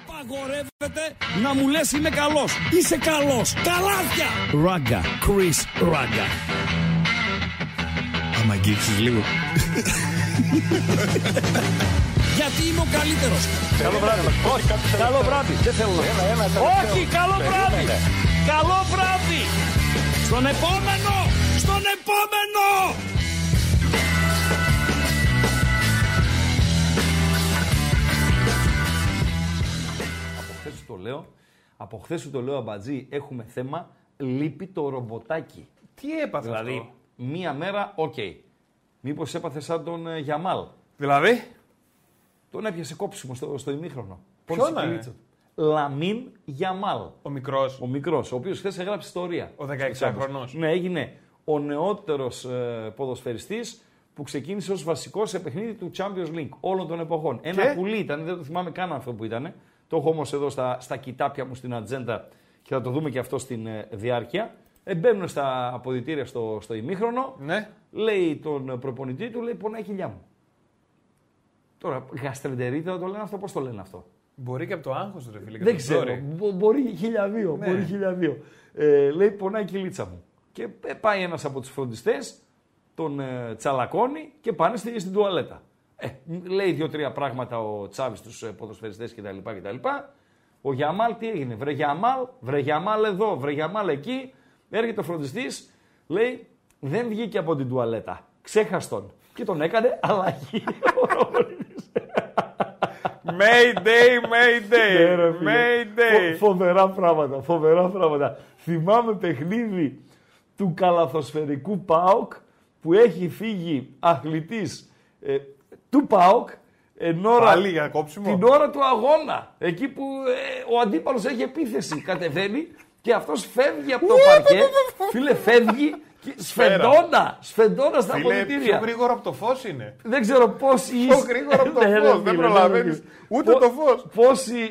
Απαγορεύεται να μου λες είμαι καλός. Είσαι καλός. Τα λάθια. Ράγκα. Chris Ράγκα. Άμα αγγίξεις λίγο. Γιατί είμαι ο καλύτερος. Καλό βράδυ. Όχι, καλό βράδυ. Δεν θέλω να. Όχι, καλό βράδυ. Καλό βράδυ. Στον επόμενο. Στον επόμενο. Το λέω. Από χθες σου το λέω, Αμπατζή, έχουμε θέμα, λείπει το ρομποτάκι. Τι έπαθε δηλαδή, αυτό? Μία μέρα, οκ. Okay. Μήπως έπαθε σαν τον Γιαμάλ. Δηλαδή? Τον έπιασε κόψιμο στο ημίχρονο. Ποιον είναι? Λαμίν Γιαμάλ. Ο μικρός. Ο οποίος χθες έγραψε ιστορία. Ο 16χρονος. Ναι, έγινε ο νεότερος ποδοσφαιριστής που ξεκίνησε ως βασικός σε παιχνίδι του Champions League όλων των εποχών. Και? Ένα πουλί ήταν, δεν το θυμάμαι καν αυτό που ήταν. Το έχω όμως εδώ στα κοιτάπια μου στην ατζέντα και θα το δούμε και αυτό στην διάρκεια. Μπαίνουν στα αποδυτήρια στο ημίχρονο, ναι. Λέει τον προπονητή του, λέει πονάει η κοιλιά μου. Τώρα, γαστρεντερίτιδα το λένε αυτό, πώς το λένε αυτό? Μπορεί και από το άγχος του, ρε φίλε. Δεν ξέρω, μπορεί 1002, ναι. Λέει πονάει η κυλίτσα μου. Και πάει ένας από τους φροντιστές, τον τσαλακώνει και πάνε στην τουαλέτα. Λέει 2-3 πράγματα ο Τσάβης στους ποδοσφαιριστές κτλ. Ο Γιαμάλ τι έγινε? Βρε Γιαμάλ εδώ, βρε Γιαμάλ εκεί. Έρχεται ο φροντιστής, λέει δεν βγήκε από την τουαλέτα. Ξέχαστον. Και τον έκανε αλλαγή ο Ρόλινης. Mayday. Φοβερά πράγματα. Θυμάμαι παιχνίδι του καλαθοσφαιρικού ΠΑΟΚ που έχει φύγει αθλητής του ΠΑΟΚ, την ώρα του αγώνα, εκεί που ο αντίπαλος έχει επίθεση, κατεβαίνει και αυτός φεύγει από το παρκέ, φίλε φεύγει, σφεντώνα στα αποδυτήρια. Φίλε, πιο γρήγορα από το φως είναι. Δεν ξέρω πόσοι είσαι. Πιο γρήγορα από το φως, δεν προλαβαίνεις ούτε το φως. Πόσοι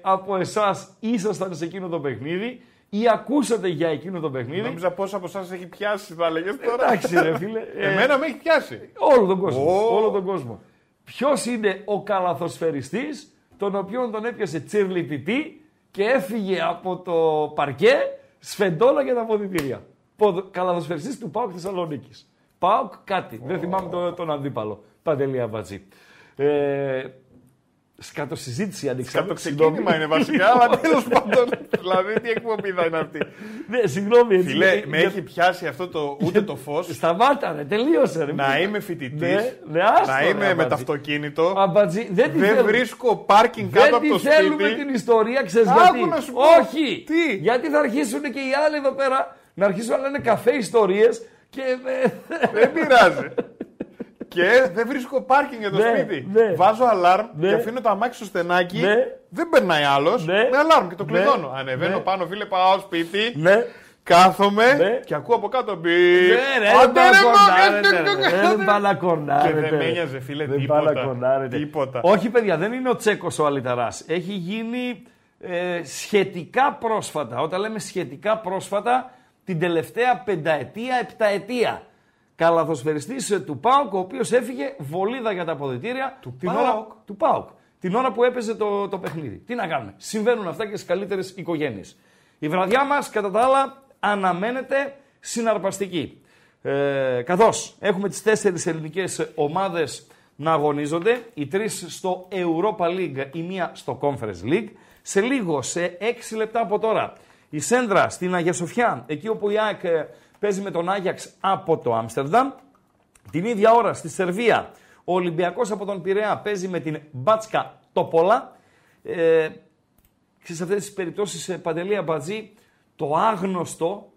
από εσάς ήσασταν σε εκείνο το παιχνίδι ή ακούσατε για εκείνο το παιχνίδι. Νόμιζα πόσο από εσάς έχει πιάσει, θα έλεγες τώρα. Εντάξει ρε φίλε. Εμένα με έχει πιάσει. Όλο τον κόσμο. Ποιος είναι ο καλαθοσφαιριστής, τον οποίον τον έπιασε τσιρλιτητή και έφυγε από το παρκέ, σφεντόλα για τα αποδυτήρια. Καλαθοσφαιριστής του ΠΑΟΚ Θεσσαλονίκης. ΠΑΟΚ κάτι, δεν θυμάμαι τον αντίπαλο. Παντελή Αμπατζή. Σκατοσυζήτηση ανοίξαμε. Σκατοξεκίνημα είναι βασικά, αλλά τέλος πάντων. Δηλαδή, τι εκπομπίδα είναι αυτή. Ναι, συγγνώμη, έτσι. Φιλέ, με έχει πιάσει αυτό το ούτε το φως. Σταμάτανε, τελείωσε. Να είμαι φοιτητής, να είμαι με το αυτοκίνητο. Αμπατζή, δεν βρίσκω πάρκινγκ κάτω από το σπίτι. Δεν θέλουμε την ιστορία, ξέρεις γιατί. Όχι! Γιατί θα αρχίσουν και οι άλλοι εδώ πέρα να αρχίσουν να λένε καφέ ιστορίες και. Δεν πειράζει. Και δεν βρίσκω πάρκινγκ για το σπίτι. Ναι. Βάζω αλάρμ και αφήνω το αμάξι στο στενάκι. Ναι. Δεν περνάει άλλος. Ναι. Με αλάρμ και το κλειδώνω. Ναι. Ανεβαίνω πάνω, φίλε, πάω σπίτι. Ναι. Κάθομαι και ακούω από κάτω μπιπ. Δεν μπαλακονάρετε. Και δεν με ένοιαζε, φίλε, τίποτα. Όχι, παιδιά, δεν είναι ο Τσέκος ο Αλιταράς. Έχει γίνει σχετικά πρόσφατα. Όταν λέμε σχετικά πρόσφατα, την τελευταία πενταετία, επταετία. Καλαθοσφαιριστής του ΠΑΟΚ, ο οποίος έφυγε βολίδα για τα αποδυτήρια του ΠΑΟΚ. Την ώρα που έπαιζε το παιχνίδι. Τι να κάνουμε. Συμβαίνουν αυτά και στις καλύτερες οικογένειες. Η βραδιά μας, κατά τα άλλα, αναμένεται συναρπαστική. Καθώς έχουμε τις 4 ελληνικές ομάδες να αγωνίζονται, οι 3 στο Europa League, η μία στο Conference League. Σε λίγο, σε 6 λεπτά από τώρα, η Σέντρα στην Αγία Σοφιά, εκεί όπου η ΑΕΚ παίζει με τον Άγιαξ από το Άμστερνταμ. Την ίδια ώρα στη Σερβία ο Ολυμπιακός από τον Πειραιά παίζει με την Μπάτσκα Τόπολα. Σε αυτές τις περιπτώσεις, Παντελή Αμπατζή, το άγνωστο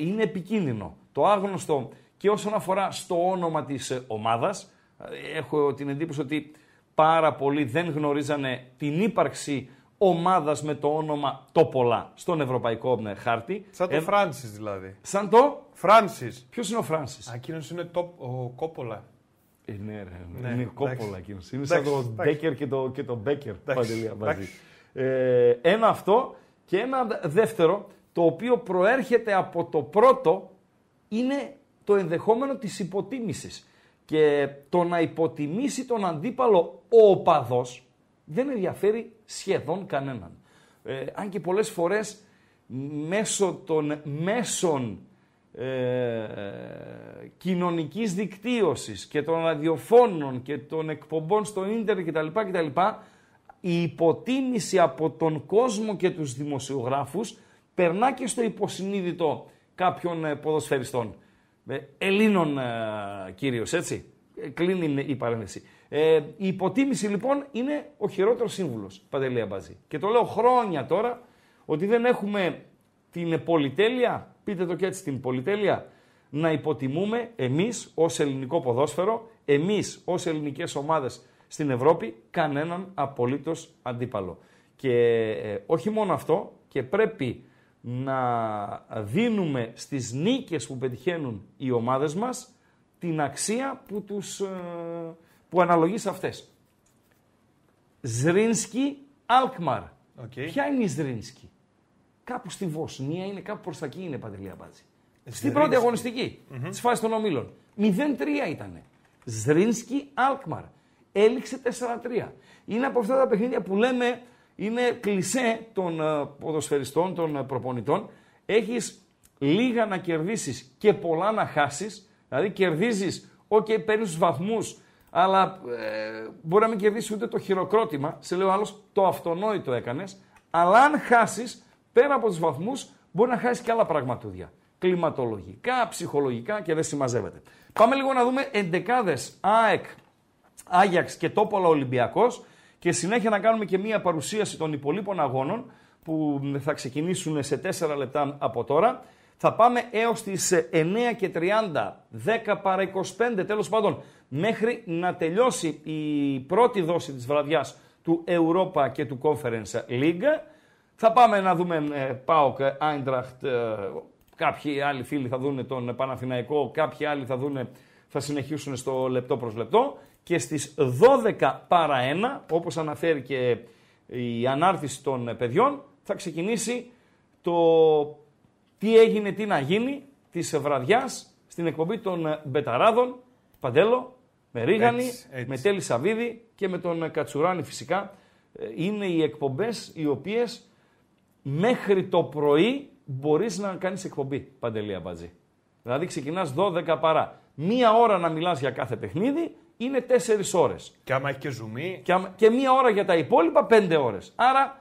είναι επικίνδυνο. Το άγνωστο και όσον αφορά στο όνομα της ομάδας. Έχω την εντύπωση ότι πάρα πολλοί δεν γνωρίζανε την ύπαρξη ομάδας με το όνομα Τόπολα στον ευρωπαϊκό χάρτη. Σαν το Φράνσις δηλαδή. Σαν το Φράνσις. Ποιος είναι ο Φράνσις? Εκείνος είναι ο Κόπολα. Ναι, είναι Κόπολα εκείνος. Είναι σαν το Ντέκερ και το Μπέκερ. Ένα αυτό και ένα δεύτερο, το οποίο προέρχεται από το πρώτο, είναι το ενδεχόμενο της υποτίμησης. Και το να υποτιμήσει τον αντίπαλο ο οπαδός, δεν ενδιαφέρει σχεδόν κανέναν. Αν και πολλές φορές μέσω των μέσων κοινωνικής δικτύωσης και των ραδιοφώνων και των εκπομπών στο ίντερνετ κτλ. Η υποτίμηση από τον κόσμο και τους δημοσιογράφους περνά και στο υποσυνείδητο κάποιων ποδοσφαιριστών. Ελλήνων κυρίως, έτσι. Κλείνει η παρένθεση. Η υποτίμηση λοιπόν είναι ο χειρότερος σύμβουλος, Παντελή Αμπατζή. Και το λέω χρόνια τώρα ότι δεν έχουμε την πολυτέλεια, πείτε το και έτσι, την πολυτέλεια, να υποτιμούμε εμείς ως ελληνικό ποδόσφαιρο, εμείς ως ελληνικές ομάδες στην Ευρώπη, κανέναν απολύτως αντίπαλο. Και όχι μόνο αυτό, και πρέπει να δίνουμε στις νίκες που πετυχαίνουν οι ομάδες μας την αξία που αναλογεί σε αυτές. Ζρίνσκι Αλκμαρ. Okay. Ποια είναι η Ζρίνσκι? Κάπου στη Βοσνία είναι, κάπου προς τα εκεί είναι, Παντελή Αμπατζή. Στην πρώτη αγωνιστική της φάσης των ομίλων. 0-3 ήτανε. Ζρίνσκι Αλκμαρ. Έληξε 4-3. Είναι από αυτά τα παιχνίδια που λέμε είναι κλισέ των ποδοσφαιριστών, των προπονητών. Έχεις λίγα να κερδίσεις και πολλά να χάσεις. Δηλαδή κερδίζεις, ok, παίρνεις τους βαθμούς, αλλά μπορεί να μην κερδίσεις ούτε το χειροκρότημα. Σε λέει ο άλλος, το αυτονόητο έκανες. Αλλά αν χάσεις, πέρα από τους βαθμούς, μπορεί να χάσεις και άλλα πραγματούδια. Κλιματολογικά, ψυχολογικά και δεν συμμαζεύεται. Πάμε λίγο να δούμε εντεκάδες ΑΕΚ, Άγιαξ και Τόπολα Ολυμπιακός και συνέχεια να κάνουμε και μία παρουσίαση των υπολείπων αγώνων που θα ξεκινήσουν σε 4 λεπτά από τώρα. Θα πάμε έως τις 9:30, 10 παρά 25, τέλος πάντων, μέχρι να τελειώσει η πρώτη δόση της βραδιάς του Europa και του Conference League. Θα πάμε να δούμε ΠΑΟΚ, Άιντραχτ, κάποιοι άλλοι φίλοι θα δουν τον Παναθηναϊκό, κάποιοι άλλοι θα συνεχίσουν στο λεπτό προς λεπτό. Και στις 12 παρά 1, όπως αναφέρει και η ανάρτηση των παιδιών, θα ξεκινήσει το τι έγινε, τι να γίνει της βραδιάς στην εκπομπή των Μπεταράδων, Παντέλο, με Ρίγανη, έτσι. Με Τέλη Σαββίδη και με τον Κατσουράνη φυσικά. Είναι οι εκπομπές οι οποίες μέχρι το πρωί μπορείς να κάνεις εκπομπή, Παντελή Αμπατζή. Δηλαδή ξεκινάς 12 παρά. Μία ώρα να μιλάς για κάθε παιχνίδι είναι 4 ώρες. Και άμα έχει και ζουμί. Και μία ώρα για τα υπόλοιπα 5 ώρες. Άρα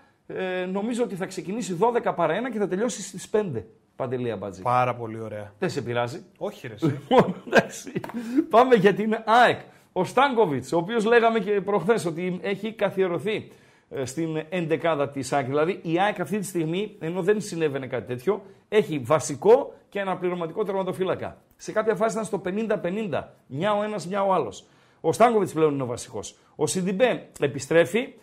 νομίζω ότι θα ξεκινήσει 12 παρά 1 και θα τελειώσει στις 5. Παντελή Αμπατζή. Πάρα πολύ ωραία. Δεν σε πειράζει. Όχι ρε εσύ. Πάμε για την ΑΕΚ. Ο Στάνκοβιτς, ο οποίος λέγαμε και προχθές ότι έχει καθιερωθεί στην εντεκάδα της ΑΕΚ. Δηλαδή η ΑΕΚ αυτή τη στιγμή, ενώ δεν συνέβαινε κάτι τέτοιο, έχει βασικό και αναπληρωματικό τερματοφύλακα. Σε κάποια φάση ήταν στο 50-50. Μια ο ένας, μια ο άλλος. Ο Στάνκοβιτς πλέον είναι ο βασικός. Ο Σιντιμπέ επιστρέφει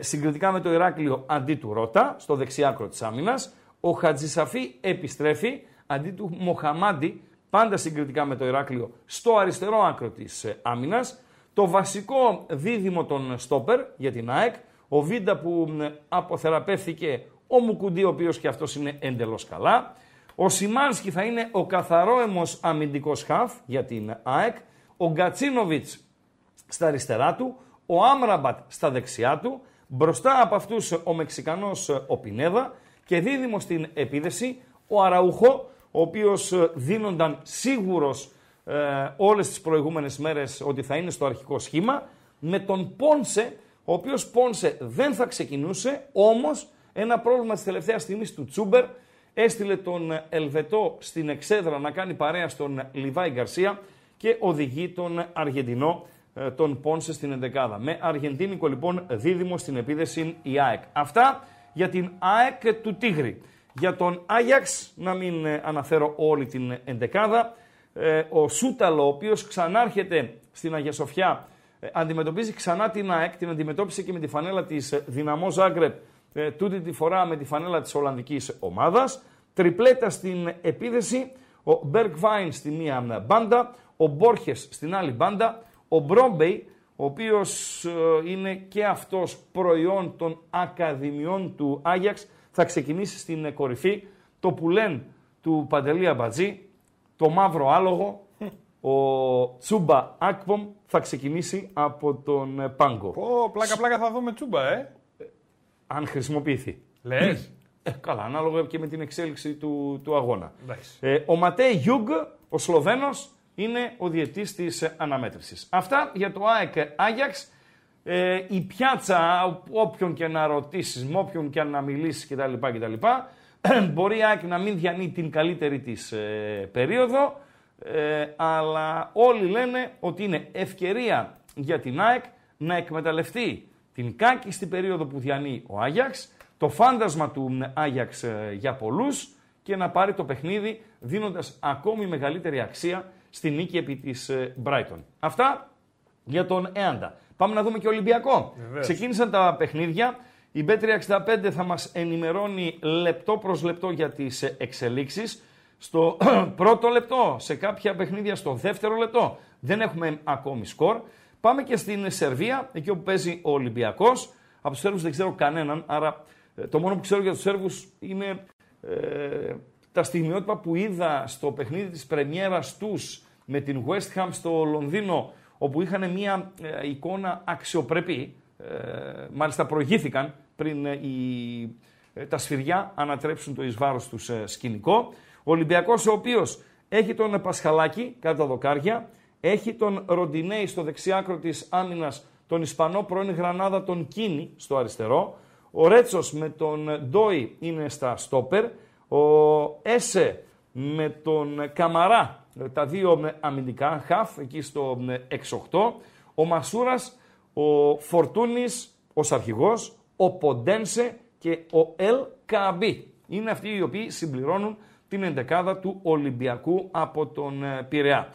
συγκριτικά με το Ηράκλειο αντί του Ρότα, στο δεξιάκρο της άμυνας. Ο Χατζησαφή επιστρέφει αντί του Μοχαμάντι, πάντα συγκριτικά με το Ηράκλειο, στο αριστερό άκρο της άμυνας. Το βασικό δίδυμο των στόπερ για την ΑΕΚ, ο Βίντα που αποθεραπεύθηκε, ο Μουκουντή, ο οποίος και αυτός είναι εντελώς καλά. Ο Σιμάνσκι θα είναι ο καθαρόαιμος αμυντικός χαφ για την ΑΕΚ. Ο Γκατσίνοβιτς στα αριστερά του, ο Άμραμπατ στα δεξιά του. Μπροστά από αυτούς ο Μεξικανός ο Πινέδα και δίδυμο στην επίδεση ο Αραούχο, ο οποίος δίνονταν σίγουρος όλες τις προηγούμενες μέρες ότι θα είναι στο αρχικό σχήμα, με τον Πόνσε, ο οποίος Πόνσε δεν θα ξεκινούσε, όμως ένα πρόβλημα της τελευταίας στιγμής του Τσούμπερ έστειλε τον Ελβετό στην εξέδρα να κάνει παρέα στον Λιβάη Γκαρσία και οδηγεί τον Αργεντινό, τον Πόνσε, στην εντεκάδα. Με αργεντίνικο λοιπόν δίδυμο στην επίδεση η ΑΕΚ. Αυτά για την ΑΕΚ του Τίγρη. Για τον Άγιαξ, να μην αναφέρω όλη την εντεκάδα, ο Σούταλο, ο οποίος ξανάρχεται στην Αγία Σοφιά, αντιμετωπίζει ξανά την ΑΕΚ, την αντιμετώπισε και με τη φανέλα της Δυναμό Ζάγκρεπ, τούτη τη φορά με τη φανέλα της Ολλανδικής ομάδας. Τριπλέτα στην επίδεση, ο Μπεργκβάιν στη μία μπάντα, ο Μπόρχες στην άλλη μπάντα, ο Μπρόμπεϊ, ο οποίος είναι και αυτός προϊόν των ακαδημιών του Άγιαξ, θα ξεκινήσει στην κορυφή. Το πουλέν του Παντελή Αμπατζή, το μαύρο άλογο, ο Τσούμπα Ακπομ θα ξεκινήσει από τον πάγκο. Ω, πλάκα-πλάκα θα δούμε Τσούμπα, αν χρησιμοποιηθεί. Λες. Καλά, ανάλογα και με την εξέλιξη του αγώνα. Ο Ματέι Γιούγκ, ο Σλοβένος, είναι ο διαιτής της αναμέτρησης. Αυτά για το ΑΕΚ Άγιαξ. Η πιάτσα, όποιον και να ρωτήσεις, με όποιον και να μιλήσεις κτλ. Μπορεί η ΑΕΚ να μην διανύει την καλύτερη της περίοδο, αλλά όλοι λένε ότι είναι ευκαιρία για την ΑΕΚ να εκμεταλλευτεί την κάκιστη περίοδο που διανύει ο Άγιαξ, το φάντασμα του Άγιαξ για πολλούς, και να πάρει το παιχνίδι δίνοντας ακόμη μεγαλύτερη αξία στη νίκη επί της Brighton. Αυτά για τον Έαντα. Πάμε να δούμε και Ολυμπιακό. Βεβαίως. Ξεκίνησαν τα παιχνίδια. Η Bet365 θα μας ενημερώνει λεπτό προς λεπτό για τις εξελίξεις. Στο πρώτο λεπτό, σε κάποια παιχνίδια στο δεύτερο λεπτό. Δεν έχουμε ακόμη σκορ. Πάμε και στην Σερβία, εκεί όπου παίζει ο Ολυμπιακός. Από τους Σέρβους δεν ξέρω κανέναν, άρα το μόνο που ξέρω για τους Σέρβους είναι τα στιγμιότυπα που είδα στο παιχνίδι της πρεμιέρας τους με την West Ham στο Λονδίνο, όπου είχαν μία εικόνα αξιοπρεπή, μάλιστα προηγήθηκαν πριν τα σφυριά ανατρέψουν το εις βάρος τους σκηνικό. Ο Ολυμπιακός, ο οποίος έχει τον Πασχαλάκη κάτω τα δοκάρια, έχει τον Ροντινέη στο δεξιάκρο της άμυνας, τον Ισπανό πρώην Γρανάδα τον Κίνη στο αριστερό, ο Ρέτσος με τον Ντόι είναι στα στόπερ, ο Έσε με τον Καμαρά, τα δύο αμυντικά, χαφ, εκεί στο 6-8, ο Μασούρας, ο Φορτούνης, ως αρχηγός, ο Ποντένσε και ο Ελ Καμπί. Είναι αυτοί οι οποίοι συμπληρώνουν την εντεκάδα του Ολυμπιακού από τον Πειραιά.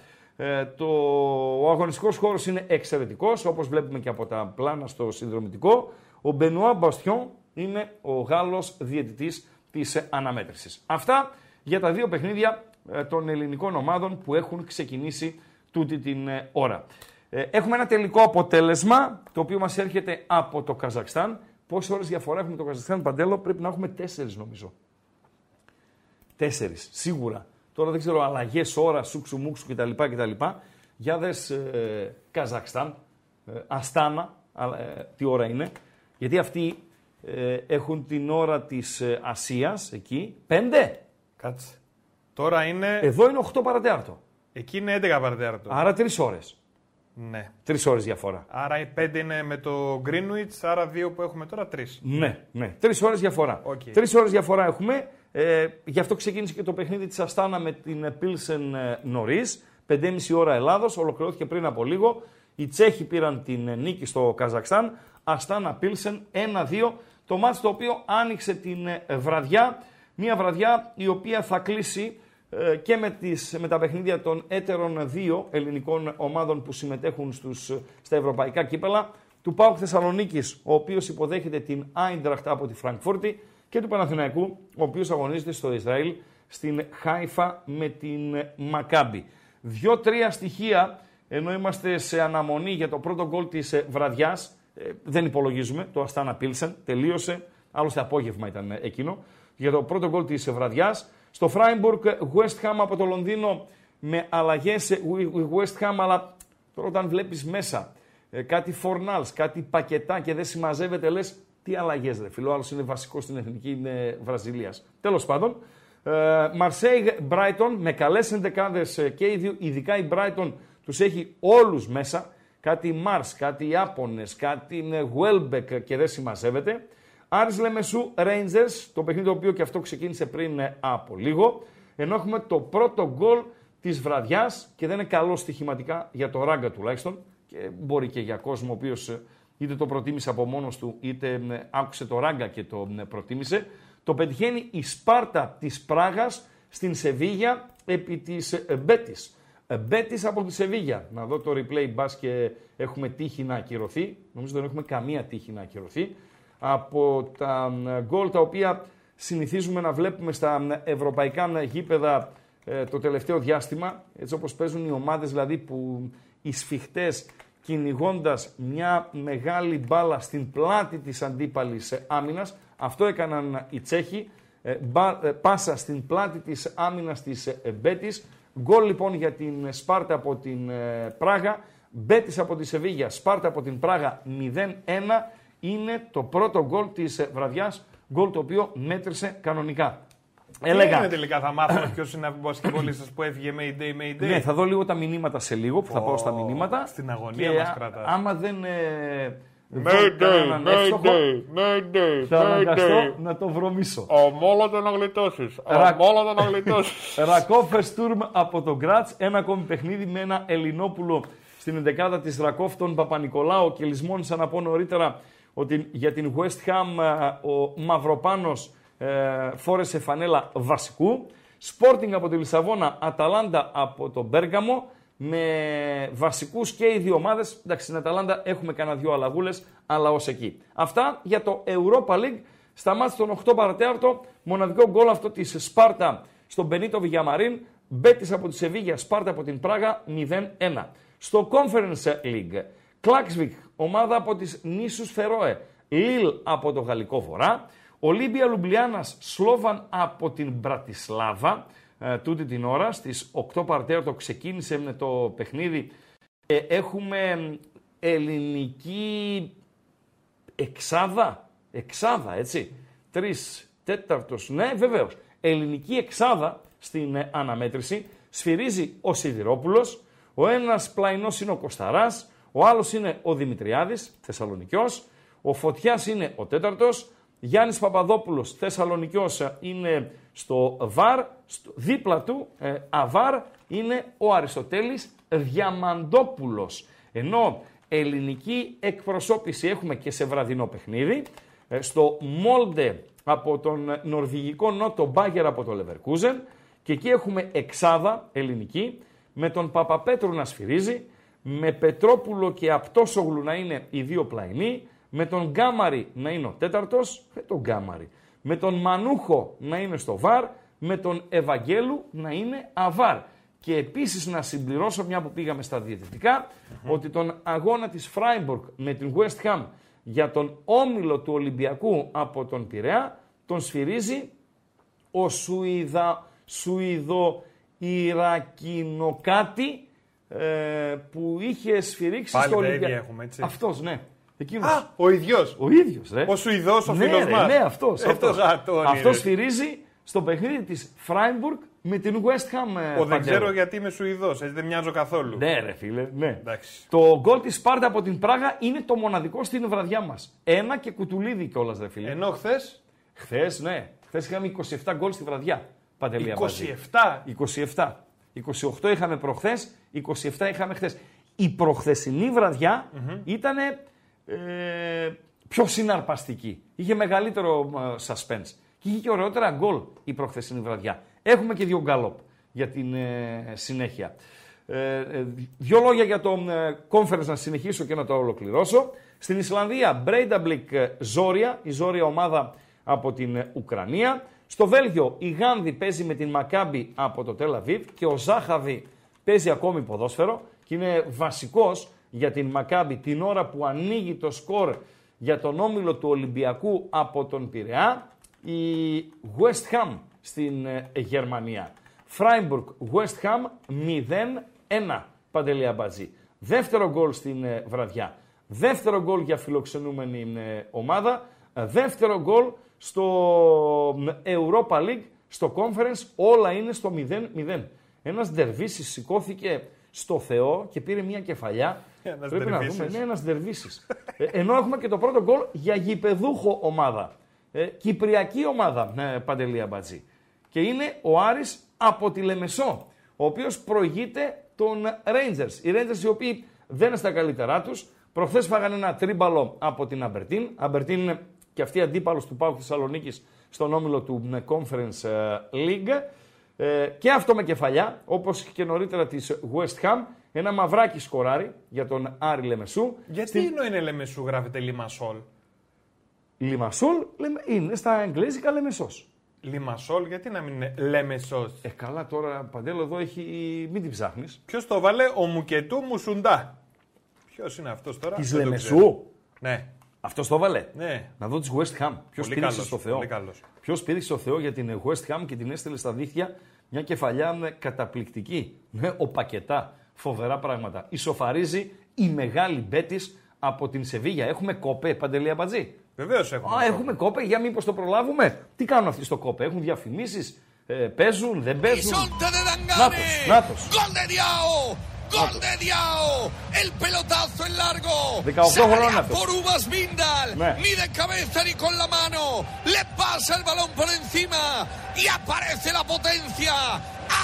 Ο αγωνιστικός χώρος είναι εξαιρετικός, όπως βλέπουμε και από τα πλάνα στο συνδρομητικό. Ο Μπενουά Μπαστιόν είναι ο Γάλλος διαιτητής της αναμέτρησης. Αυτά για τα δύο παιχνίδια των ελληνικών ομάδων που έχουν ξεκινήσει τούτη την ώρα. Έχουμε ένα τελικό αποτέλεσμα, το οποίο μας έρχεται από το Καζακστάν. Πόσες ώρες διαφορά έχουμε το Καζακστάν, Παντέλο? Πρέπει να έχουμε 4 νομίζω. 4, σίγουρα. Τώρα δεν ξέρω, αλλαγές ώρα, σούξου μουξου κτλ. Για δες Καζακστάν, Αστάνα, τι ώρα είναι. Γιατί αυτοί έχουν την ώρα της Ασίας εκεί. 5. Κάτσε. Τώρα είναι... Εδώ είναι 8 παρατέταρτο. Εκεί είναι 11 παρατέταρτο. Άρα 3 ώρες. Ναι. 3 ώρες διαφορά. Άρα οι 5 είναι με το Greenwich, άρα 2 που έχουμε τώρα 3. Ναι, ναι. 3 ώρες διαφορά. Okay. 3 ώρες διαφορά έχουμε. Γι' αυτό ξεκίνησε και το παιχνίδι της Αστάνα με την Πίλσεν νωρίς. 5,5 ώρα Ελλάδος. Ολοκληρώθηκε πριν από λίγο. Οι Τσέχοι πήραν την νίκη στο Καζακστάν. Αστάνα Πίλσεν 1-2. Το μάτς το οποίο άνοιξε την βραδιά. Μια βραδιά η οποία θα κλείσει και με τα παιχνίδια των έτερων δύο ελληνικών ομάδων που συμμετέχουν στα ευρωπαϊκά κύπελα, του ΠΑΟΚ Θεσσαλονίκης, ο οποίος υποδέχεται την Άιντραχτ από τη Φραγκφούρτη, και του Παναθηναϊκού, ο οποίος αγωνίζεται στο Ισραήλ στην Χάιφα με την Μακάμπι. 2-3 στοιχεία, ενώ είμαστε σε αναμονή για το πρώτο γκολ της βραδιάς, δεν υπολογίζουμε, το Αστάνα Πίλσεν τελείωσε, άλλωστε απόγευμα ήταν εκείνο, για το πρώτο γκολ της βραδιάς. Στο Φράιμπουργκ, West Ham από το Λονδίνο με αλλαγές West Ham, αλλά τώρα όταν βλέπεις μέσα κάτι φορνάλς, κάτι πακετά και δεν συμμαζεύεται, λες τι αλλαγές ρε φίλο, άλλος είναι βασικός στην εθνική Βραζιλίας. Τέλος πάντων, Μαρσέιγ Brighton με καλές ενδεκάδες και οι δύο, ειδικά η Brighton τους έχει όλους μέσα, κάτι Μάρς, κάτι Ιάπωνες, κάτι Welbeck και δεν συμμαζεύεται. Άρης Λεμεσού Rangers, το παιχνίδι το οποίο και αυτό ξεκίνησε πριν από λίγο, ενώ έχουμε το πρώτο γκολ της βραδιάς και δεν είναι καλό στοιχηματικά για το Ράγκα τουλάχιστον, και μπορεί και για κόσμο ο οποίος είτε το προτίμησε από μόνος του είτε άκουσε το Ράγκα και το προτίμησε. Το πετυχαίνει η Σπάρτα της Πράγας στην Σεβίγια επί της Μπέτης. Μπέτης από τη Σεβίγια. Να δω το replay, μπας και έχουμε τύχη να ακυρωθεί. Νομίζω δεν έχουμε καμία τύχη να ακυρωθεί. Από τα γκολ τα οποία συνηθίζουμε να βλέπουμε στα ευρωπαϊκά γήπεδα το τελευταίο διάστημα, έτσι όπως παίζουν οι ομάδες, δηλαδή που οι σφιχτές κυνηγώντας μια μεγάλη μπάλα στην πλάτη της αντίπαλης άμυνας, αυτό έκαναν οι Τσέχοι, πάσα στην πλάτη της άμυνας της Μπέτης, Γκολ λοιπόν για την Σπάρτα από την Πράγα, Μπέτις από τη Σεβίγια, Σπάρτα από την Πράγα 0-1. Είναι το πρώτο γκολ της βραδιάς, γκολ το οποίο μέτρησε κανονικά. Έλεγα. Τελικά θα μάθουμε ποιος είναι ο ασκευολίστας που έφυγε Mayday. Ναι, θα δω λίγο τα μηνύματα σε λίγο, που θα πάω στα μηνύματα. Στην αγωνία μας κρατάς. Άμα δεν... Mayday, θα αναγκαστώ να το βρωμίσω. Ομόλογα να γλιτώσεις. Ρακόφ Στουρμ από τον Γκράτς. Ένα ακόμη παιχνίδι με ένα Ελληνόπουλο στην ενδεκάδα της Ρακόφ, τον Παπα-Νικολάου. Και λησμόνησα να πω νωρίτερα ότι για την West Ham ο Μαυροπάνος φόρεσε φανέλα βασικού. Sporting από τη Λισαβόνα, Αταλάντα από τον Μπέργαμο, με βασικούς και οι δύο ομάδες. Εντάξει, στην Αταλάντα έχουμε κανένα δυο αλλαγούλες, αλλά ως εκεί. Αυτά για το Europa League. Στα μάτς των 8 παρατέταρτο, μοναδικό γκολ αυτό της Σπάρτα στον Μπενίτο Βιγιαμαρίν, Μπέτις από τη Σεβίγια, Σπάρτα από την Πράγα 0-1. Στο Conference League, Κλάξβικ, ομάδα από τις νήσους Φερόε, Λίλ από το Γαλλικό Βορρά, Ολύμπια Λουμπλιάνας, Σλόβαν από την Μπρατισλάβα, τούτη την ώρα, στις 8 παρτέρατο ξεκίνησε με το παιχνίδι. Έχουμε ελληνική εξάδα, έτσι, 3/4, ναι βεβαίως, ελληνική εξάδα στην αναμέτρηση. Σφυρίζει ο Σιδηρόπουλος, ο ένας πλαϊνός είναι ο Κοσταράς, ο άλλος είναι ο Δημητριάδης, Θεσσαλονικιός, ο Φωτιάς είναι ο τέταρτος, Γιάννης Παπαδόπουλος, Θεσσαλονικιός, είναι στο ΒΑΡ, δίπλα του ΑΒΑΡ είναι ο Αριστοτέλης Διαμαντόπουλος. Ενώ ελληνική εκπροσώπηση έχουμε και σε βραδινό παιχνίδι, στο Μόλντε από τον νορβηγικό Νότο Μπάγερ από το Λεβερκούζεν, και εκεί έχουμε εξάδα ελληνική, με τον Παπαπέτρου να σφυρίζει, με Πετρόπουλο και Απτόσογλου να είναι οι δύο πλαϊνοί, με τον Γκάμαρη να είναι ο τέταρτος, με τον Μανούχο να είναι στο ΒΑΡ, με τον Ευαγγέλου να είναι ΑΒΑΡ. Και επίσης να συμπληρώσω, μια που πήγαμε στα διαιτητικά, ότι τον αγώνα της Φράιμπουργκ με την West Ham για τον όμιλο του Ολυμπιακού από τον Πειραιά, τον σφυρίζει ο Σουηδο-Ιρακινοκάτι που είχε σφυρίξει πάλι στο Ολυμπιακό. Αυτός, ναι. Εκείνος. Α, ο ίδιος. Ο ίδιος, ρε. Ο Σουηδός, ο φίλος μας. Ναι, αυτός. Αυτός σφυρίζει στο παιχνίδι της Φράιμπουργκ με την West Ham. Δεν ξέρω γιατί είμαι Σουηδός, έτσι δεν μοιάζω καθόλου. Ναι, ρε φίλε, ναι. Εντάξει. Το γκολ της Σπάρτα από την Πράγα είναι το μοναδικό στην βραδιά μας. Ένα και κουτουλίδι κιόλας, ρε φίλε. Ενώ χθες. Χθες, ναι. Χθες είχαμε 27 γκολ στη βραδιά. Παντελία. 27. 28 είχαμε προχθές, 27 είχαμε χθες. Η προχθεσινή βραδιά ήτανε. Πιο συναρπαστική. Είχε μεγαλύτερο suspense. Και είχε και ωραιότερα γκολ η προχθεσινή βραδιά. Έχουμε και δύο γκάλοπ για την συνέχεια. Δύο λόγια για το conference να συνεχίσω και να το ολοκληρώσω. Στην Ισλανδία, Breidablik Ζόρια, η Ζόρια ομάδα από την Ουκρανία. Στο Βέλγιο, η Γάνδη παίζει με την Μακάμπι από το Τελ Αβίβ και ο Ζάχαβη παίζει ακόμη ποδόσφαιρο και είναι βασικός για την Μακάμπι την ώρα που ανοίγει το σκορ για τον όμιλο του Ολυμπιακού από τον Πειραιά, η West Ham στην Γερμανία. Φράιμπουργκ West Ham 0-1, Παντελή Αμπατζή. Δεύτερο γκολ στην βραδιά. Δεύτερο γκολ για φιλοξενούμενη ομάδα. Δεύτερο γκολ στο Europa League, στο Conference, όλα είναι στο 0-0. Ένας Ντερβίσης σηκώθηκε στο Θεό και πήρε μια κεφαλιά. Πρέπει να δούμε. Ναι, ένας Ντερβίσης. Ενώ έχουμε και το πρώτο γκολ για γηπεδούχο ομάδα. Κυπριακή ομάδα, Παντελία Μπατζή. Και είναι ο Άρης από τη Λεμεσό, ο οποίος προηγείται των Rangers. Οι Rangers οι οποίοι δεν είναι στα καλύτερά τους. Προχθές φάγανε ένα τρίμπαλο από την Αμπερτίν. Αμπερτίν είναι και αυτή αντίπαλος του ΠΑΟΚ Θεσσαλονίκης στον όμιλο του Conference League. Και αυτό με κεφαλιά, όπως και νωρίτερα της West Ham, ένα μαυράκι σκοράρι για τον Άρη Λεμεσού. Γιατί ενώ είναι Λεμεσού γράφεται Λιμασόλ. Λιμασόλ είναι στα εγγλέζικα Λεμεσός. Λιμασόλ, γιατί να μην είναι Λεμεσός. Καλά τώρα, Παντέλο, εδώ έχει... μην την ψάχνεις. Ποιος το βάλε, ο Μουκετού Μουσουντά. Ποιος είναι αυτός τώρα. Της Λεμεσού. Ναι. Αυτό το βάλε. Ναι. Να δω τη West Ham. Ποιο πήδηξε στο Θεό. Ποιο πήδηξε στο Θεό για την West Ham και την έστειλε στα δίχτυα μια κεφαλιά καταπληκτική. Ναι, ο Πακετά. Φοβερά πράγματα. Ισοφαρίζει η μεγάλη Μπέτις από την Σεβίγια. Έχουμε κόπε, Παντελή Αμπατζή. Βεβαίως έχουμε. Α, έχουμε κόπε. Για μήπως το προλάβουμε. Τι κάνουν αυτοί στο κόπε. Έχουν διαφημίσεις. Παίζουν, δεν παίζουν. Νάτος. Γκολ de Diao, el pelotazo en largo, se pelea por Uvas Bindal, ni de cabeza ni con la mano, le pasa el balón por encima y aparece la potencia,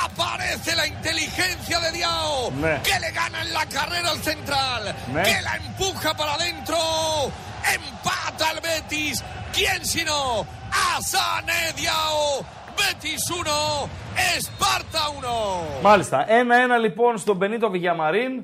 aparece la inteligencia de Diao, que le gana en la carrera al central, que la empuja para adentro, empata el Betis, ¿quién sino? Hassané Diao. Betis 1, Esparta 1. Μάλιστα, 1-1 λοιπόν στον Μπενίτο Βιγιαμαρίν.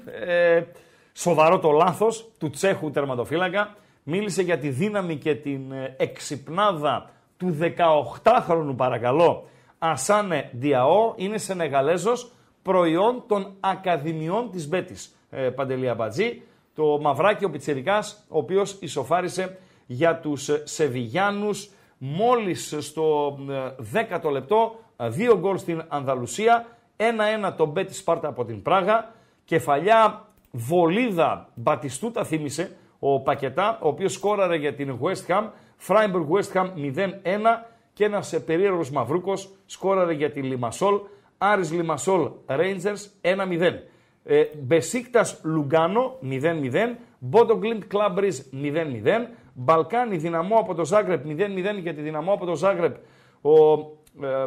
Σοβαρό το λάθος του Τσέχου τερματοφύλακα. Μίλησε για τη δύναμη και την εξυπνάδα του 18χρονου παρακαλώ. Ασάνε Ντιαό, είναι Σενεγαλέζος, προϊόν των ακαδημιών της Μπέτης. Παντελή Αμπατζή, το μαυράκι ο πιτσιρικάς, ο οποίος ισοφάρισε για τους Σεβιγιάνους. Μόλις στο 10ο λεπτό, 2 γκολ στην Ανδαλουσία, 1-1 τον Μπέτις Σπάρτα από την Πράγα, κεφαλιά βολίδα Μπατιστούτα θύμισε ο Πακετά, ο οποίος σκόραρε για την West Ham, Freiburg West Ham 0-1 και ένας περίεργος μαυρούκος σκόραρε για την Λιμασόλ, Άρης Λιμασόλ Rangers 1-0. Μπεσίκτας Λουγκάνο 0-0, Μπότογκλιντ Κλάμπριζ 0-0, Μπαλκάνι Δυναμό από το Ζάγκρεπ 0-0 για τη Δυναμό από το Ζάγκρεπ. Ο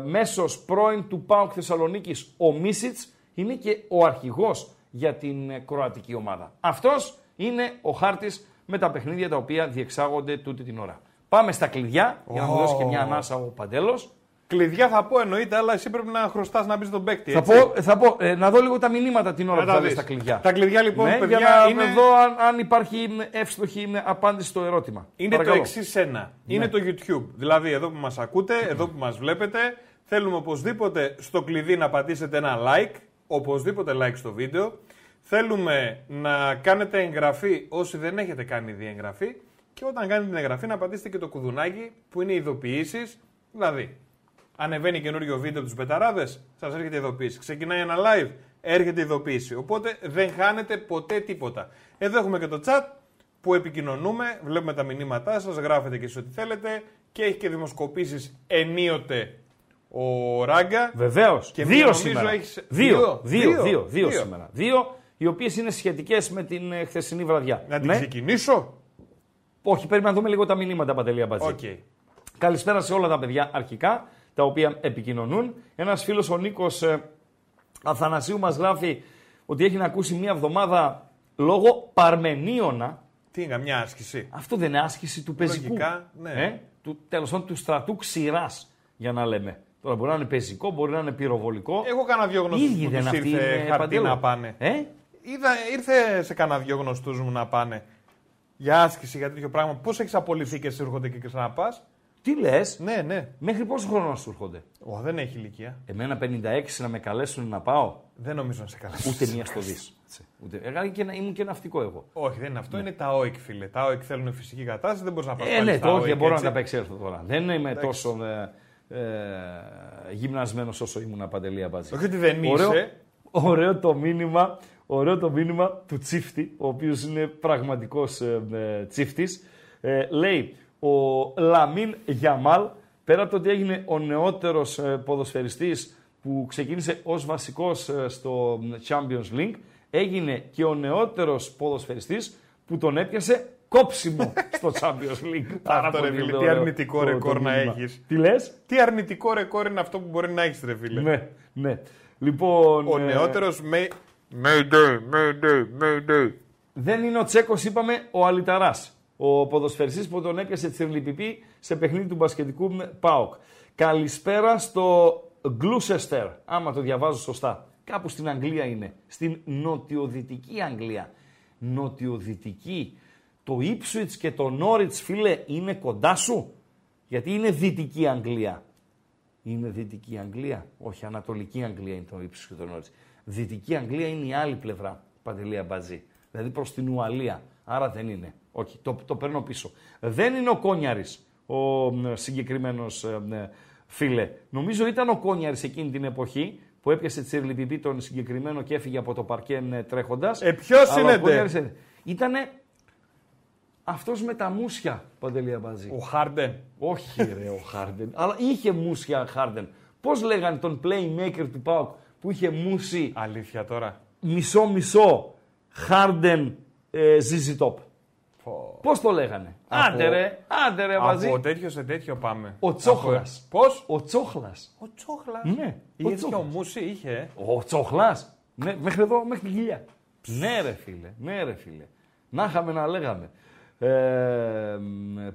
μέσος πρώην του ΠΑΟΚ Θεσσαλονίκης ο Μίσιτς είναι και ο αρχηγός για την κροατική ομάδα. Αυτός είναι ο χάρτης με τα παιχνίδια τα οποία διεξάγονται τούτη την ώρα. Πάμε στα κλειδιά για να μου δώσει και μια ανάσα ο Παντέλος. Κλειδιά θα πω εννοείται, αλλά εσύ πρέπει να χρωστάς να μπεις τον παίκτη. Θα πω, να δω λίγο τα μηνύματα την ώρα που θα δεις τα κλειδιά. Τα κλειδιά λοιπόν, ναι, παιδιά, για να είναι... δω αν υπάρχει εύστοχη απάντηση στο ερώτημα. Είναι παρακαλώ. Το εξής ένα. Ναι. Είναι το YouTube. Δηλαδή, εδώ που μας ακούτε, εδώ που μας βλέπετε, θέλουμε οπωσδήποτε στο κλειδί να πατήσετε ένα like, οπωσδήποτε like στο βίντεο. Θέλουμε να κάνετε εγγραφή όσοι δεν έχετε κάνει ήδη εγγραφή. Και όταν κάνετε την εγγραφή, να πατήσετε και το κουδουνάκι που είναι ειδοποιήσεις. Δηλαδή. Ανεβαίνει καινούριο βίντεο από τους Μπεταράδες, σας έρχεται ειδοποίηση. Ξεκινάει ένα live, έρχεται ειδοποίηση. Οπότε δεν χάνετε ποτέ τίποτα. Εδώ έχουμε και το chat που επικοινωνούμε, βλέπουμε τα μηνύματά σας, γράφετε και εσείς ό,τι θέλετε και έχει και δημοσκοπήσεις ενίοτε ο Ράγκα. Βεβαίως. Και δύο σήμερα. Έχεις... Δύο σήμερα. Δύο, οι οποίες είναι σχετικές με την χθεσινή βραδιά. Να την ξεκινήσω. Όχι, πρέπει να δούμε λίγο τα μηνύματα, Παντελή Αμπατζή. Okay. Καλησπέρα σε όλα τα παιδιά αρχικά. Τα οποία επικοινωνούν. Ένας φίλος ο Νίκος Αθανασίου μας γράφει ότι έχει να ακούσει μία εβδομάδα λόγω Παρμενίωνα. Τι είναι, μια άσκηση. Αυτό δεν είναι άσκηση του πεζικού. Λογικά, ναι. Τέλος πάντων του στρατού ξηράς, για να λέμε. Τώρα μπορεί να είναι πεζικό, μπορεί να είναι πυροβολικό. Εγώ κάνα δυο γνωστούς που τους ήρθε χαρτί να πάνε. Ήρθε σε κάνα δυο γνωστούς μου να πάνε για άσκηση, για τέτοιο πράγμα. Πώς έχεις απολυθεί και έρχονται και ξαναπάς. Τι λες, ναι. Μέχρι πόσο χρόνο σου έρχονται. Δεν έχει ηλικία. Εμένα 56 να με καλέσουν να πάω. Δεν νομίζω να σε καλέσουν. Ούτε μία στο δις. Ήμουν και ναυτικό εγώ. Όχι, δεν είναι αυτό, είναι τα ΟΕΚ, φίλε. Τα ΟΕΚ θέλουν φυσική κατάσταση, δεν μπορείς να πας. Δεν μπορώ να τα απεξέλθω τώρα. Δεν είμαι τόσο γυμνασμένος όσο ήμουν, Παντελή Αμπατζή. Όχι ότι δεν είσαι. Ωραίο το μήνυμα του τσίφτη, ο οποίος είναι πραγματικός τσίφτης. Λέει. Ο Λαμίν Γιαμάλ, πέρα από το ότι έγινε ο νεότερος ποδοσφαιριστής που ξεκίνησε ως βασικός στο Champions League, έγινε και ο νεότερος ποδοσφαιριστής που τον έπιασε κόψιμο στο Champions League. Αυτό ρε φίλε, τι αρνητικό ρεκόρ να έχεις. Τι λες? Τι αρνητικό ρεκόρ είναι αυτό που μπορεί να έχεις ρε φίλε. Ναι. Λοιπόν, ο νεότερος Mayday. Δεν είναι ο Τσέκος, είπαμε, ο Αλιταράς. Ο ποδοσφαιριστής που τον έπιασε τσιρλιπιπί σε παιχνίδι του μπασκετικού ΠΑΟΚ. Καλησπέρα στο Gloucester, άμα το διαβάζω σωστά. Κάπου στην Αγγλία είναι, στην νοτιοδυτική Αγγλία. Νοτιοδυτική. Το Ipswich και το Norwich, φίλε, είναι κοντά σου. Γιατί είναι δυτική Αγγλία. Είναι δυτική Αγγλία. Όχι, ανατολική Αγγλία είναι το Ipswich και το Norwich. Δυτική Αγγλία είναι η άλλη πλευρά, Παντελή Αμπατζή. Δηλαδή προς την Ουαλία. Άρα δεν είναι. Όχι, το παίρνω πίσω. Δεν είναι ο Κόνιαρης ο συγκεκριμένος φίλε. Νομίζω ήταν ο Κόνιαρης εκείνη την εποχή που έπιασε τσιρλιπιπί τον συγκεκριμένο και έφυγε από το παρκέν τρέχοντας. Ποιος είναι τε? Ήτανε αυτός με τα μουσια, Παντελή Αμπατζή. Ο Χάρντεν. Όχι ρε ο Χάρντεν, αλλά είχε μουσια Χάρντεν. Πώς λέγανε τον playmaker του ΠΑΟΚ που είχε μουσι. Αλήθεια τώρα. Μισό-μισό Χάρντεν Ζιζι Τόπ. Πώς το λέγανε. Άντε ρε Αμπατζή. Από τέτοιο σε τέτοιο πάμε. Ο Τσόχλας. Πώς. Ο Τσόχλας. Ο Τσόχλας. Ναι. Είχε ο μουσι, είχε. Ο Τσόχλας. Ναι, μέχρι εδώ, μέχρι την κοιλιά. Ναι ρε φίλε, ναι ρε φίλε. Να είχαμε να λέγαμε.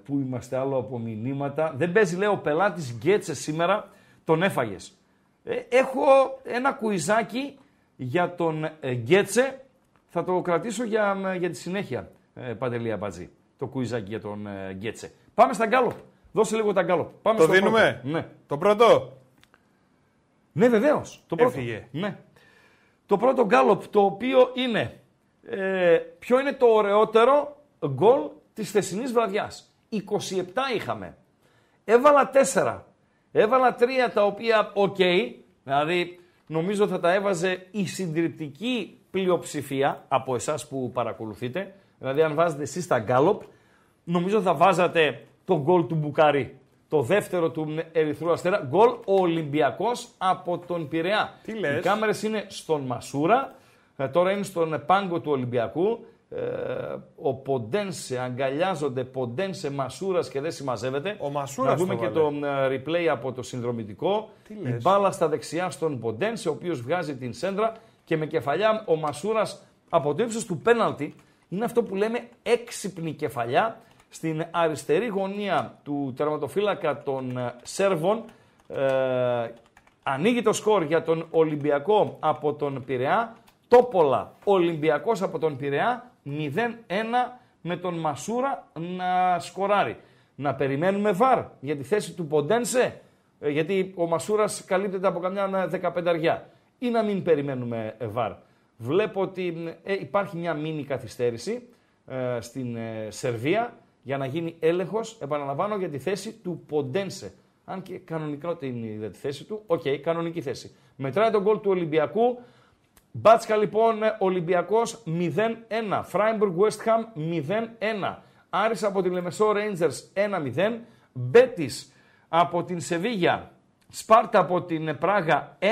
Πού είμαστε άλλο από μηνύματα. Δεν παίζει λέει ο πελάτης Γκέτσε σήμερα. Τον έφαγες. Έχω ένα κουιζάκι για τον Γκέτσε. Θα το κρατήσω για τη συνέχεια, Παντελή Αμπατζή. Το κουιζάκι για τον Γκέτσε. Πάμε στα γκάλοπ. Δώσε λίγο τα γκάλοπ. Πάμε το στο δίνουμε. Πρώτο. Ναι. Το πρώτο. Ναι βεβαίως. Το πρώτο. Ναι. Το πρώτο γκάλοπ το οποίο είναι ποιο είναι το ωραιότερο γκολ της θεσινής βραδιάς. 27 είχαμε. Έβαλα 4. Έβαλα 3 τα οποία ok, δηλαδή νομίζω θα τα έβαζε η συντριπτική πλειοψηφία από εσάς που παρακολουθείτε. Δηλαδή αν βάζετε εσείς τα γκάλοπ, νομίζω θα βάζατε το γκολ του Μπουκαρί. Το δεύτερο του Ερυθρού Αστέρα, γκολ ο Ολυμπιακός από τον Πειραιά. Τι λες? Οι κάμερες είναι στον Μασούρα, τώρα είναι στον πάγκο του Ολυμπιακού. Ο Ποντένσε, αγκαλιάζονται Ποντένσε, Μασούρας και δεν συμμαζεύεται. Ο Μασούρας. Να δούμε και το replay από το συνδρομητικό. Η μπάλα στα δεξιά στον Ποντένσε, ο οποίος βγάζει την σέντρα και με κεφαλιά ο Μασούρας από το ύψος του πέναλτι. Είναι αυτό που λέμε έξυπνη κεφαλιά στην αριστερή γωνία του τερματοφύλακα των Σέρβων. Ανοίγει το σκορ για τον Ολυμπιακό από τον Πειραιά. Τόπολα, Ολυμπιακός από τον Πειραιά. 0-1 με τον Μασούρα να σκοράρει. Να περιμένουμε βαρ για τη θέση του Ποντένσε, γιατί ο Μασούρας καλύπτεται από καμιά 15αριά. Ή να μην περιμένουμε βαρ. Βλέπω ότι υπάρχει μια μίνι καθυστέρηση στην Σερβία για να γίνει έλεγχος, επαναλαμβάνω, για τη θέση του Ποντένσε. Αν και κανονικά είναι τη θέση του, οκ, κανονική θέση. Μετράει τον γκολ του Ολυμπιακού. Μπάτσκα λοιπόν Ολυμπιακός 0-1, Φράιμπουργκ West Ham 0-1, Άρης από την Λεμεσό Rangers 1-0, Μπέτις από την Σεβίγια, Σπάρτα από την Πράγα 1-1,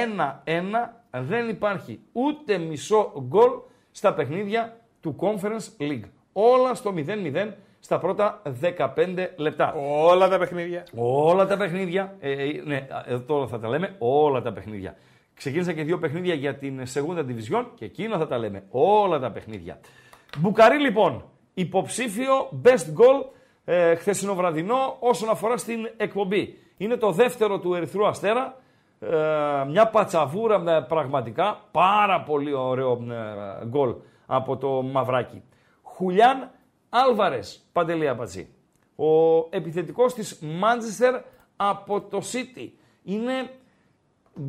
δεν υπάρχει ούτε μισό γκολ στα παιχνίδια του Conference League. Όλα στο 0-0 στα πρώτα 15 λεπτά. Όλα τα παιχνίδια. Όλα τα παιχνίδια, ναι, τώρα θα τα λέμε όλα τα παιχνίδια. Ξεκίνησα και 2 παιχνίδια για την Segunda Division και εκείνα θα τα λέμε. Όλα τα παιχνίδια. Μπουκαρί λοιπόν, υποψήφιο best goal χθεσινοβραδινό όσον αφορά στην εκπομπή. Είναι το δεύτερο του Ερυθρού Αστέρα. Μια πατσαβούρα πραγματικά. Πάρα πολύ ωραίο γκολ από το Μαυράκι. Χουλιάν Άλβαρες, Παντελή Αμπατζή. Ο επιθετικός της Manchester από το City. Είναι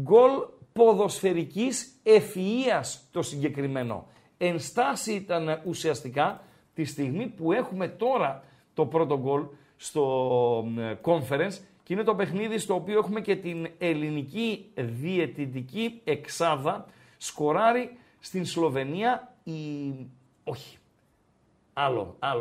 γκολ ποδοσφαιρικής ευφυΐας το συγκεκριμένο. Ενστάση ήταν ουσιαστικά τη στιγμή που έχουμε τώρα το πρώτο γκολ στο Conference και είναι το παιχνίδι στο οποίο έχουμε και την ελληνική διαιτητική εξάδα. Σκοράρει στην Σλοβενία η... όχι.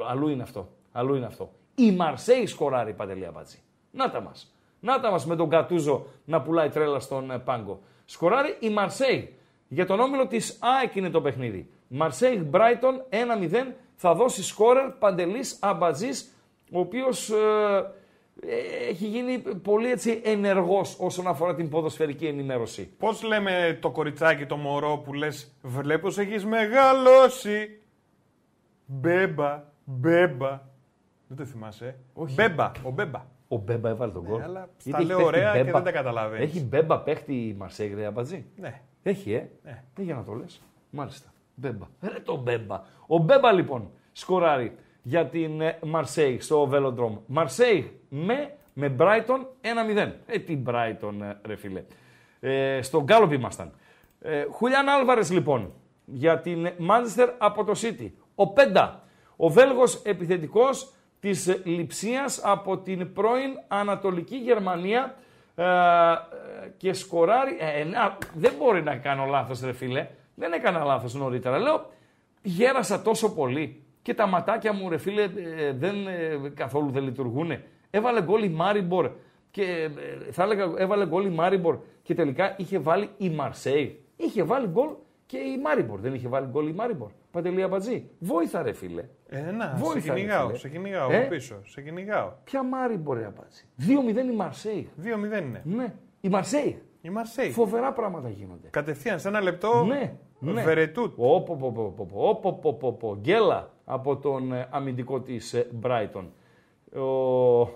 Αλλού είναι αυτό. Αλλού είναι αυτό. Η Μαρσέη σκοράρει, Παντελή Αμπατζή. Να τα μας με τον Κατούζο να πουλάει τρέλα στον πάγκο. Σκοράρει η Μαρσέη. Για τον όμιλο της ΑΕΚ είναι το παιχνίδι. Μαρσέη Μπράιτον 1-0 θα δώσει σκόρερ Παντελής Αμπατζής, ο οποίος έχει γίνει πολύ έτσι ενεργός όσον αφορά την ποδοσφαιρική ενημέρωση. Πώς λέμε το κοριτσάκι το μωρό που λες βλέπω σε έχεις μεγαλώσει. Μπέμπα. Δεν το θυμάσαι. Όχι. Μπέμπα. Ο Μπέμπα έβαλε τον γκολ. Αλλά τα λέω ωραία και δεν τα καταλαβαίνεις. Έχει Μπέμπα παίχτη η Μαρσέη, ρε Αμπατζή. Ναι. Έχει, ναι. Δεν για να το λες. Μάλιστα. Μπέμπα. Ρε το Μπέμπα. Ο Μπέμπα λοιπόν σκοράρει για την Μαρσέη στο Βέλοντρομ. Μαρσέη με Μπράιτον 1-0. Τι Μπράιτον, ρε φίλε. Στον γκάλοπ ήμασταν. Χουλιάν Άλβαρες λοιπόν για την Μάντσεστερ από το City. Ο Πέντα. Ο Βέλγος επιθετικός της Λιψίας από την πρώην Ανατολική Γερμανία και σκοράρει... δεν μπορεί να κάνω λάθος ρε φίλε, δεν έκανα λάθος νωρίτερα. Λέω γέρασα τόσο πολύ και τα ματάκια μου ρε φίλε καθόλου δεν λειτουργούνε. Έβαλε γκολ η Μάριμπορ και θα έλεγα έβαλε γκολ η Μάριμπορ και τελικά είχε βάλει η Μαρσέη. Είχε βάλει γκολ και η Μάριμπορ. Δεν είχε βάλει γκολ η Μάριμπορ. Παντελή Αμπατζή. Βόηθα ρε φίλε. Βόηθα, σε κυνηγάω πίσω. Σε κυνηγάω. Ποια Μάριμπορ ρε Αμπατζή. 2-0 η Μαρσέη. 2-0 είναι. Ναι. Η Μαρσέη. Φοβερά πράγματα γίνονται. Κατευθείαν σε ένα λεπτό. Ναι. Ναι. Βερετούτ. Γκέλα από τον αμυντικό της Brighton.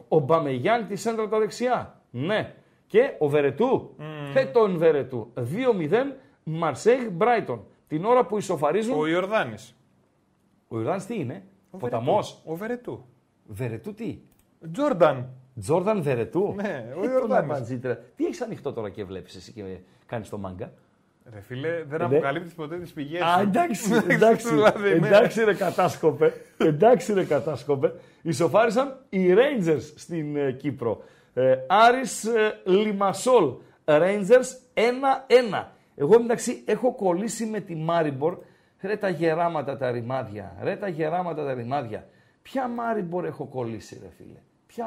Ο Μπαμεγιάν τη σέντρα τα δεξιά. Ναι. Και ο Βερετού. Τον Βερετού. 2-0 Μαρσέιγ Μπράιτον. Την ώρα που ισοφαρίζουν. Ο Ιορδάνης. Ο Ιορδάνης τι είναι. Ποταμός. Ο Βερετού. Βερετού τι. Τζόρνταν Βερετού. Ναι, ο Ιορδάνης. Τι έχεις ανοιχτό τώρα και βλέπεις εσύ και κάνεις το μάγκα. Ρε φίλε, δεν αποκαλύπτεις ποτέ τις πηγές. Α, εντάξει, ρε κατάσκοπε. Ισοφάρισαν οι Rangers στην Κύπρο. Άρης Λιμασόλ, Rangers 1-1. Εγώ μεταξύ έχω κολλήσει με τη Μάριμπορ. Ρε τα γεράματα τα ρημάδια. Ποια Μάριμπορ έχω κολλήσει ρε φίλε. Η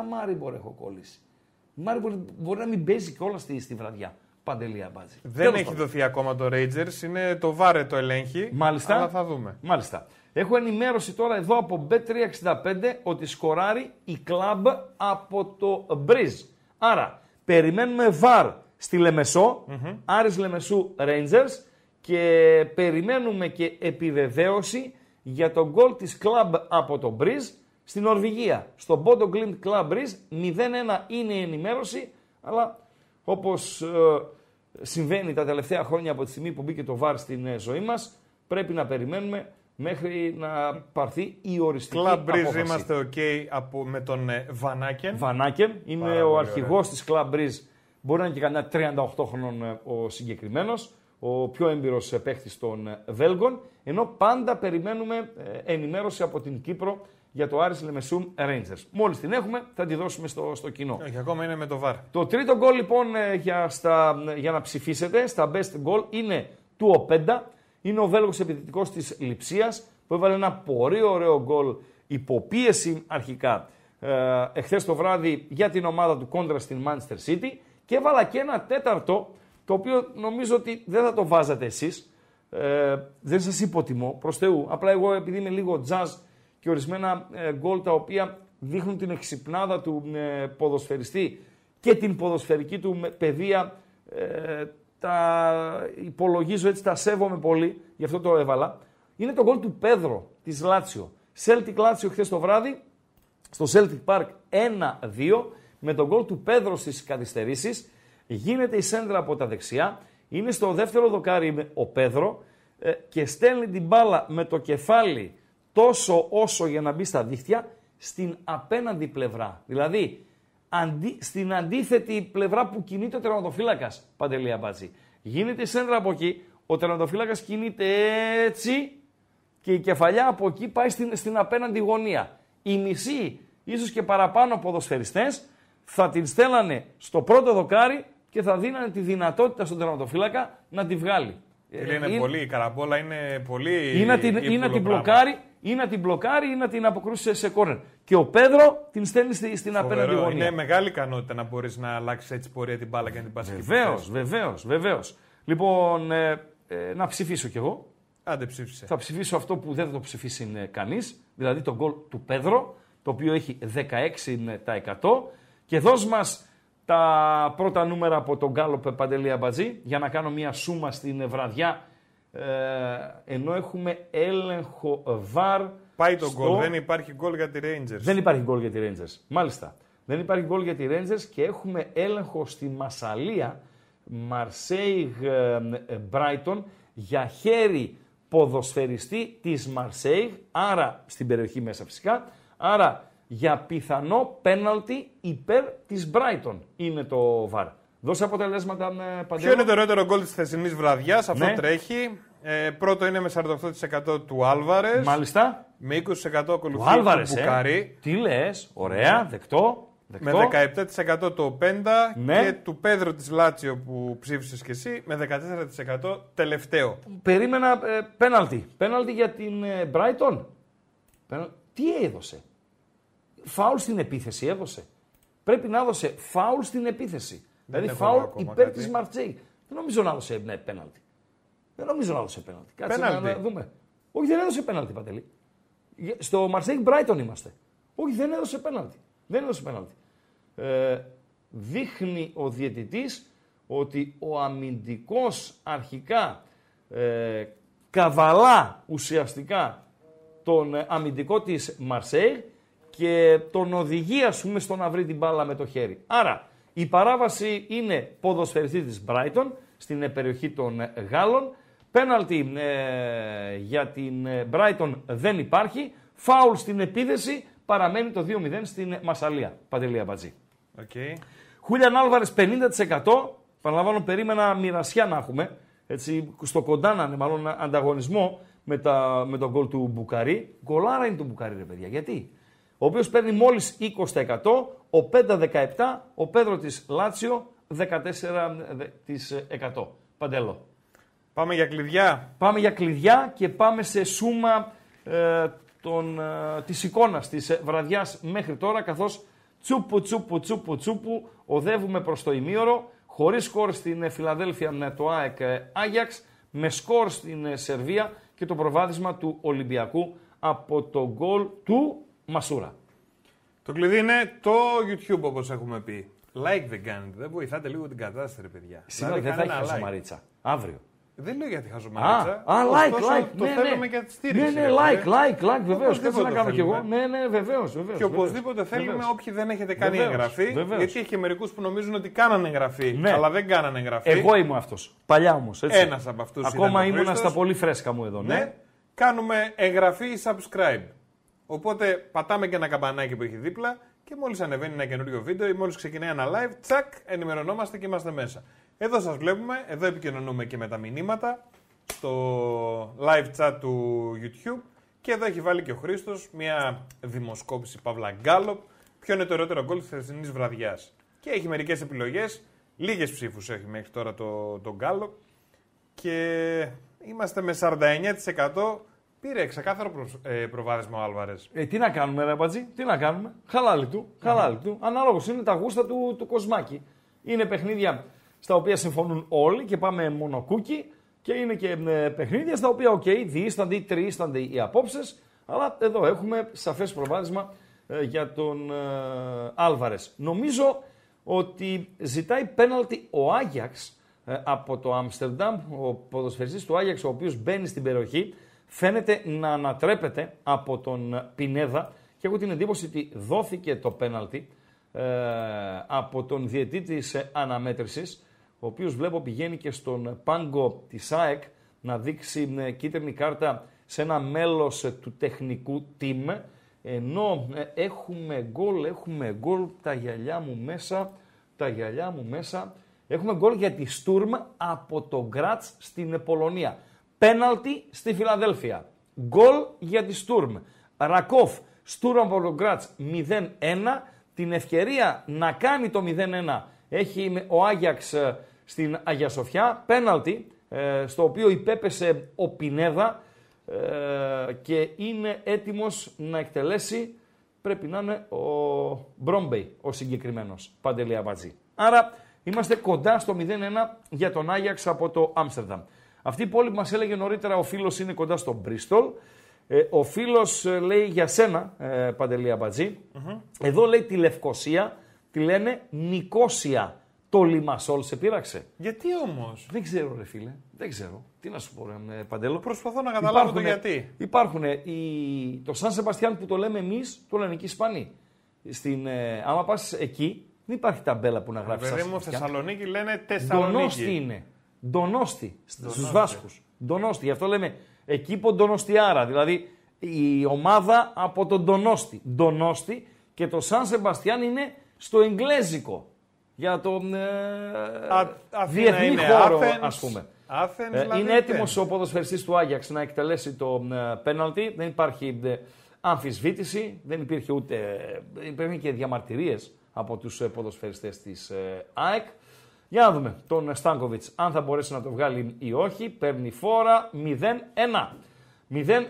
Μάριμπορ μπορεί να μην παίζει κιόλας στη βραδιά. Παντελία μπάζει. Δεν έχει δοθεί ακόμα το Rangers, είναι το βάρε το ελέγχει, αλλά θα δούμε. Μάλιστα. Έχω ενημέρωση τώρα εδώ από Bet365 ότι σκοράρει η κλαμπ από το Μπριζ. Άρα, περιμένουμε βάρ στη Λεμεσό, Άρης Λεμεσού Rangers και περιμένουμε και επιβεβαίωση για τον γκολ της κλαμπ από το Μπριζ στην Νορβηγία. Στο Bodo Glimt Club Μπριζ 0-1 είναι η ενημέρωση, αλλά όπως συμβαίνει τα τελευταία χρόνια από τη στιγμή που μπήκε το VAR στην ζωή μας, πρέπει να περιμένουμε μέχρι να πάρθει η οριστική απόφαση. Club Breeze είμαστε με τον Βανάκεν. Βανάκεν είναι ο αρχηγός της Club Breeze. Μπορεί να είναι και κανένα 38χρονο ο συγκεκριμένος, ο πιο έμπειρος παίχτης των Βέλγων, ενώ πάντα περιμένουμε ενημέρωση από την Κύπρο για το Άρης Λεμεσού Rangers. Μόλις την έχουμε, θα τη δώσουμε στο κοινό. Και ακόμα είναι με το VAR. Το τρίτο γκολ λοιπόν για να ψηφίσετε στα best goal είναι του Οπέντα. Είναι ο Βέλγος επιθετικός της Λιψίας που έβαλε ένα πολύ ωραίο γκολ υποπίεση αρχικά εχθές το βράδυ για την ομάδα του κόντρα στην Manchester City και έβαλα και ένα τέταρτο το οποίο νομίζω ότι δεν θα το βάζατε εσείς. Δεν σας υποτιμώ προς Θεού. Απλά εγώ επειδή είμαι λίγο jazz και ορισμένα γκολ τα οποία δείχνουν την εξυπνάδα του ποδοσφαιριστή και την ποδοσφαιρική του παιδεία τα υπολογίζω έτσι, τα σέβομαι πολύ, γι' αυτό το έβαλα. Είναι το γκολ του Πέδρο της Λάτσιο. Celtic Λάτσιο χθες το βράδυ στο Celtic Park 1-2 με τον γκολ του Πέδρο στις καθυστερήσεις. Γίνεται η σέντρα από τα δεξιά, είναι στο δεύτερο δοκάρι ο Πέδρο και στέλνει την μπάλα με το κεφάλι τόσο όσο για να μπει στα δίχτυα, στην απέναντι πλευρά. Δηλαδή, στην αντίθετη πλευρά που κινείται ο τερματοφύλακας, Παντελή Αμπάτση. Γίνεται η σέντρα από εκεί, ο τερματοφύλακας κινείται έτσι και η κεφαλιά από εκεί πάει στην απέναντι γωνία. Οι μισοί, ίσως και παραπάνω ποδοσφαιριστές, θα την στέλνανε στο πρώτο δοκάρι και θα δίνανε τη δυνατότητα στον τερματοφύλακα να τη βγάλει. Η καραμπόλα είναι πολύ. Ή να την μπλοκάρει ή να την αποκρούσει σε κόρνερ. Και ο Πέδρο την στέλνει στην απέναντι γωνία. Είναι μεγάλη ικανότητα να μπορείς να αλλάξεις έτσι πορεία την μπάλα και να την πας εκεί. Βεβαίως. Λοιπόν, να ψηφίσω κι εγώ. Άντε ψήφισε. Θα ψηφίσω αυτό που δεν θα το ψηφίσει κανείς, δηλαδή τον γκολ του Πέδρο, το οποίο έχει 16%. Και δώσ' μας τα πρώτα νούμερα από τον Γκάλοπ Παντελή Αμπατζή για να κάνω μια σούμα στην βραδιά. Ενώ έχουμε έλεγχο βαρ. Πάει το γκολ, δεν υπάρχει γκολ για τη Rangers. Μάλιστα. Δεν υπάρχει γκολ για τη Rangers και έχουμε έλεγχο στη Μασσαλία Μαρσέιγ Μπράιτον για χέρι ποδοσφαιριστή της Μαρσέιγ, άρα στην περιοχή μέσα φυσικά, άρα για πιθανό πέναλτι υπέρ της Μπράιτον είναι το βαρ. Δώσε αποτελέσματα, Παντέλο. Ποιο είναι το ωραιότερο γκολ της χθεσινής βραδιάς, αυτό τρέχει. Πρώτο είναι με 48% του Άλβαρες. Μάλιστα. Με 20% ακολουθεί ο Άλβαρες, το Μπουκάρι. Τι λες, ωραία, δεκτό. Με 17% το Πέντα και του Πέδρο της Λάτσιο που ψήφισες και εσύ με 14% τελευταίο. Περίμενα πέναλτι για την Brighton. Τι έδωσε? Φάουλ στην επίθεση έδωσε. Πρέπει να έδωσε φάουλ στην επίθεση. Δηλαδή φάουλ υπέρ της Μαρτζέη. Δεν νομίζω να έδωσε πέναλτι. Κάτσε να δούμε. Όχι, δεν έδωσε πέναλτι, Παντελή. Στο Μαρσέικ Μπράιτον είμαστε. Όχι, δεν έδωσε πέναλτι. Δείχνει ο διαιτητής ότι ο αμυντικός αρχικά καβαλά ουσιαστικά τον αμυντικό της Μαρσέικ και τον οδηγεί, ας πούμε, στο να βρει την μπάλα με το χέρι. Άρα, η παράβαση είναι ποδοσφαιριστή της Μπράιτον στην περιοχή των Γάλλων. Πέναλτι για την Brighton δεν υπάρχει. Φάουλ στην επίθεση, παραμένει το 2-0 στην Μασσαλία. Παντελία Μπατζή. Χούλιαν Άλβαρες 50%. Παραλαμβάνω, περίμενα μοιρασιά να έχουμε. Έτσι, στο κοντά να είναι, μάλλον ανταγωνισμό με τον γκολ του Μπουκαρί. Γκολάρα είναι του Μπουκαρί, ρε παιδιά. Γιατί? Ο οποίος παίρνει μόλις 20%. Ο Πέντα 17%. Ο Πέδρο της Λάτσιο 14%. Παντέλο. Πάμε για κλειδιά. Και πάμε σε σούμα της εικόνας της βραδιάς μέχρι τώρα, καθώς τσούπου οδεύουμε προς το ημίωρο, χωρίς σκορ στην Φιλαδέλφια με το ΑΕΚ Άγιαξ, με σκορ στην Σερβία και το προβάδισμα του Ολυμπιακού από το γκολ του Μασούρα. Το κλειδί είναι το YouTube, όπως έχουμε πει. Like δεν κάνετε, δεν βοηθάτε λίγο την κατάσταση, παιδιά. Σήμερα δεν θα έχει χασομαρίτσα. Αύριο. Δεν λέω για τη χαζομαρίτσα. Like. Το θέλουμε και τη στήριξη. Like, βεβαίως. Θέλω να κάνω κι εγώ. Βεβαίως. Και οπωσδήποτε θέλουμε όποιοι δεν έχετε κάνει εγγραφή. Γιατί έχει μερικούς που νομίζουν ότι κάνανε εγγραφή, αλλά δεν κάνανε εγγραφή. Εγώ ήμουν αυτός. Παλιά όμως. Ένας από αυτούς. Ακόμα ήμουν στα πολύ φρέσκα μου εδώ. Ναι. Κάνουμε εγγραφή ή subscribe. Οπότε πατάμε και ένα καμπανάκι που έχει δίπλα και μόλις ανεβαίνει ένα καινούριο βίντεο ή μόλις ξεκινάει ένα live, τσακ, ενημερωνόμαστε και είμαστε μέσα. Εδώ σας βλέπουμε, εδώ επικοινωνούμε και με τα μηνύματα, στο live chat του YouTube και εδώ έχει βάλει και ο Χρήστος μια δημοσκόπηση Παύλα Γκάλοπ, ποιο είναι το ωραιότερο γκολ της χθεσινής βραδιάς. Και έχει μερικές επιλογές, λίγες ψήφους έχει μέχρι τώρα το Γκάλοπ και είμαστε με 49%. Πήρε ξεκάθαρο προβάδισμα ο Άλβαρες. Τι να κάνουμε, ρε Μπατζή, Χαλάλι του. Ανάλογος είναι τα γούστα του Κοσμάκη. Είναι παιχνίδια στα οποία συμφωνούν όλοι και πάμε μονοκούκι και είναι και παιχνίδια στα οποία διήστανται ή τριήστανται οι απόψεις, αλλά εδώ έχουμε σαφές προβάδισμα για τον Άλβαρες. Νομίζω ότι ζητάει πέναλτι ο Άγιαξ από το Άμστερνταμ, ο ποδοσφαιριστής του Άγιαξ, ο οποίος μπαίνει στην περιοχή, φαίνεται να ανατρέπεται από τον Πινέδα και έχω την εντύπωση ότι δόθηκε το πέναλτι από τον διαιτητή της αναμέτρησης, ο οποίος βλέπω πηγαίνει και στον πάγκο της ΑΕΚ να δείξει κίτρινη κάρτα σε ένα μέλος του τεχνικού team, ενώ έχουμε γκολ, τα γυαλιά μου μέσα, έχουμε γκολ για τη Στουρμ από τον Γκράτς στην Πολωνία. Πέναλτι στη Φιλαδέλφια. Γκολ για τη Στουρμ. Ρακόφ, Στουρμ από τον Γκράτς 0-1. Την ευκαιρία να κάνει το 0-1 έχει ο Άγιαξ στην Αγία Σοφιά. Πέναλτι στο οποίο υπέπεσε ο Πινέδα και είναι έτοιμος να εκτελέσει. Πρέπει να είναι ο Μπρόμπεϊ ο συγκεκριμένος, Παντελία Μπατζή. Άρα είμαστε κοντά στο 0-1 για τον Άγιαξ από το Άμστερνταμ. Αυτή η πόλη που μας έλεγε νωρίτερα ο φίλος είναι κοντά στο Μπρίστολ. Ο φίλος λέει για σένα, Παντελία Μπατζή. Mm-hmm. Εδώ λέει τη Λευκοσία, τη λένε Νικόσια. Το Λιμασόλ σε πείραξε. Γιατί όμως? Δεν ξέρω, ρε φίλε. Τι να σου πω, ρε Παντέλο. Προσπαθώ να καταλάβω το γιατί. Υπάρχουν το Σαν Σεμπαστιάν που το λέμε εμείς, το λένε και οι Ισπανοί. Άμα πας εκεί, δεν υπάρχει ταμπέλα που να γράψει. Βέβαια, μου Θεσσαλονίκη λένε Θεσσαλονίκη. Ντονόστη είναι. Ντονόστη στους Βάσκους. Ντονόστη, γι' αυτό λέμε. Εκεί Ποντονοστιάρα, δηλαδή η ομάδα από τον Ντονόστη. Ντονόστη και το Σαν Σεμπαστιάν είναι στο εγγλέζικο. Για τον διεθνή χώρο, ας πούμε. Είναι έτοιμος ο ποδοσφαιριστής του Άγιαξ να εκτελέσει το πέναλτι. Δεν υπάρχει αμφισβήτηση, δεν υπήρχε ούτε. Υπήρχαν και διαμαρτυρίες από τους ποδοσφαιριστές της ΑΕΚ. Για να δούμε τον Στάνκοβιτς αν θα μπορέσει να το βγάλει ή όχι. Παίρνει φόρα 0-1. 0-1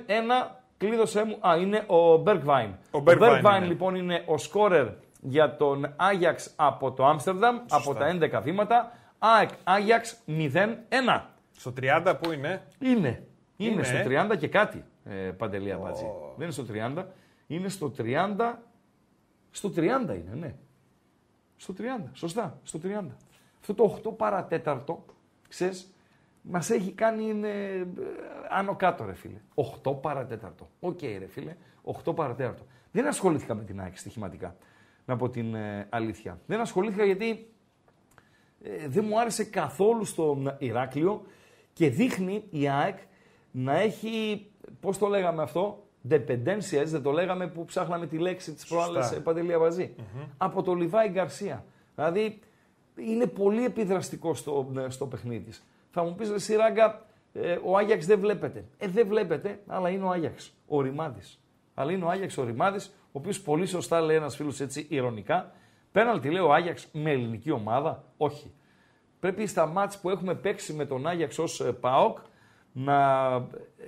κλείδωσέ μου. Α, είναι ο Bergwijn. Ο Bergwijn λοιπόν είναι ο σκόρερ για τον Άγιαξ από το Άμστερνταμ, από τα 11 βήματα. ΑΕΚ Άγιαξ 0-1. Στο 30 που είναι. Είναι στο 30 και κάτι, Παντελή Αμπατζή. Δεν είναι στο 30. Είναι στο 30. Στο 30 είναι, ναι. Στο 30, σωστά, στο 30. Αυτό το 8 παρατέταρτο, ξέρεις, μας έχει κάνει άνω κάτω ρε φίλε. 8 παρατέταρτο. Οκ ρε φίλε, 8 παρατέταρτο. Δεν ασχολήθηκα με την ΑΕΚ στοιχηματικά, να πω την αλήθεια. Δεν ασχολήθηκα γιατί δεν μου άρεσε καθόλου στο Ηράκλειο και δείχνει η ΑΕΚ να έχει, πώς το λέγαμε αυτό, dependencies, δεν το λέγαμε που ψάχναμε τη λέξη της προάλλες, Παντελή Αμπατζή, από το Λιβάι Γκαρσία. Δηλαδή, είναι πολύ επιδραστικό στο παιχνίδι της. Θα μου πεις, ρε Σιράγκα, ο Άγιαξ δεν βλέπετε. Δεν βλέπετε, αλλά είναι ο Άγιαξ, ο Ρημάδης. Αλλά είναι ο Άγιαξ ο Ρημάδης, ο οποίος πολύ σωστά λέει ένας φίλος έτσι ειρωνικά, πέναλτι λέει ο Άγιαξ με ελληνική ομάδα, όχι. Πρέπει στα μάτς που έχουμε παίξει με τον Άγιαξ ως ΠΑΟΚ να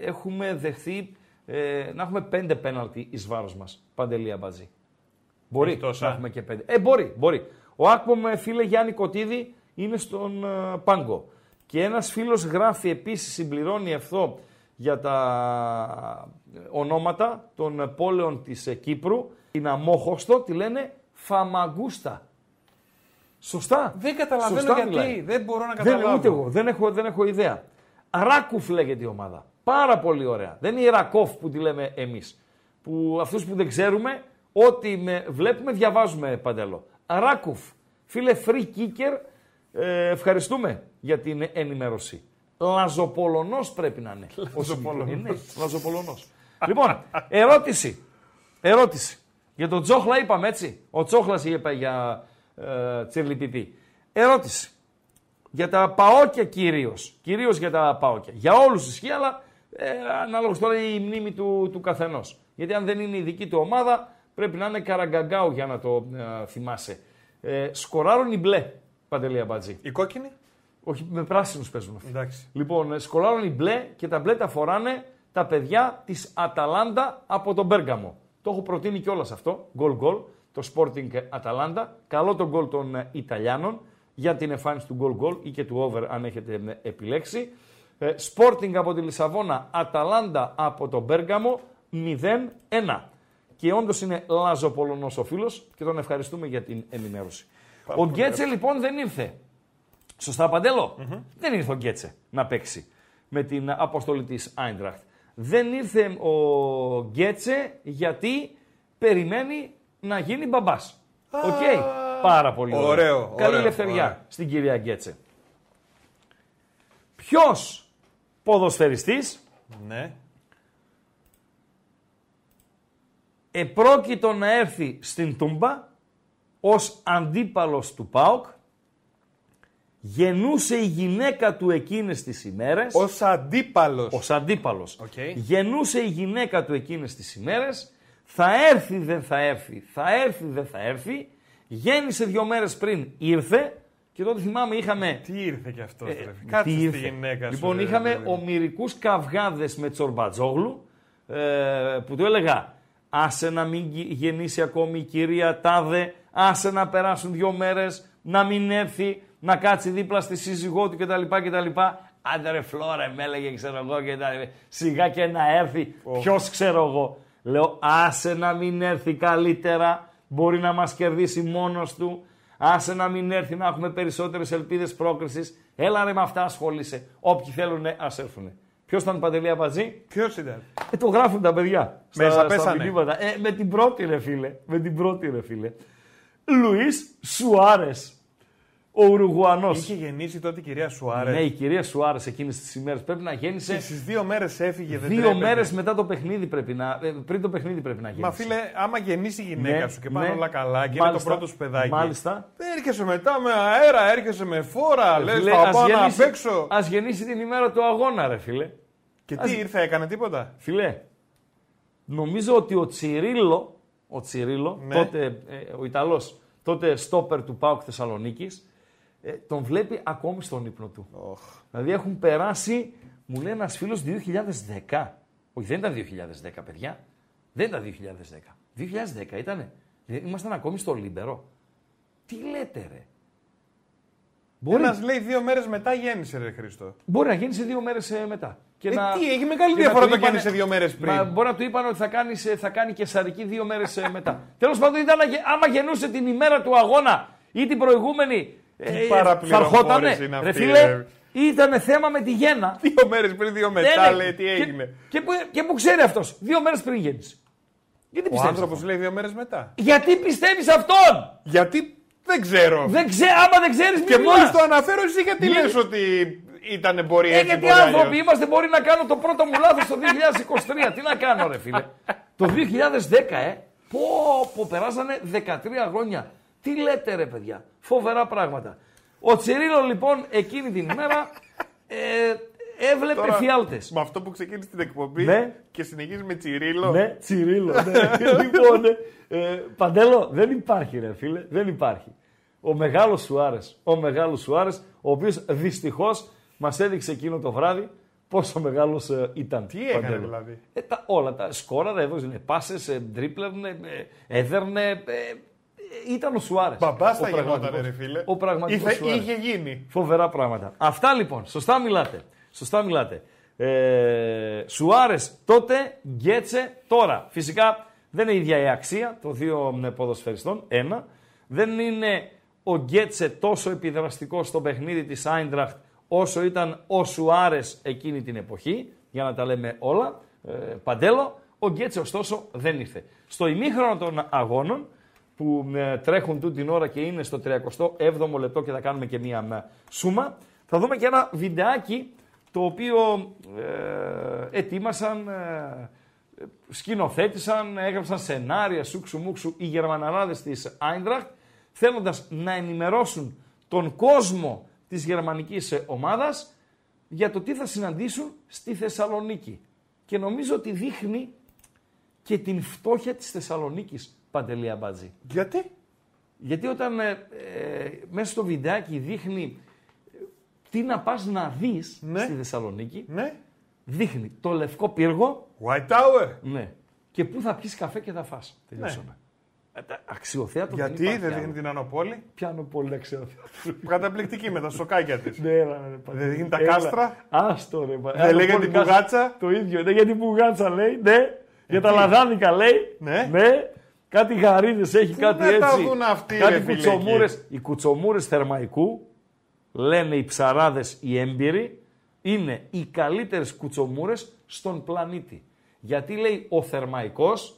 έχουμε δεχθεί, να έχουμε 5 πέναλτι εις βάρος μας, Παντελή Αμπατζή. Μπορεί να έχουμε και 5. Μπορεί. Ο Άκπομ, φίλε Γιάννη Κωτίδη, είναι στον Πάγκο. Και ένας φίλος γράφει επίσης, συμπληρώνει αυτό για τα ονόματα των πόλεων της Κύπρου. Την Αμόχωστο τη λένε Φαμαγκούστα. Σωστά. Δεν καταλαβαίνω σωστά, γιατί. Δηλαδή. Δεν μπορώ να καταλάβω. Ούτε εγώ. Δεν έχω ιδέα. Ράκουφ λέγεται η ομάδα. Πάρα πολύ ωραία. Δεν είναι η Ρακόφ που τη λέμε εμείς. Που αυτούς που δεν ξέρουμε, ό,τι βλέπουμε, διαβάζουμε Παντέλο. Ράκουφ. Φίλε free kicker, ευχαριστούμε για την ενημέρωση. Λαζοπολωνός πρέπει να είναι. Λαζοπολωνός. Λοιπόν, ερώτηση. Για τον Τσόχλα είπαμε έτσι. Ο Τσόχλας είπε για τσιρλιπιπί. Ερώτηση. Για τα παόκια κυρίως για τα παόκια. Για όλους ισχύει, αλλά ανάλογος τώρα η μνήμη του καθενός. Γιατί αν δεν είναι η δική του ομάδα, πρέπει να είναι καραγκαγκάου για να το θυμάσαι. Σκοράρουν οι μπλε, Παντελή Αμπατζή. Οι κόκκινοι. Όχι, με πράσινους παίζουν αυτοί. Εντάξει. Λοιπόν, σκοράρουν οι μπλε και τα μπλε τα φοράνε τα παιδιά της Αταλάντα από τον Πέργαμο. Το έχω προτείνει κιόλας αυτό, γκολ, το Sporting Atalanta. Καλό το γκολ των Ιταλιάνων για την εμφάνιση του γκολ ή και του over αν έχετε επιλέξει. Sporting από τη Λισαβόνα, Αταλάντα από τον Πέργαμο, 0-1. Και όντως είναι λαζοπολωνός ο φίλος και τον ευχαριστούμε για την ενημέρωση. Ο Γκέτσε λοιπόν δεν ήρθε. Σωστά, Παντέλο. Δεν ήρθε ο Γκέτσε να παίξει με την αποστολή της Άιντραχτ. Δεν ήρθε ο Γκέτσε γιατί περιμένει να γίνει μπαμπάς. Οκ. Πάρα πολύ ωραίο. Καλή ελευθεριά στην κυρία Γκέτσε. Ποιος ποδοσφαιριστής επρόκειτο να έρθει στην Τούμπα ως αντίπαλος του ΠΑΟΚ, γεννούσε η γυναίκα του εκείνες τις ημέρες. Ως αντίπαλος. Okay. Γεννούσε η γυναίκα του εκείνες τις ημέρες. Θα έρθει, δεν θα έρθει. Γέννησε 2 μέρες πριν, ήρθε. Και τότε θυμάμαι είχαμε... Τι ήρθε κι αυτό, κάτσε στη γυναίκα σου. Λοιπόν, είχαμε ομηρικούς καυγάδες με Τσορμπατζόγλου, που του έλεγα άσε να μην γεννήσει ακόμη η κυρία Τάδε, άσε να περάσουν 2 μέρες, να μην έρθει, να κάτσει δίπλα στη σύζυγό του κτλ. Άντε ρε Φλόρε, με έλεγε, ξέρω εγώ, κτλ. Σιγά και να έρθει, ποιος ξέρω εγώ. Λέω, άσε να μην έρθει καλύτερα, μπορεί να μας κερδίσει μόνος του. Άσε να μην έρθει, να έχουμε περισσότερες ελπίδες πρόκρισης. Έλα ρε με αυτά ασχολείσαι, όποιοι θέλουν ας έρθουνε. Ποιος ήταν, Παντελή Αμπατζή? Ποιος ήταν? Το γράφουν τα παιδιά. Μέσα πέσανε. Με την πρώτη ρε φίλε. Λουίς Σουάρες. Ο Ουρουγουανός. Είχε γεννήσει τότε η κυρία Σουάρες. Ναι, η κυρία Σουάρες εκείνες τις ημέρες. Πρέπει να γέννησε. Και στις 2 μέρες έφυγε. 2 μέρες μετά το παιχνίδι πρέπει να. Πριν το παιχνίδι πρέπει να γέννησε. Μα φίλε, άμα γεννήσει η γυναίκα σου και πάνε όλα καλά και είναι το πρώτο σου παιδάκι. Μάλιστα. Δεν έρχεσαι μετά με αέρα, έρχεσαι με φόρα, λες θα πάω να παίξω. Ας γεννήσει την ημέρα του αγώνα ρε φίλε. Και τι ήρθε, έκανε τίποτα. Φίλε, νομίζω ότι ο Τσιρίλο, ναι. Τότε, ο Ιταλός, τότε στόπερ του ΠΑΟΚ Θεσσαλονίκης, τον βλέπει ακόμη στον ύπνο του. Oh. Δηλαδή έχουν περάσει, μου λέει ένας φίλος, 2010. Όχι, δεν ήταν 2010 παιδιά. Δεν ήταν 2010. 2010 ήτανε. Ήμασταν ακόμη στο Λίμπερο. Τι λέτε ρε. Ένας λέει 2 μέρες μετά γέννησε ρε Χρήστο. Μπορεί να γέννησε 2 μέρες μετά. Τι, έχει μεγάλη διαφορά το γέννησε 2 μέρες πριν. Μα, μπορεί να του είπαν ότι θα κάνει κεσαρική 2 μέρες μετά. Τέλος πάντων, ήταν, άμα γεννούσε την ημέρα του αγώνα ή την προηγούμενη. Θα αρχότανε. Ρε φίλε, ήταν θέμα με τη γέννα. 2 μέρες πριν, 2 μετά λέει, τι έγινε. Και που ξέρει αυτός, 2 μέρες πριν γέννησε. Γιατί ο άνθρωπος λέει 2 μέρες μετά. Γιατί πιστεύεις αυτόν. Γιατί δεν ξέρω. Άμα δεν ξέρεις, και μόλις το αναφέρω, εσύ γιατί λες ότι ήτανε μπορεί έτσι. Γιατί άνθρωποι είμαστε, μπορεί να κάνω το πρώτο μου λάθος το 2023. Τι να κάνω ρε φίλε. Το 2010 περάσανε 13 χρόνια. Τι λέτε ρε παιδιά. Φοβερά πράγματα. Ο Τσιρίλο λοιπόν εκείνη την ημέρα έβλεπε τώρα, φιάλτες. Με αυτό που ξεκίνησε την εκπομπή, ναι. Και συνεχίζει με Τσιρίλο. Ναι, Τσιρίλο. Ναι. Λοιπόν, Παντέλο, δεν υπάρχει ρε φίλε. Δεν υπάρχει. Ο μεγάλος Σουάρες, ο οποίος δυστυχώς μας έδειξε εκείνο το βράδυ πόσο μεγάλος ήταν. Τι έκανε δηλαδή. Όλα τα σκόραδα εδώ είναι πάσες, ντρίπλερνε, έδερνε. Ήταν ο Σουάρες. Μπαμπάς θα γινόταν ρε φίλε. Ο πραγματικός Σουάρες. Είχε γίνει. Φοβερά πράγματα. Αυτά λοιπόν, σωστά μιλάτε. Σουάρες τότε, Γκέτσε τώρα. Φυσικά δεν είναι η ίδια η αξία των δύο ποδοσφαιριστών, ένα. Δεν είναι ο Γκέτσε τόσο επιδραστικός στο παιχνίδι της Άιντραχτ όσο ήταν ο Σουάρες εκείνη την εποχή, για να τα λέμε όλα, Παντέλο. Ο Γκέτσε ωστόσο δεν ήρθε. Στο ημίχρονο των αγώνων, που τρέχουν τούτη την ώρα και είναι στο 37ο λεπτό και θα κάνουμε και μία σούμα, θα δούμε και ένα βιντεάκι το οποίο ετοίμασαν, σκηνοθέτησαν, έγραψαν σενάρια σουξουμούξου οι Γερμαναράδες της Άιντραχτ, θέλοντας να ενημερώσουν τον κόσμο της γερμανικής ομάδας για το τι θα συναντήσουν στη Θεσσαλονίκη. Και νομίζω ότι δείχνει και την φτώχεια της Θεσσαλονίκης, Παντελία Μπάτζη. Γιατί? Γιατί όταν μέσα στο βιντεάκι δείχνει τι να πας να δεις, ναι, στη Θεσσαλονίκη, ναι, δείχνει το Λευκό Πύργο, White Tower, ναι, και πού θα πιεις καφέ και θα φας. Τελειώσαμε. Ναι. Αξιοθέατο. Γιατί δεν δείχνει την Ανοπόλη. Ποια Ανοπόλη, αξιοθέατο. Καταπληκτική με τα σοκάκια της. Ναι, δεν δείχνει τα κάστρα. Άστο ρε. Δεν λέει για την πουγάτσα. Το ίδιο. Ναι, για την πουγάτσα λέει. Ναι. Για τα λαδάνικα λέει. Ναι. Κάτι γαρίδες έχει, τι κάτι έτσι. Τα δουν αυτοί, κάτι κουτσομούρες. Οι κουτσομούρες Θερμαϊκού, λένε οι ψαράδες οι έμπειροι, είναι οι καλύτερες κουτσομούρες στον πλανήτη. Γιατί λέει ο Θερμαϊκός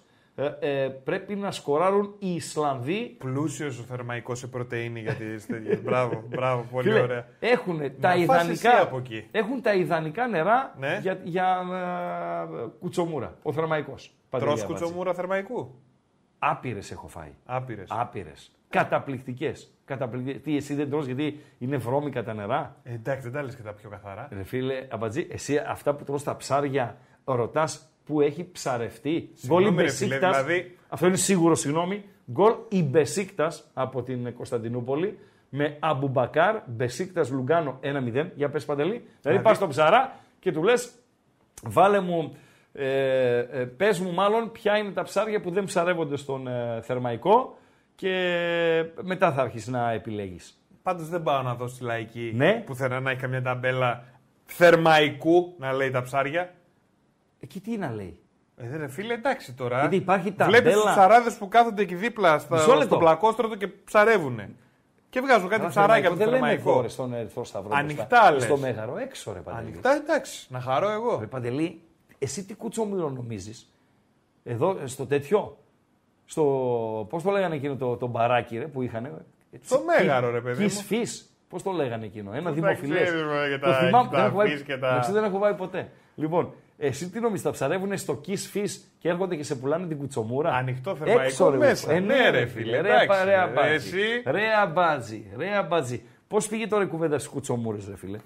πρέπει να σκοράρουν οι Ισλανδοί. Πλούσιος ο Θερμαϊκός σε πρωτεΐνη για τις τέτοιες. Μπράβο, πολύ ωραία. Έχουν τα ιδανικά νερά, ναι, για κουτσομούρα. Ο Θερμαϊκός. Τρως κουτσομούρα Θερμαϊκού. Άπειρες έχω φάει. Άπειρες. Καταπληκτικές. Τι, εσύ δεν τρως γιατί είναι βρώμικα τα νερά. Εντάξει, δεν τα λες και τα πιο καθαρά. Ρε φίλε, Αμπατζή, εσύ αυτά που τρως τα ψάρια ρωτάς που έχει ψαρευτεί. Γκολ η Μπεσίκτας, δηλαδή... Αυτό είναι σίγουρο, συγγνώμη. Γκολ η Μπεσίκτας από την Κωνσταντινούπολη με Αμπουμπακάρ, Μπεσίκτας Λουγκάνο 1-0. Για πες, Παντελή. Δηλαδή πας στον ψαρά και του λες, βάλε μου. Πες μου μάλλον ποια είναι τα ψάρια που δεν ψαρεύονται στον Θερμαϊκό και μετά θα αρχίσεις να επιλέγεις. Πάντως δεν πάω να δω στη Λαϊκή, ναι, που θέλω να έχει καμιά ταμπέλα Θερμαϊκού να λέει τα ψάρια. Εκεί τι να λέει. Ρε φίλε, εντάξει τώρα. Γιατί υπάρχει ταμπέλα. Βλέπεις τους ψαράδες που κάθονται εκεί δίπλα στο πλακόστρωτο και ψαρεύουνε. Και βγάζω κάτι ψαράκι από το Θερμαϊκό. Στον Ερυθρό Σταυρό. Ανοιχτά λες. Στο Μέγαρο έξω, ρε Παντελή. Ανοιχτά, εντάξει, να χαρώ εγώ. Ρε Παντελή. Εσύ τι κουτσομύρο νομίζεις, εδώ στο τέτοιο, στο πώς το λέγανε εκείνο το μπαράκι ρε, που είχανε. Στο Μέγαρο ρε παιδί μου. Κις-φις, πώς το λέγανε εκείνο, ένα δημοφιλές. Το θυμάμαι, δεν έχω πάει ποτέ. Λοιπόν, Εσύ τι νομίζεις, τα ψαρεύουν στο Kiss Fish και έρχονται και σε πουλάνε την κουτσομούρα. Ανοιχτό θερμαϊκό μέσα. Ναι, ρε φίλε. Ρε μπάτζι. Πώς πήγε τώρα η κουβέντα στις κουτσομούρες, ρε φίλε.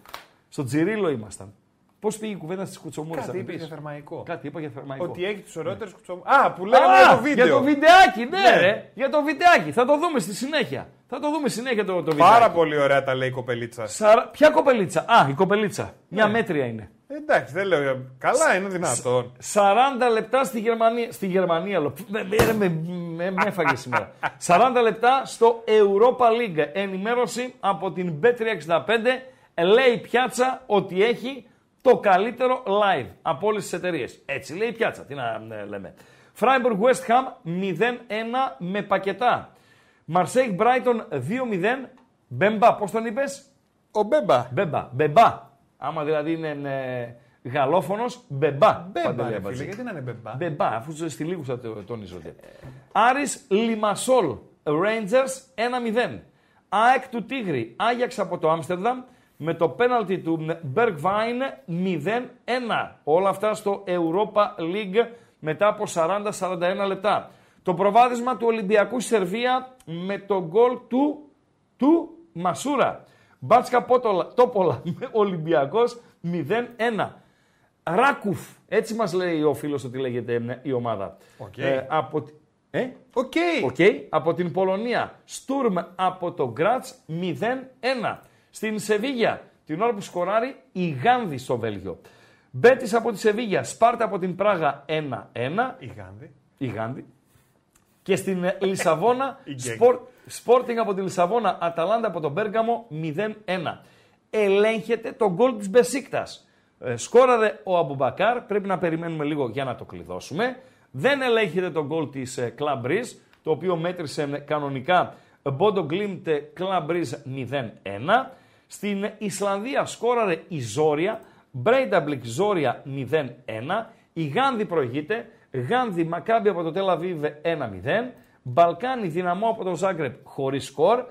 Στο Τζιρίλο ήμασταν. Πώς πήγε η κουβέντα στις κουτσομούρες. Κάτι είπε για θερμαϊκό. Κάτι είπα για θερμαϊκό. Ότι έχει τους ωραιότερες κουτσομούρες. Α, πουλάμε για το βίντεο. Για το βιντεάκι, ναι, ρε. Για το βιντεάκι. Θα το δούμε στη συνέχεια. Θα το δούμε συνέχεια το βιντεάκι. Πάρα πολύ ωραία τα λέει η κοπελίτσα. Ποια κοπελίτσα. Α, η κοπελίτσα. Μια μέτρια είναι. Εντάξει, δεν λέω. Καλά, είναι δυνατόν. 40 λεπτά στη Γερμανία. Στη Γερμανία, με έφαγε σήμερα. 40 λεπτά στο Europa League. Ενημέρωση από την Bet365. Λέει η πιάτσα ότι έχει το καλύτερο live από όλες τις εταιρείες. Έτσι λέει η πιάτσα. Τι να λέμε. Freiburg West Ham 0-1 με πακετά. Marseille Brighton 2-0. Μπέμπα, πώς τον είπες? Ο Μπέμπα. Μπέμπα. Άμα δηλαδή είναι γαλλόφωνος, μπεμπά. Μπέμπα, ρε φίλε, γιατί να είναι μπεμπά. Μπεμπά, αφού στη λίγους θα τονίζονται. Άρης Λιμασόλ, Rangers 1-0. ΑΕΚ του Τίγρη, Άγιαξ από το Άμστερνταμ, με το πέναλτι του Bergwijn 0-1. Όλα αυτά στο Europa League μετά από 40-41 λεπτά. Το προβάδισμα του Ολυμπιακού Σερβία με το γκολ του Μασούρα. Μπάτσκα Τόπολα, Ολυμπιακός 0-1. Ράκουφ, έτσι μας λέει ο φίλος ότι λέγεται η ομάδα. Okay. Από την Πολωνία, Στουρμ από το Γκράτς 0-1. Στην Σεβίγια, την ώρα που σκοράρει η Γάνδη στο Βέλγιο. Μπέτις από τη Σεβίγια, Σπάρτα από την Πράγα 1-1. Η Γάνδη. Και στην Λισαβόνα, Sporting από τη Λισαβόνα, Αταλάντα από τον Μπέργαμο 0-1. Ελέγχεται το γκολ της Μπεσίκτας. Σκόραρε ο Αμπουμπακάρ, πρέπει να περιμένουμε λίγο για να το κλειδώσουμε. Δεν ελέγχεται το γκολ της Club Brugge, το οποίο μέτρησε κανονικά Bodo Glimt Club Brugge 0-1. Στην Ισλανδία σκόραρε η Ζόρια, Breiðablik Ζόρια 0-1. Η Γάνδη προηγείται, Γάνδη Μακάμπι από το Τελ Αβίβ 1-0. Μπαλκάνι Δυναμό από το Ζάγκρεπ χωρίς σκορ.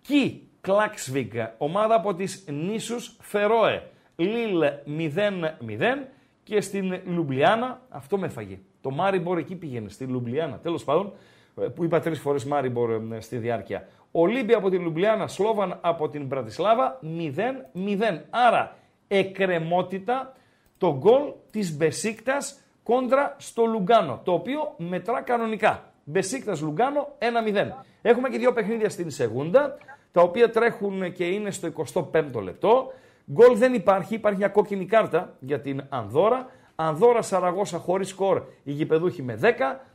Κι Κλάξβιγκ, ομάδα από τις νήσους Φερόε. Λίλ 0-0 και στην Λουμπλιάνα, αυτό με έφαγε. Το Μάριμπορ εκεί πήγαινε, στη Λουμπλιάνα. Τέλος πάντων, που είπα 3 φορές Μάριμπορ στη διάρκεια. Ολύμπια από την Λουμπλιάνα, Σλόβαν από την Μπρατισλάβα 0-0. Άρα, εκκρεμότητα το γκολ της Μπεσίκτας κόντρα στο Λουγκάνο, το οποίο μετρά κανονικά. Μπεσίκτας Λουγκάνο 1-0. Έχουμε και 2 παιχνίδια στην Σεγούντα, τα οποία τρέχουν και είναι στο 25ο λεπτό. Γκολ δεν υπάρχει, υπάρχει μια κόκκινη κάρτα για την Ανδόρα. Ανδόρα Σαραγώσα χωρίς σκορ, οι γηπεδούχοι με 10.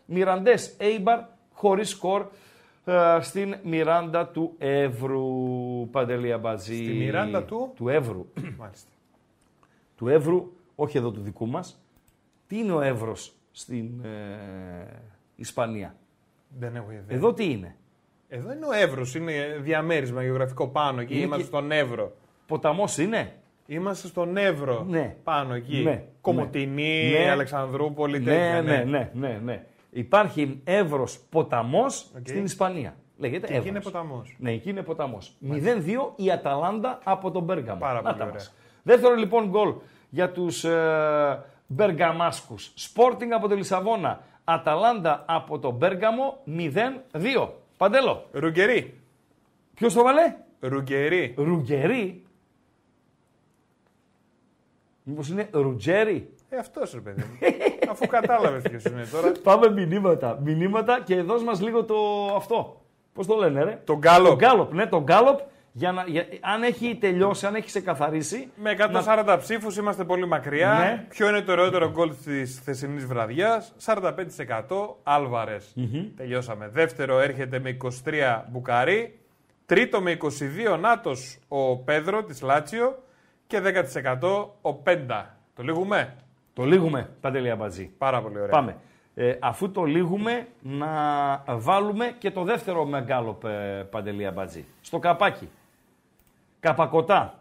Μιραντές Έιμπαρ χωρίς σκορ στην Μιράντα του Εύρου. Παντελή Αμπατζή. Στη Μιράντα του Εύρου. Μάλιστα. Του Εύρου, όχι εδώ του δικού μας. Τι είναι ο Εύρος στην Ισπανία? Δεν έχω ιδέα. Εδώ τι είναι? Εδώ είναι ο Εύρος, είναι διαμέρισμα γεωγραφικό πάνω εκεί. Είμαστε στον Εύρο. Ποταμός είναι? Είμαστε στον Εύρο, ναι. Πάνω εκεί. Ναι. Κομοτηνή, ναι. Αλεξανδρούπολη, τέτοια. Ναι. Υπάρχει Εύρος ποταμός στην Ισπανία. Λέγεται Εύρος. Εκεί είναι ποταμός. Ναι, εκεί είναι ποταμός. 0-2 η Αταλάντα από τον Μπέργαμο. Πάρα πολύ ωραία. Δεύτερο λοιπόν γκολ για τους Μπεργαμάσκους. Sporting από τη Λισαβόνα. Αταλάντα από τον Μπέργαμο 0-2. Παντέλο. Ρουγκερί. Ποιος το βάλε? Ρουγκερί. Μήπως είναι Ρουτζέρι? Αυτός ρε παιδί μου. Αφού κατάλαβες ποιος είναι τώρα. Πάμε μηνύματα. Μηνύματα και δώσ' μας λίγο το αυτό. Πώς το λένε ρε? Το γκάλοπ. Το γκάλοπ. Αν έχει τελειώσει, αν έχει ξεκαθαρίσει. Με 140 ψήφους είμαστε πολύ μακριά. Ναι. Ποιο είναι το ωραιότερο γκολ της θεσινής βραδιάς? 45% Άλβαρες. Τελειώσαμε. Δεύτερο έρχεται με 23 Μπουκαρί. Τρίτο με 22 Νάτος ο Πέδρο της Λάτσιο. Και 10% ο Πέντα. Το λίγουμε. Το λίγουμε, Παντελή Αμπατζή. Πάρα πολύ ωραία. Πάμε. Αφού το λίγουμε, να βάλουμε και το δεύτερο μεγάλο Παντελή Αμπατζή. Στο καπάκι. Καπακωτά.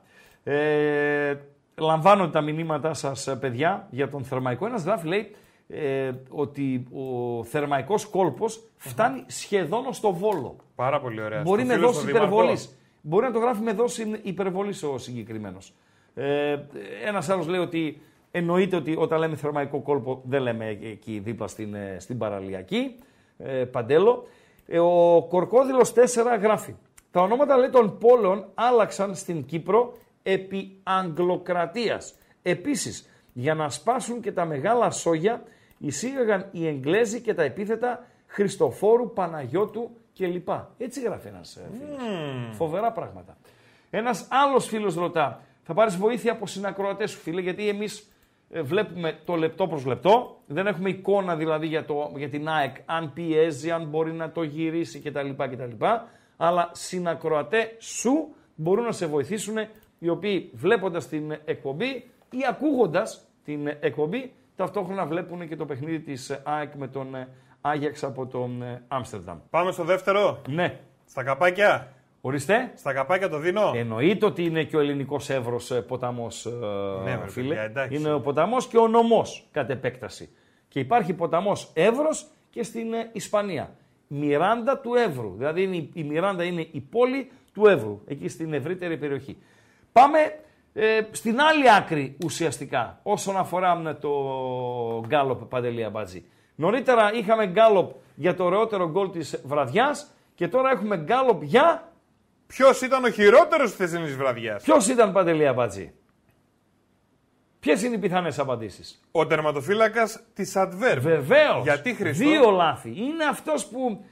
Λαμβάνω τα μηνύματά σας, παιδιά, για τον θερμαϊκό. Ένας γράφει, λέει, ότι ο θερμαϊκός κόλπος φτάνει σχεδόν στο Βόλο. Πάρα πολύ ωραία. Μπορεί με δόση υπερβολής. Μπορεί να το γράφει με δόση υπερβολής ο συγκεκριμένος. Ένας άλλος λέει ότι Εννοείται ότι όταν λέμε Θερμαϊκό Κόλπο δεν λέμε εκεί δίπλα στην παραλιακή, Παντέλο. Ο Κορκόδηλος 4 γράφει. Τα ονόματα λέει των πόλεων άλλαξαν στην Κύπρο επί Αγγλοκρατίας. Επίσης, για να σπάσουν και τα μεγάλα σόγια, εισήγαγαν οι Εγγλέζοι και τα επίθετα Χριστοφόρου, Παναγιώτου κλπ. Έτσι γράφει ένας φίλος. Φοβερά πράγματα. Ένας άλλος φίλος ρωτά, θα πάρεις βοήθεια από συνακροατές σου φίλε, γιατί εμείς βλέπουμε το λεπτό προς λεπτό, δεν έχουμε εικόνα δηλαδή για την ΑΕΚ, αν πιέζει, αν μπορεί να το γυρίσει κτλ. Αλλά συνακροατές σου μπορούν να σε βοηθήσουν, οι οποίοι βλέποντας την εκπομπή ή ακούγοντας την εκπομπή, ταυτόχρονα βλέπουν και το παιχνίδι της ΑΕΚ με τον Άγιαξ από τον Άμστερνταμ. Πάμε στο δεύτερο. Ναι. Στα καπάκια. Ορίστε. Στα καπάκια το δίνω. Εννοείται ότι είναι και ο ελληνικός εύρος ποταμός, ναι, φίλε. Παιδιά, είναι ο ποταμός και ο νομός κατ' επέκταση. Και υπάρχει ποταμός Εύρος και στην Ισπανία. Μιράντα του Εύρου. Δηλαδή η Μιράντα είναι η πόλη του Εύρου, εκεί στην ευρύτερη περιοχή. Πάμε στην άλλη άκρη ουσιαστικά όσον αφορά το γκάλοπ, Παντελή Αμπάτζη. Νωρίτερα είχαμε γκάλοπ για το ωραιότερο γκολ της βραδιάς και τώρα έχουμε γκάλοπ για... Ποιος ήταν ο χειρότερος της θεσινής βραδιάς. Ποιος ήταν, Παντελή Αμπάτζη. Ποιες είναι οι πιθανές απαντήσεις. Ο τερματοφύλακας της Αντβέρπ. Βεβαίως. Γιατί, Χριστό? Δύο λάθη. Είναι αυτός που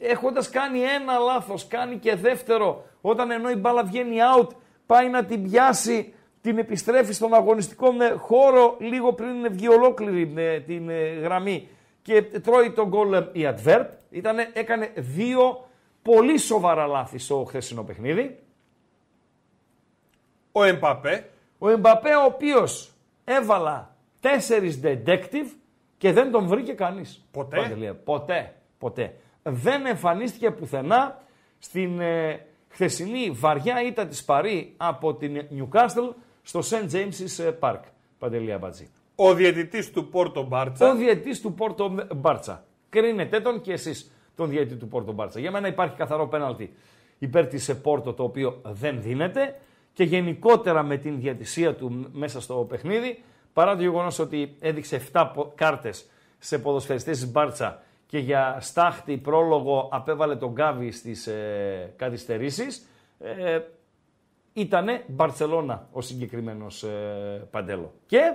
έχοντας κάνει ένα λάθος, κάνει και δεύτερο, όταν ενώ η μπάλα βγαίνει out, πάει να την πιάσει, την επιστρέφει στον αγωνιστικό χώρο λίγο πριν βγει ολόκληρη την γραμμή και τρώει τον γκολ η Αντβέρπ. Έκανε δύο πολύ σοβαρά λάθη στο χθεσινό παιχνίδι. Ο Εμπαπέ ο οποίος έβαλα 4 detective και δεν τον βρήκε κανείς. Ποτέ. Δεν εμφανίστηκε πουθενά στην χθεσινή βαριά ήττα της Παρί από την Newcastle στο St. James's Park, Παντελή Αμπατζή. Ο διαιτητής του Πόρτο Μπάρτσα. Κρίνετε τον και εσείς τον διαιτητή του Πόρτο Μπάρτσα. Για μένα υπάρχει καθαρό πέναλτι υπέρ της Πόρτο, το οποίο δεν δίνεται, και γενικότερα με την διαιτησία του μέσα στο παιχνίδι, παρά το γεγονός ότι έδειξε 7 κάρτες σε ποδοσφαιριστές της Μπάρτσα και για στάχτη πρόλογο απέβαλε τον Γκάβι στις καθυστερήσεις, ήτανε Μπαρτσελώνα ο συγκεκριμένος Παντέλο. Και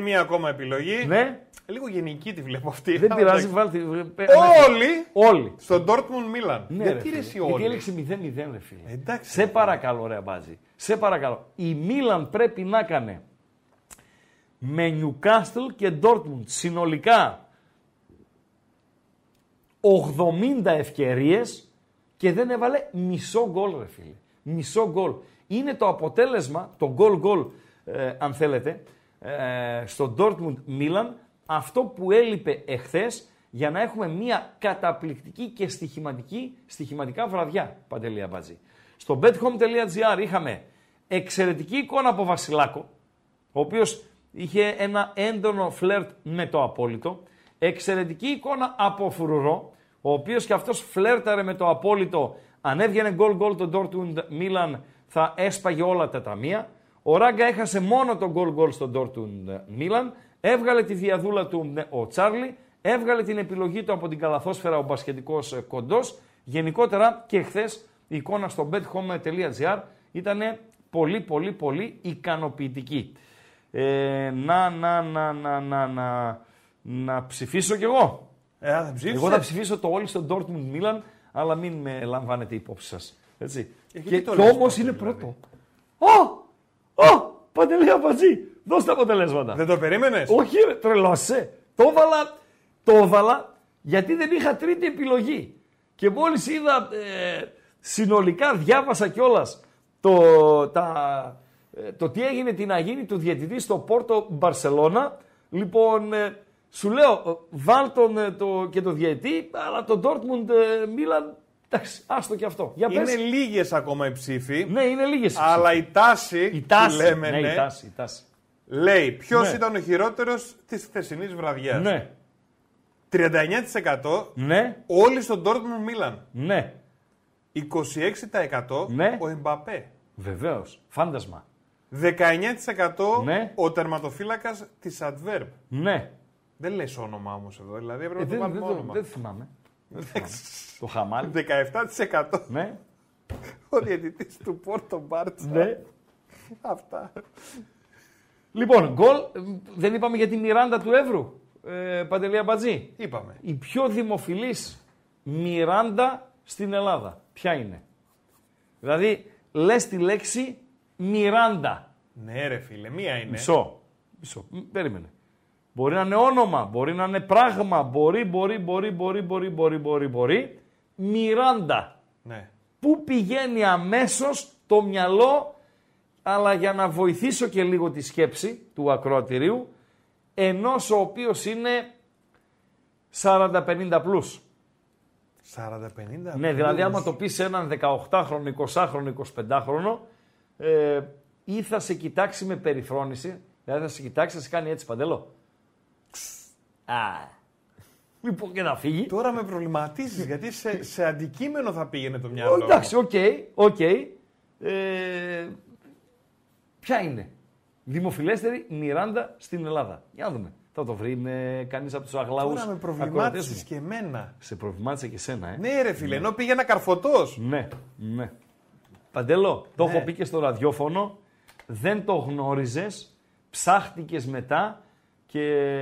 μία ακόμα επιλογή. Ναι. Λίγο γενική τη βλέπω αυτή. Δεν πειράζει, βάλτε. Όλοι. Στον Ντόρτμουντ Μίλαν. Ναι, γιατί ρε εσύ όλοι. Γιατί έλεξε 0-0, ρε φίλε. Εντάξει. Σε παρακαλώ, ρε Αμπάτζη. Σε παρακαλώ. Η Μίλαν πρέπει να κάνει με Νιουκάστλ και Ντόρτμουντ συνολικά 80 ευκαιρίες και δεν έβαλε μισό γκολ, ρε φίλε. Μισό γκολ. Είναι το αποτέλεσμα, το γκολ-γκολ, αν θέλετε, στο Dortmund Milan, αυτό που έλειπε εχθές για να έχουμε μια καταπληκτική και στοιχηματικά βραδιά, Παντελή Αμπάτζη. Στο bethome.gr είχαμε εξαιρετική εικόνα από Βασιλάκο, ο οποίος είχε ένα έντονο φλερτ με το απόλυτο, εξαιρετική εικόνα από Φρουρό, ο οποίος και αυτός φλερτάρε με το απόλυτο, αν έβγαινε γκολ-γκολ το Dortmund Milan θα έσπαγε όλα τα ταμεία. Ο Ράγκα έχασε μόνο τον γκολ-γκολ στον Dortmund Μίλαν, έβγαλε τη διαδούλα του ο Τσάρλι, έβγαλε την επιλογή του από την καλαθόσφαιρα ο μπασκετικός Κοντός. Γενικότερα και χθες η εικόνα στο bethome.gr ήταν πολύ ικανοποιητική. Να ψηφίσω κι εγώ. Εγώ θα ψηφίσω το όλοι στον Dortmund Μίλαν, αλλά μην με λαμβάνετε υπόψη σας. Έτσι. Και όμως είναι πρώτο. Παντελή Αμπατζή, δώσ' τα αποτελέσματα. Δεν το περίμενες. Όχι, τρελάσαι. Το έβαλα γιατί δεν είχα τρίτη επιλογή. Και μόλις είδα, συνολικά διάβασα κιόλας το τι έγινε, τι να γίνει του διαιτητή στο Πόρτο Μπαρσελώνα. Λοιπόν, σου λέω, βάλ τον και το διαιτητή, αλλά το Ντόρτμουντ Μίλαν. Εντάξει, άστο και αυτό. Για πες. Είναι λίγες ακόμα οι ψήφοι. Ναι, είναι λίγες. Αλλά η τάση που λέμε, ναι. Η τάση. Λέει ποιος ήταν ο χειρότερος της χθεσινής βραδιάς. Ναι. 39%. Ναι. Όλοι στον Dortmund Μίλαν. Ναι. 26% ναι. Ο Εμπαπέ. Βεβαίως. Φάντασμα. 19% ναι. Ο τερματοφύλακας της Adverb. Ναι. Δεν λες όνομα όμως εδώ, δηλαδή έπρεπε να το πάρουμε όνομα. Δεν θυμάμαι. Το Χαμάλ. 17%. Ναι. Ο διαιτητής του Πόρτο Μπάρτσα. Ναι. Αυτά. Λοιπόν, γκολ. Δεν είπαμε για τη Μιράντα του Εύρου, Παντελή Αμπατζή. Είπαμε. Η πιο δημοφιλής Μιράντα στην Ελλάδα. Ποια είναι? Δηλαδή, λες τη λέξη Μιράντα. Ναι ρε φίλε, μία είναι. Μισό. Περίμενε. Μπορεί να είναι όνομα, μπορεί να είναι πράγμα, μπορεί. Μιράντα. Ναι. Πού πηγαίνει αμέσως το μυαλό, αλλά για να βοηθήσω και λίγο τη σκέψη του ακροατηρίου, ενός ο οποίος είναι 40-50 πλούς. 40-50. Ναι, δηλαδή άμα το πεις σε έναν 18χρονο, 20χρονο, 25χρονο, ή θα σε κοιτάξει με περιφρόνηση, δηλαδή θα σε κοιτάξει, θα σε κάνει έτσι, Παντέλο. Μήπως και να φύγει. Τώρα με προβληματίζεις, γιατί σε αντικείμενο θα πήγαινε το μυαλό. Εντάξει, οκ. Ποια είναι δημοφιλέστερη Μιράντα στην Ελλάδα? Για να δούμε. Θα το βρει κανείς από τους αγλαούς. Τώρα με προβλημάτισες και εμένα. Σε προβλημάτισε και εσένα, Ναι ρε φίλε, ναι. Ενώ πήγαινα καρφωτός. Ναι. Παντέλο, το έχω πει και στο ραδιόφωνο. Δεν το γνώριζες, ψάχτηκες μετά και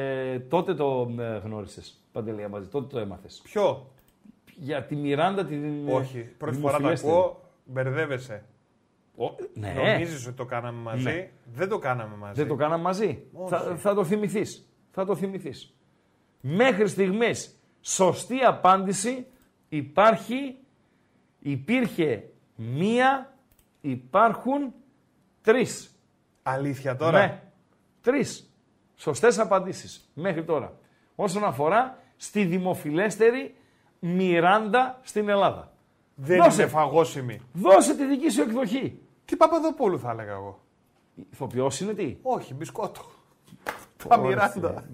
τότε το γνώρισες. Παντελία μαζί, τότε το έμαθες. Ποιο? Για τη Μιράντα την... Όχι, πρώτη φορά τα ακούω, μπερδεύεσαι. Ναι. Νομίζεις ότι το κάναμε μαζί, ναι. Δεν το κάναμε μαζί. Θα το θυμηθείς. Μέχρι στιγμής σωστή απάντηση υπήρχε μία, υπάρχουν τρεις. Αλήθεια τώρα? Ναι, τρεις σωστές απαντήσεις μέχρι τώρα. Όσον αφορά στη δημοφιλέστερη Μιράντα στην Ελλάδα. Δεν είναι φαγόσιμη. Δώσε τη δική σου εκδοχή. Τι Παπαδοπούλου θα έλεγα εγώ. Ηθοποιός είναι τι? Όχι, μπισκότο. Τα Μιράντα.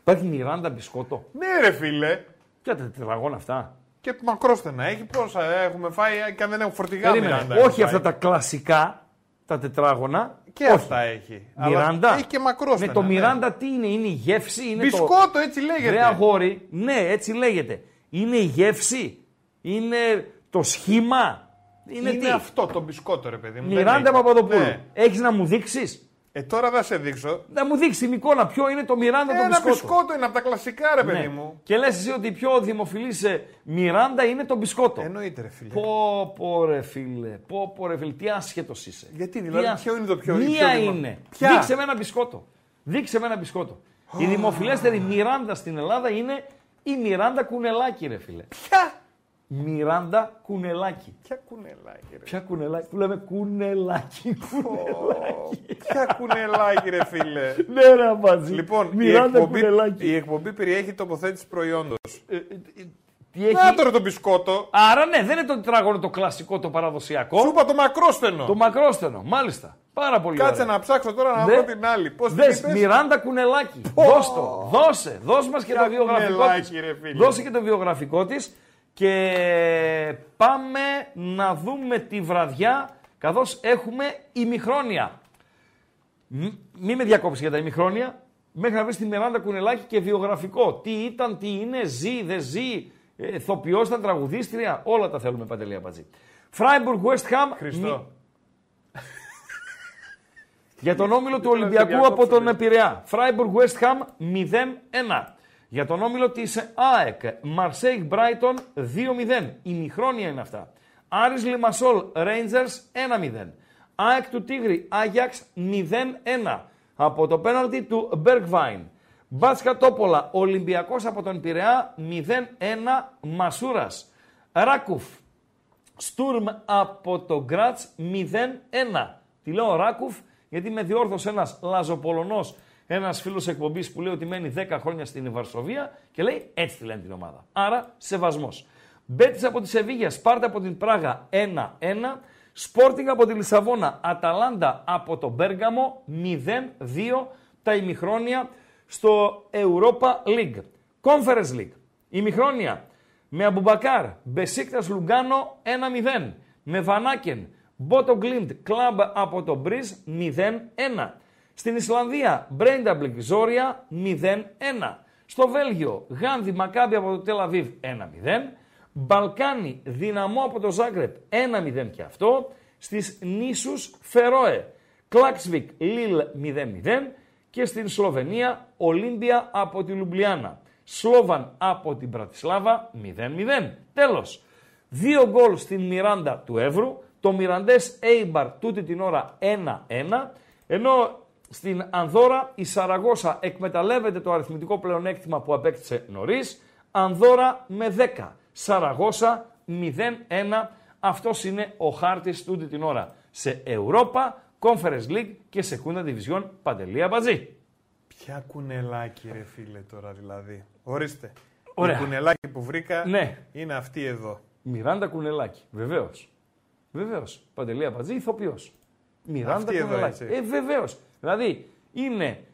Υπάρχει Μιράντα μπισκότο. Ναι ρε φίλε. Ποια τα τετραγώνα αυτά. Και μακρόστενα. Έχει πόσα έχουμε φάει και αν δεν έχουν φορτηγά Μιράντα. Όχι αυτά τα κλασικά, τα τετράγωνα. Και όχι. Αυτά έχει. Μιράντα. Έχει και μακρόστενα. Με το Μιράντα τι είναι? Είναι η γεύση. Είναι μπισκότο το... έτσι λέγεται. Ρε αγόρι. Ναι, έτσι λέγεται. Είναι η γεύση. Είναι το σχήμα. Είναι αυτό το μπισκότο, ρε παιδί μου. Μιράντα Παπαδοπούλου. Ναι. Έχεις να μου δείξεις? Τώρα θα σε δείξω. Να μου δείξεις την εικόνα. Ποιο είναι το Μιράντα το μπισκότο? Ένα μπισκότο είναι από τα κλασικά, ρε παιδί μου. Και λες εσύ ότι η πιο δημοφιλής Μιράντα είναι το μπισκότο. Εννοείται, ρε φίλε. Πω ρε φίλε. Τι άσχετος είσαι. Γιατί δηλαδή, ποιο είναι το πιο δημοφιλές? Μία είναι. Δείξε με ένα μπισκότο. Η δημοφιλέστερη Μιράντα στην Ελλάδα είναι η Μιράντα Κουνελάκη, ρε φίλε. Ποια? Μιράντα Κουνελάκη. Ποια κουνελάκη. Του λέμε κουνελάκη. Ποια κουνελάκη, ρε φίλε. Ναι, ρε Αμπατζή. Λοιπόν, η εκπομπή περιέχει τοποθέτηση προϊόντος. Να τώρα το μπισκότο. Άρα, ναι, δεν είναι το τετράγωνο το κλασικό, το παραδοσιακό. Σου είπα το μακρόστενο. Μάλιστα. Πάρα πολύ ωραία. Κάτσε να ψάξω τώρα να βρω την άλλη. Δες, Μιράντα Κουνελάκη. Δώσε μας και το βιογραφικό της. Δώσε και το βιογραφικό της. Και πάμε να δούμε τη βραδιά, καθώς έχουμε ημιχρόνια. Μη με διακόψεις για τα ημιχρόνια, μέχρι να βρεις τη Μιράντα Κουνελάκη και βιογραφικό. Τι ήταν, τι είναι, ζει, δεν ζει, ηθοποιός ήταν, τραγουδίστρια, όλα τα θέλουμε, Παντελή Αμπατζή. Φράιμπουργκ, West Ham. Χριστό. Για τον όμιλο του Ολυμπιακού από τον Πειραιά. Φράιμπουργκ, West Ham 0-1. Για τον όμιλο της ΑΕΚ, Marseille Brighton 2-0. Ημιχρόνια είναι αυτά. Άρης Λιμασόλ, Rangers 1-0. ΑΕΚ του Τίγρη, Άγιαξ 0-1. Από το πέναλτι του Μπεργκβάιν. Μπάτσκα Τόπολα, Ολυμπιακός από τον Πειραιά 0-1. Μασούρας. Ράκουφ, Στουρμ από τον Γκράτς 0-1. Τι λέω Ράκουφ, γιατί με διόρθωσε ένας Λαζοπολωνός. Ένας φίλος εκπομπής που λέει ότι μένει 10 χρόνια στην Βαρσοβία και λέει έτσι τη λένε την ομάδα. Άρα σεβασμός. Μπέτης από τη Σεβίγια, Σπάρτα από την Πράγα 1-1. Σπόρτινγκ από τη Λισαβόνα, Αταλάντα από τον Μπέργαμο 0-2. Τα ημιχρόνια στο Europa League. Conference League. Ημιχρόνια με Αμπουμπακάρ, Μπεσίκτας Λουγκάνο 1-0. Με Βανάκεν, Botoglimt Club από το Μπριζ 0-1. Στην Ισλανδία, Μπρέινταμπλικ Ζόρια 0-1. Στο Βέλγιο, Γάνδη Μακάμπι από το Τελαβίβ 1-0. Μπαλκάνι Δυναμό από το Ζάγκρεπ 1-0 και αυτό. Στις Νήσους, Φερόε, Κλάξβικ Λίλ 0-0. Και στην Σλοβενία, Ολύμπια από τη Λουμπλιάνα, Σλόβαν από την Πρατισλάβα 0-0. Τέλος, 2 γκολ στην Μιράντα του Εύρου. Το Μιραντές Έιμπαρ τούτη την ώρα 1-1. Ενώ στην Ανδόρα η Σαραγώσα εκμεταλλεύεται το αριθμητικό πλεονέκτημα που απέκτησε νωρίς. Ανδόρα με 10. Σαραγώσα 0-1. Αυτός είναι ο χάρτης τούτη την ώρα σε Ευρώπα, Conference League και Secunda Division. Παντελία Μπατζή. Ποια κουνελάκι ρε φίλε τώρα δηλαδή. Ορίστε. Ωραία. Η κουνελάκι που βρήκα είναι αυτή εδώ. Μιράντα Κουνελάκι. Βεβαίως. Παντελία Μπατζή, ηθοποιός. Μιράντα Κουνελάκι. Βεβαίως. Δηλαδή είναι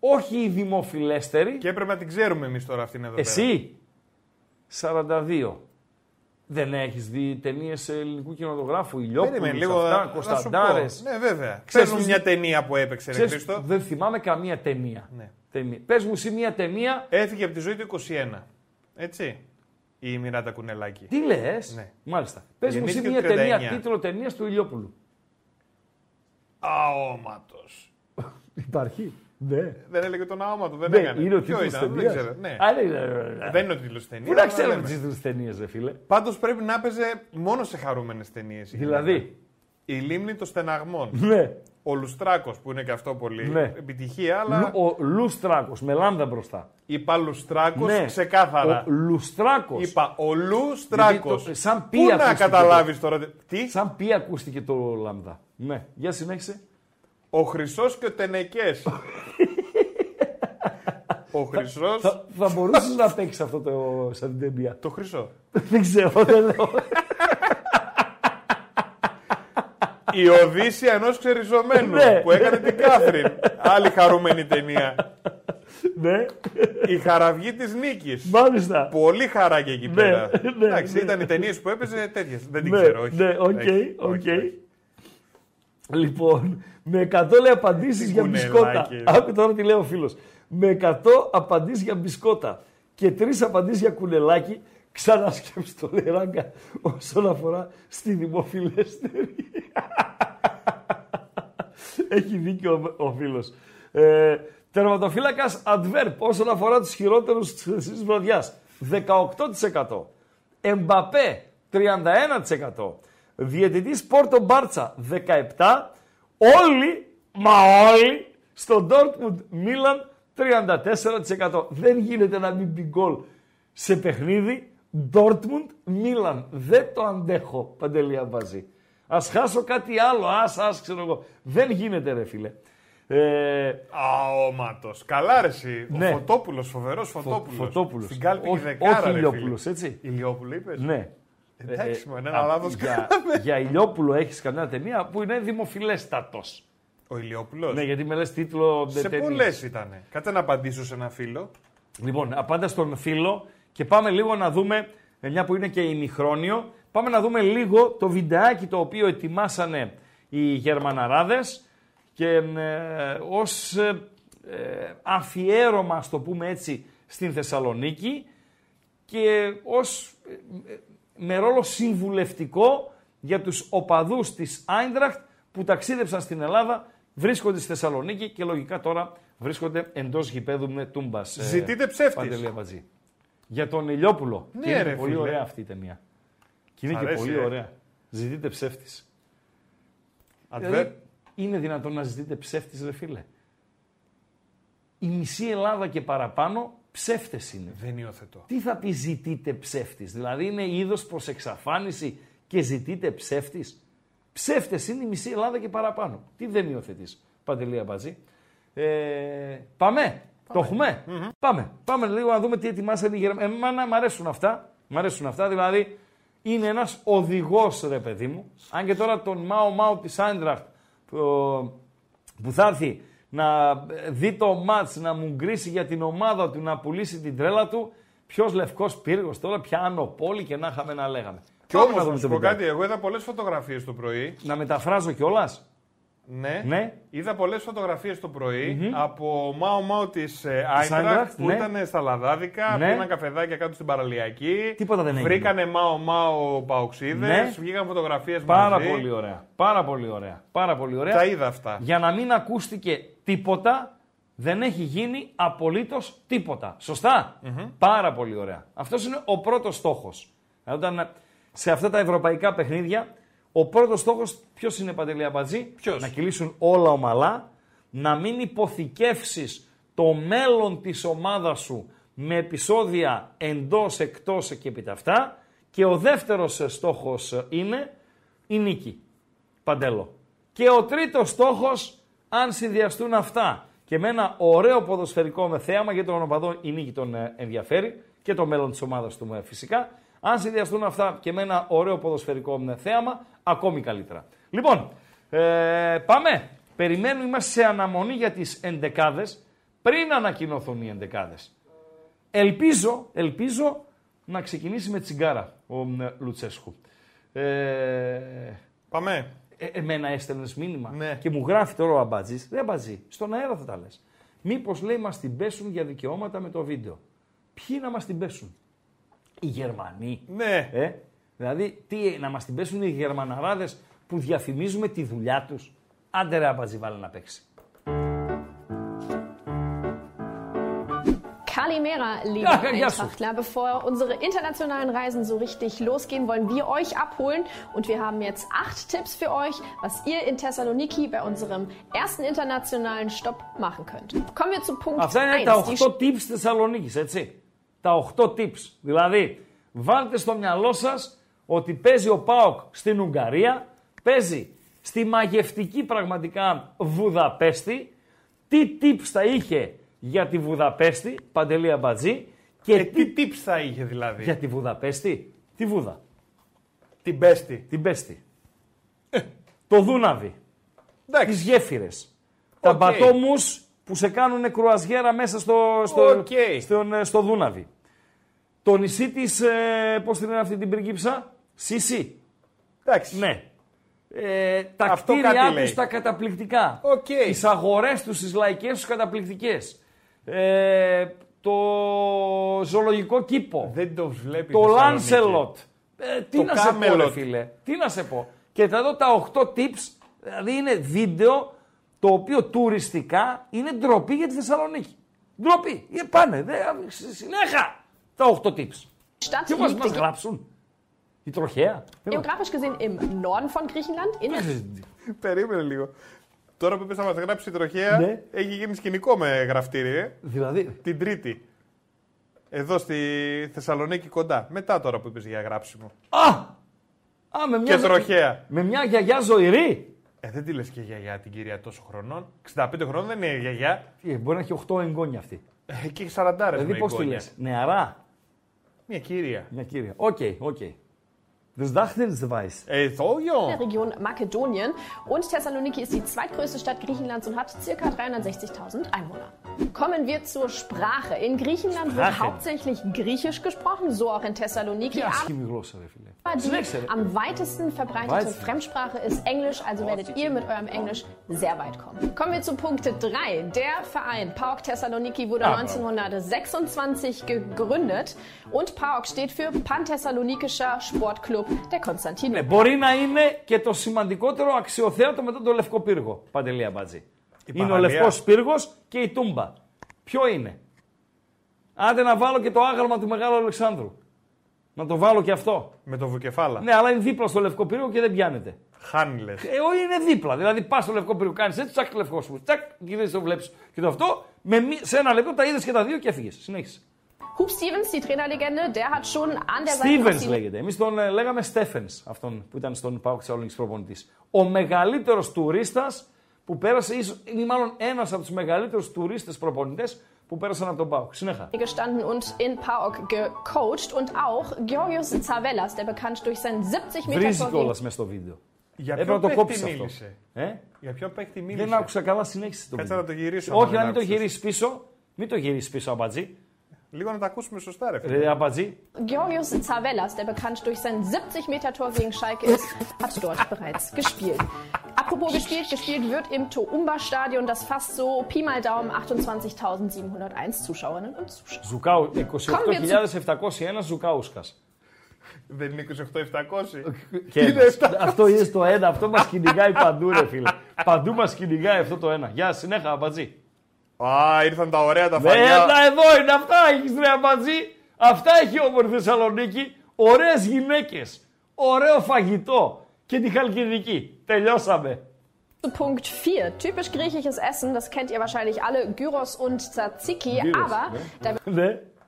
όχι η δημοφιλέστερη. Και έπρεπε να την ξέρουμε εμείς τώρα αυτήν εδώ. Εσύ, πέρα. 42. Δεν έχεις δει ταινίες ελληνικού κινηματογράφου, Ηλιόπουλους, αυτά, Κωνσταντάρες. Ναι, βέβαια. Ξέρεις μια ταινία που έπαιξε, ρε Χρήστο. Δεν θυμάμαι καμία ταινία. Ναι. Πες μου εσύ μια ταινία. Έφυγε από τη ζωή του 21. Έτσι. Η Μιράντα Κουνελάκη. Τι λες. Ναι. Μάλιστα. Πες μου εσύ μια ταινία, τίτλο ταινίας του Ηλιόπουλου. Αόματος. Υπάρχει. Ναι. Δεν έλεγε τον αόματο, δεν έκανε. Είναι ο τίτλος της ταινίας. Δεν είναι ο τίτλος της ταινίας. Πού να ξέρουμε τις τίτλους της ταινίας, ρε φίλε. Πάντως πρέπει να έπαιζε μόνο σε χαρούμενες ταινίες. Δηλαδή. Η Λίμνη των Στεναγμών. Ναι. Ο Λουστράκος που είναι και αυτό πολύ επιτυχία, αλλά. Ο Λουστράκος με λάμδα μπροστά. Είπα Λουστράκος ξεκάθαρα. Ο Λουστράκος. Είπα ο Λουστράκος. Σαν πού να καταλάβεις τώρα. Τι. Σαν ποι ακούστηκε το λάμδα. Ναι. Για συνέχισε. Ο Χρυσός και ο Τενεκές. Ο Χρυσός. Θα μπορούσες να παίξεις αυτό το σαν ταινία. Το Χρυσό. Δεν ξέρω, δεν λέω. Η Οδύσσεια ενός ξεριζωμένου που έκανε την Κάθριν. Άλλη χαρούμενη ταινία. Ναι. Η Χαραυγή της Νίκης. Μάλιστα. Πολύ χαρά και εκεί πέρα. Εντάξει, ήταν οι ταινίες που έπαιζε τέτοιες. Δεν την ξέρω, όχι. Ναι, οκ. Λοιπόν, με 100 λέει απαντήσεις για μπισκότα. Άκου τώρα τι λέει ο φίλος. Με 100 απαντήσεις για μπισκότα και 3 απαντήσεις για κουνελάκι, ξανασκέψου το λέει ράγκα όσον αφορά στη δημοφιλέστερη. Έχει δίκιο ο φίλος. Τερματοφύλακας Adverb όσον αφορά τους χειρότερους της χρυσής βραδιάς. 18%. Εμπαπέ 31%. Διαιτητής Πόρτο Μπάρτσα 17, όλοι στο Ντόρτμουντ Μίλαν 34%. Δεν γίνεται να μην μπει γκολ σε παιχνίδι Ντόρτμουντ Μίλαν. Δεν το αντέχω, Παντελία Μπατζή. Ας χάσω κάτι άλλο, ας ξέρω εγώ. Δεν γίνεται ρε φίλε. Αόματος. Καλά ρε εσύ. Ο Φωτόπουλος, φοβερός Φωτόπουλος. Στην κάλπη και δεκάρα ρε φίλε. Έτσι. Ηλιόπουλο είπες. Ναι. Εντάξει, για Ηλιόπουλο έχεις καμιά ταινία που είναι δημοφιλέστατος. Ο Ηλιόπουλος. Ναι, γιατί με λες τίτλο. Σε πολλές ήτανε. Κάτσε να απαντήσω σε ένα φίλο. Λοιπόν, απάντα στον φίλο και πάμε λίγο να δούμε, μια που είναι και ημιχρόνιο, πάμε να δούμε λίγο το βιντεάκι το οποίο ετοιμάσανε οι Γερμαναράδες και ως αφιέρωμα, ας το πούμε έτσι, στην Θεσσαλονίκη και ως με ρόλο συμβουλευτικό για τους οπαδούς της Άιντραχτ που ταξίδεψαν στην Ελλάδα, βρίσκονται στη Θεσσαλονίκη και λογικά τώρα βρίσκονται εντός γηπέδου με Τούμπας. Ζητείτε ψεύτης. Για τον Ηλιόπουλο. Ναι, και είναι ρε, πολύ φίλε. Ωραία αυτή η ταινία. Και είναι αρέσει, και πολύ ωραία. Ζητείτε ψεύτης. Δηλαδή, είναι δυνατόν να ζητείτε ψεύτης ρε φίλε. Η μισή Ελλάδα και παραπάνω ψεύτες είναι. Δεν υιοθετώ. Τι θα πει ζητείτε ψεύτης, δηλαδή είναι είδος προς εξαφάνιση και ζητείτε ψεύτης. Ψεύτες είναι η μισή Ελλάδα και παραπάνω. Τι δεν υιοθετείς, Παντελία Μπατζή. Πάμε, το έχουμε. Mm-hmm. Πάμε λίγο να δούμε τι ετοιμάσανε οι Γερμανοί. Εμένα μ' αρέσουν αυτά, δηλαδή είναι ένας οδηγός ρε παιδί μου. Αν και τώρα τον Μάο Μάο της Άιντραχτ που θα έρθει να δει το μάτς, να μου γκρίσει για την ομάδα του, να πουλήσει την τρέλα του. Ποιος λευκός πύργος τώρα, ποια ανοπόλη και να είχαμε να λέγαμε. Και όμως να δούμε το βιντεάκι. Εγώ είδα πολλές φωτογραφίες το πρωί. Να μεταφράζω κιόλας. Ναι. Ναι, είδα πολλές φωτογραφίες το πρωί από μάο-μάο της Άιντραχτ που ήταν στα Λαδάδικα, πήραν καφεδάκια κάτω στην παραλιακή. Τίποτα δεν έγινε. Βρήκανε μάο-μάο παοξίδες, βγήκαν φωτογραφίες μαζί. Πολύ ωραία. Πάρα πολύ ωραία. Τα είδα αυτά. Για να μην ακούστηκε τίποτα, δεν έχει γίνει απολύτως τίποτα. Σωστά. Πάρα πολύ ωραία. Αυτός είναι ο πρώτος στόχος. Όταν σε αυτά τα ευρωπαϊκά παιχνίδια. Ο πρώτος στόχος ποιος είναι, Παντελή Αμπατζή? Να κυλήσουν όλα ομαλά, να μην υποθηκεύσεις το μέλλον της ομάδας σου με επεισόδια εντός, εκτός και επί τα αυτά. Και ο δεύτερος στόχος είναι η νίκη, Παντέλο. Και ο τρίτος στόχος, αν συνδυαστούν αυτά και με ένα ωραίο ποδοσφαιρικό μεθέαμα, γιατί τον οπαδό η νίκη τον ενδιαφέρει και το μέλλον της ομάδας του φυσικά. Αν συνδυαστούν αυτά και με ένα ωραίο ποδοσφαιρικό θέαμα, ακόμη καλύτερα. Λοιπόν, πάμε. Περιμένουμε, είμαστε σε αναμονή για τις ενδεκάδες, πριν ανακοινωθούν οι ενδεκάδες. Ελπίζω να ξεκινήσει με τσιγκάρα ο Λουτσέσκου. Πάμε. Εμένα έστελνες μήνυμα και μου γράφει τώρα ο Αμπατζής. Ρε Αμπατζή, στον αέρα θα τα λες. Μήπως λέει μας την πέσουν για δικαιώματα με το βίντεο. Ποιοι να μας την πέσουν? Οι Γερμανοί. Ναι. Δηλαδή, να μας την πέσουν οι Γερμαναράδες που διαφημίζουμε τη δουλειά τους. Άντε ρε Αμπατζή, βάλε να παίξει. Kalimera, liebe Eintrachtler, bevor unsere internationalen Reisen so richtig losgehen, wollen wir euch abholen und wir haben jetzt 8 Tipps für euch, was ihr in Thessaloniki bei unserem ersten internationalen Stopp machen könnt. Kommen wir zu Punkt 1. Τα 8 tips. Δηλαδή, βάλτε στο μυαλό σας ότι παίζει ο ΠΑΟΚ στην Ουγγαρία, παίζει στη μαγευτική πραγματικά Βουδαπέστη. Τι tips θα είχε για τη Βουδαπέστη, Παντελή Αμπατζή, και τι tips θα είχε δηλαδή. Για τη Βουδαπέστη, τη Βούδα. Την Πέστη. Το Δούναβι. Τις γέφυρες. Τα μπατόμους που σε κάνουνε κρουαζιέρα μέσα στο Δούναβι. Το νησί της, πώς την είναι αυτή την πριγκίψα, Σισί. Εντάξει. Ναι. Τα αυτό κτίρια τους τα καταπληκτικά. Τις αγορές τους, τις λαϊκές τους καταπληκτικές. Το ζωολογικό κήπο. Δεν το βλέπει. Το Λάνσελοτ. Τι να σε πω, φίλε. Τι να σε πω. Και εδώ τα 8 tips, δηλαδή είναι βίντεο, το οποίο τουριστικά είναι ντροπή για τη Θεσσαλονίκη. Ντροπή. Πάνε. Συνέχα. Τα 8 tips. Και όπως μας γράψουν. Η τροχέα. Γεωγραφικά gesehen im Norden von Griechenland. Περίμενε λίγο. Τώρα που πες να μας γράψει η τροχέα, έχει γίνει σκηνικό με γραφτήρι. Δηλαδή. Την Τρίτη. Εδώ στη Θεσσαλονίκη κοντά. Μετά τώρα που είπες για γράψιμο. Και τροχέα. Με μια γιαγιά ζωηρή. Δεν τη λες και γιαγιά την κυρία τόσο χρονών. 65 χρόνων δεν είναι γιαγιά. Μπορεί να έχει 8 εγγόνια αυτή. Και έχει 40 εγγόνια. Δηλαδή πώς τη λες, νεαρά. Μια κύρια. Οκ. Das Dachdienstweiß. In der Region Makedonien und Thessaloniki ist die zweitgrößte Stadt Griechenlands und hat ca. 360.000 Einwohner. Kommen wir zur Sprache. In Griechenland wird hauptsächlich Griechisch gesprochen, so auch in Thessaloniki. Die am weitesten verbreitete Fremdsprache ist Englisch, also werdet ihr mit eurem Englisch sehr weit kommen. Kommen wir zu Punkt 3. Der Verein PAOK Thessaloniki wurde 1926 gegründet und PAOK steht für Panthessalonikischer Sportclub. Ναι, μπορεί να είναι και το σημαντικότερο αξιοθέατο μετά τον Λευκό Πύργο, Παντελή Αμπατζή. Είναι ο Λευκός Πύργος και η Τούμπα. Ποιο είναι? Άντε να βάλω και το άγαλμα του Μεγάλου Αλεξάνδρου. Να το βάλω και αυτό. Με το βουκεφάλα. Ναι, αλλά είναι δίπλα στο Λευκό Πύργο και δεν πιάνεται. Χάνει λες. Είναι δίπλα. Δηλαδή πας στο Λευκό Πύργο, κάνεις έτσι, τσακ Λευκό σου. Τσακ, γυρίζεις, το βλέπεις και το αυτό. Σε ένα λεπτό τα είδες και τα δύο και έφυγες. Συνέχισε. Hub Stevens, die Trainerlegende, der hat schon an der Seite... Stevens λέγεται. Εμείς τον λέγαμε Στέφενς, αυτόν που ήταν στον ΠΑΟΚ Θεσσαλονίκης προπονητής. Ο μεγαλύτερος τουρίστας που πέρασε, ή μάλλον ένας από τους μεγαλύτερους τουρίστες προπονητές που πέρασαν από τον ΠΑΟΚ. Συνέχα. ...gestanden und in PAOK gecoacht und auch Georgios Tsavelas, der bekannt durch sein 70 Meter... Βρίζει κιόλας μέσα στο βίντεο. Για ποιον παίκτη μίλησε? Για ποιον παίκτη μίλησε? Δεν άκουσα καλά, συνέχισε το βίντεο. Κάτσε να το γυρίσω. Όχι, να μην το γυρίσεις πίσω, Αμπατζή. Λίγο να τα ακούσουμε σωστά, ρε φίλε. Georgios Tsarvellas, der bekannt durch sein 70-Meter-Tor gegen Schalke ist, hat dort bereits gespielt. Apropos gespielt wird im Toumba-Stadion, das fast so Pi mal Daumen 28.701 Zuschauerinnen und Zuschauer. Zukau, 28.701 Zukauskas. Δεν είναι 28.700. Αυτό είναι το ένα, αυτό μας κυνηγάει παντού, ρε φίλε. Παντού μας κυνηγάει αυτό το ένα. Γεια, συνέχα, Αμπατζή. Α, ήρθαν τα ωραία τα φαγιά. Έλα, εδώ είναι, αυτά έχεις, ρε Αμπατζή. Αυτά έχει όμορφη Θεσσαλονίκη. Ωραίες γυναίκες. Ωραίο φαγητό. Και τη Χαλκιδική. Τελειώσαμε. Punkt 4. Typisch griechisches Essen, das kennt ihr wahrscheinlich alle, Gyros und Tzatziki, aber...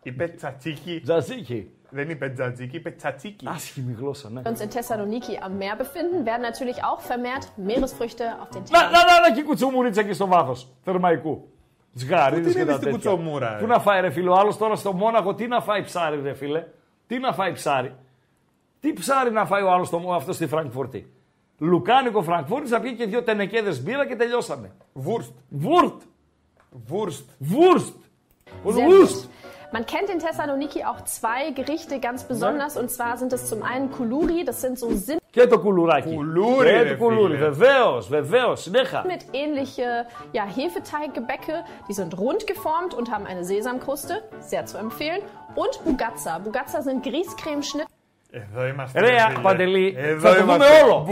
Είπε Tzatziki. Tzatziki. Wenn ich Tzatziki, Tzatziki. Άσχημη γλώσσα, ναι. Uns in Thessaloniki am Meer befinden, werden natürlich auch vermehrt Meeresfrüchte auf den Teller. Να, και κουτσομουρίτσα και στο βάθος θερμαϊκού. Τσιγαρίδες και τα τέτοια. Πού να φάει, ρε φίλε, ο άλλος τώρα στο Μόναχο, τι να φάει ψάρι, ρε φίλε. Τι να φάει ψάρι. Τι ψάρι να φάει ο άλλος αυτό στη Φραγκφούρτη. Λουκάνικο Φραγκφούρτη, θα πιει και δύο τενεκέδες μπύρα και τελειώσαμε. Wurst. Man kennt in Thessaloniki auch zwei Gerichte ganz besonders, und zwar sind es zum einen Kuluri, das sind so Sinn... Και το κουλουράκι. Κουλούρι, βεβαίως, συνέχα. Mit ähnliche Hefeteiggebäcke, die sind rund geformt und haben eine Sesamkruste, sehr zu empfehlen. Und Bougatza. Bougatza sind Grießcremeschnitte. Εδώ είμαστε. Ρε, Παντελή, θα το δούμε όλο.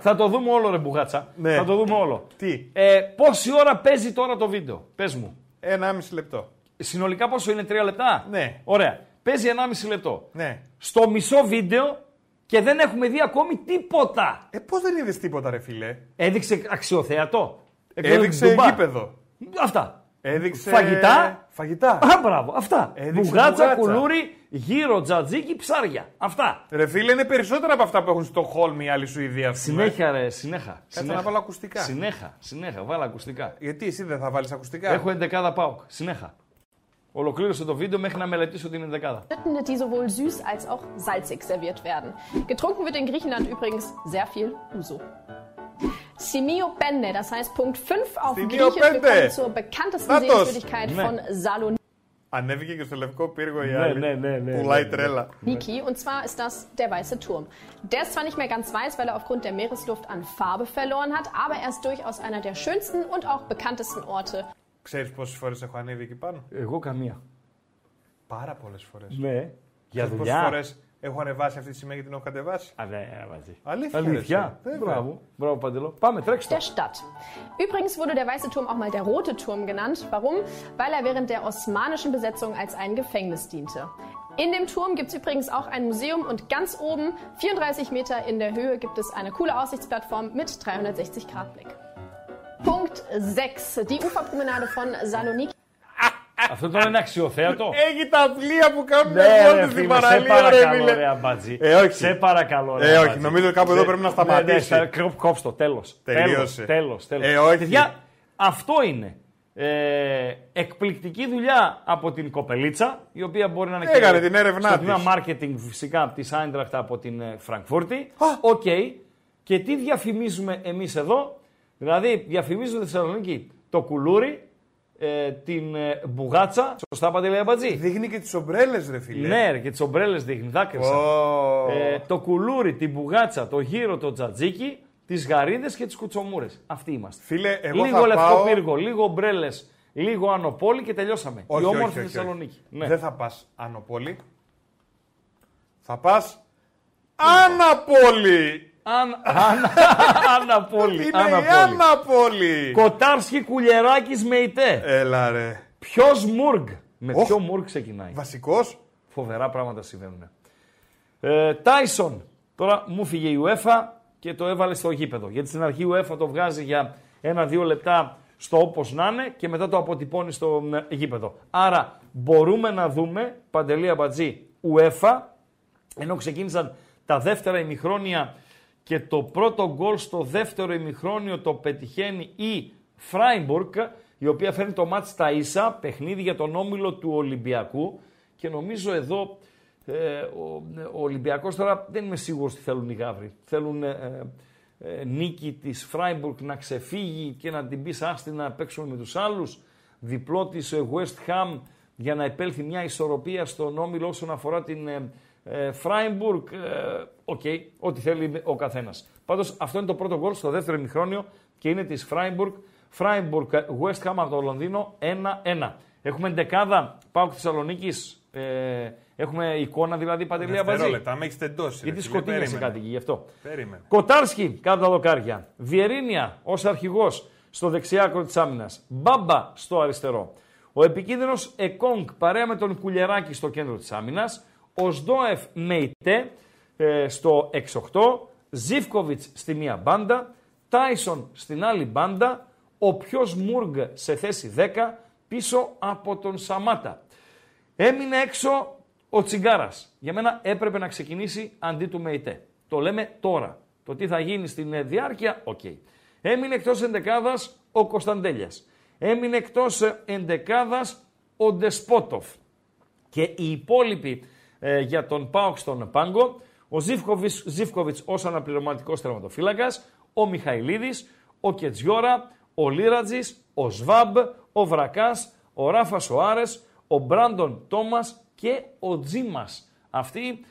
Θα το δούμε όλο, ρε Μπουγάτσα. Θα το δούμε όλο. Τι. Πόση ώρα παίζει τώρα το βίντεο, πες μου. 1,5 λεπτό. Συνολικά πόσο είναι, 3 λεπτά. Ναι. Ωραία. Παίζει 1,5 λεπτό. Ναι. Στο μισό βίντεο και δεν έχουμε δει ακόμη τίποτα. Πώς δεν είδες τίποτα, ρε φίλε. Έδειξε αξιοθέατο. Έδειξε γήπεδο. Αυτά. Έδειξε... Φαγητά. Α, μπράβο. Αυτά. Μπουγάτσα, κουλούρι, γύρο, τζατζίκι, ψάρια. Αυτά. Ρε φίλε, είναι περισσότερα από αυτά που έχουν στο Χόλμη οι άλλοι Σουηδοί. Συνέχεια, ρε, συνέχεια. Κάτσε να βάλω ακουστικά. Συνέχεια, βάλα ακουστικά. Γιατί εσύ δεν θα βάλεις ακουστικά. Έχω 11 ΠΑΟΚ. Συνέχεια. Ολοκλήρωσε το βίντεο μέχρι να μελετήσω την ενδεκάδα. ...die sowohl süß als auch salzig serviert werden. Getrunken wird in Griechenland übrigens sehr viel Ouzo. Simio Pende, das heißt Punkt 5 auf Griechisch zur bekanntesten Sehenswürdigkeit von Saloniki. Ανέβηκε και στο Λευκό Πύργο η άλλη. Ναι. Πουλάει τρέλα. Niki, und zwar ist das der Weiße Turm. Der ist zwar nicht mehr ganz weiß, weil er aufgrund der Meeresluft an Farbe verloren hat, aber er ist durchaus einer der schönsten und auch bekanntesten Orte. Ξέρεις πόσες φορές έχω ανέβει εκεί πάνω. Εγώ καμία. Πάρα πολλές φορές. Ναι. Για δουλειά. Πόσες φορές έχω ανεβάσει αυτή τη σημαία και την έχω κατεβάσει. Αλήθεια. Μπράβο, Παντελό. Πάμε, τρέξτε. Der Stadt. Übrigens wurde der Weiße Turm auch mal der Rote Turm genannt. Warum? Weil er während der osmanischen Besetzung als ein Gefängnis diente. In dem Turm gibt es übrigens auch ein Museum und ganz oben, 34 Meter in der Höhe, gibt es eine coole Aussichtsplattform mit 360 Grad Blick. Punkt 6. Die Uferpromenade von Saloniki. Αυτό τώρα είναι αξιοθέατο. Έχει τα πλοία που κάνουν αγώνες στην παραλία. Σε παρακαλώ, ρε Αμπατζή. Σε παρακαλώ, ρε Αμπατζή. Νομίζω κάπου εδώ πρέπει να σταματήσει. Κόψ' το, τέλος. Τελείωσε. Παιδιά, αυτό είναι. Εκπληκτική δουλειά από την κοπελίτσα, η οποία μπορεί να είναι και στο τμήμα μάρκετινγκ φυσικά από τη Άιντραχτ από την Φραγκφούρτη. Οκ. Και τι διαφημίζουμε εμείς εδώ. Δηλαδή, διαφημίζουν τη Θεσσαλονίκη το κουλούρι, την μπουγάτσα. Σωστά, Παντελή Αμπατζή. Δείχνει και τις ομπρέλες, ρε φίλε. Ναι, και τις ομπρέλες δείχνει. Δάκρυσα. Oh. Το κουλούρι, την μπουγάτσα, το γύρο, το τζατζίκι, τις γαρίδες και τις κουτσομούρες. Αυτοί είμαστε. Φίλε, εγώ λίγο Λευκό Πύργο, λίγο ομπρέλες, λίγο Ανοπόλη και τελειώσαμε. Η όμορφη Θεσσαλονίκη. Ναι. Δεν θα πας Ανοπόλη. Θα πας Αναπόλη. Αναπόλη. Είναι η Αναπόλη. Κοτάρσκι Κουλιεράκης με ητέ. Έλα ρε. Ποιος Μούργ. Με ποιο Μούργ ξεκινάει. Βασικός. Φοβερά πράγματα συμβαίνουν. Τάισον. Τώρα μου φύγε η UEFA και το έβαλε στο γήπεδο. Γιατί στην αρχή η UEFA το βγάζει για 1-2 λεπτά στο όπως να είναι και μετά το αποτυπώνει στο γήπεδο. Άρα μπορούμε να δούμε, Παντελή Αμπατζή, UEFA, ενώ ξεκίνησαν τα δεύτερα ημιχρόνια. Και το πρώτο γκολ στο δεύτερο ημιχρόνιο το πετυχαίνει η Φράιμπουργκ, η οποία φέρνει το μάτς στα ίσα, παιχνίδι για τον όμιλο του Ολυμπιακού. Και νομίζω εδώ ο Ολυμπιακός τώρα δεν είμαι σίγουρος τι θέλουν οι Γαύροι. Θέλουν νίκη της Φράιμπουργκ να ξεφύγει και να την πεις άστη να παίξουμε με τους άλλους. Διπλό της West Ham για να επέλθει μια ισορροπία στον όμιλο όσον αφορά την Φράιμπουργκ. Οκ, ό,τι θέλει ο καθένας. Πάντως αυτό είναι το πρώτο γκολ στο δεύτερο ημιχρόνιο και είναι της Φράιμπουργκ. Φράιμπουργκ West Ham από το Λονδίνο 1-1. Έχουμε δεκάδα ΠΑΟΚ Θεσσαλονίκης. Έχουμε εικόνα δηλαδή, Παντελή Αμπατζή. Δευτερόλεπτα, με έχεις τεντώσει. Γιατί σκοτεινέσαι κάτι γι' αυτό. Περίμενε. Κοτάρσκι κάτω τα δοκάρια. Βιερίνια ως αρχηγός στο δεξιά άκρο της άμυνας. Μπάμπα στο αριστερό. Ο επικίνδυνος Εκόνγκ παρέα με τον Κουλιεράκη στο κέντρο της άμυνας. Ο Σντόεφ Μεϊτέ στο 6-8. Ζίβκοβιτς στη μία μπάντα. Τάισον στην άλλη μπάντα. Ο Ποιος Μούργ σε θέση 10 πίσω από τον Σαμάτα. Έμεινε έξω ο Τσιγκάρας. Για μένα έπρεπε να ξεκινήσει αντί του Μεϊτέ. Το λέμε τώρα. Το τι θα γίνει στην διάρκεια, οκ. Έμεινε εκτός ενδεκάδας ο Κωνσταντέλιας. Έμεινε εκτός ενδεκάδας ο Ντεσπότοφ. Και οι υπόλοιποι για τον ΠΑΟΚ στον πάγκο. Ο Ζίβκοβιτς ως αναπληρωματικός τερματοφύλακας. Ο Μιχαηλίδης, ο Κετζιόρα, ο Λίρατζης, ο Σβάμπ, ο Βρακάς, ο Ράφα Σοάρες, ο Μπράντον Τόμας και ο Τζίμας. Αυτή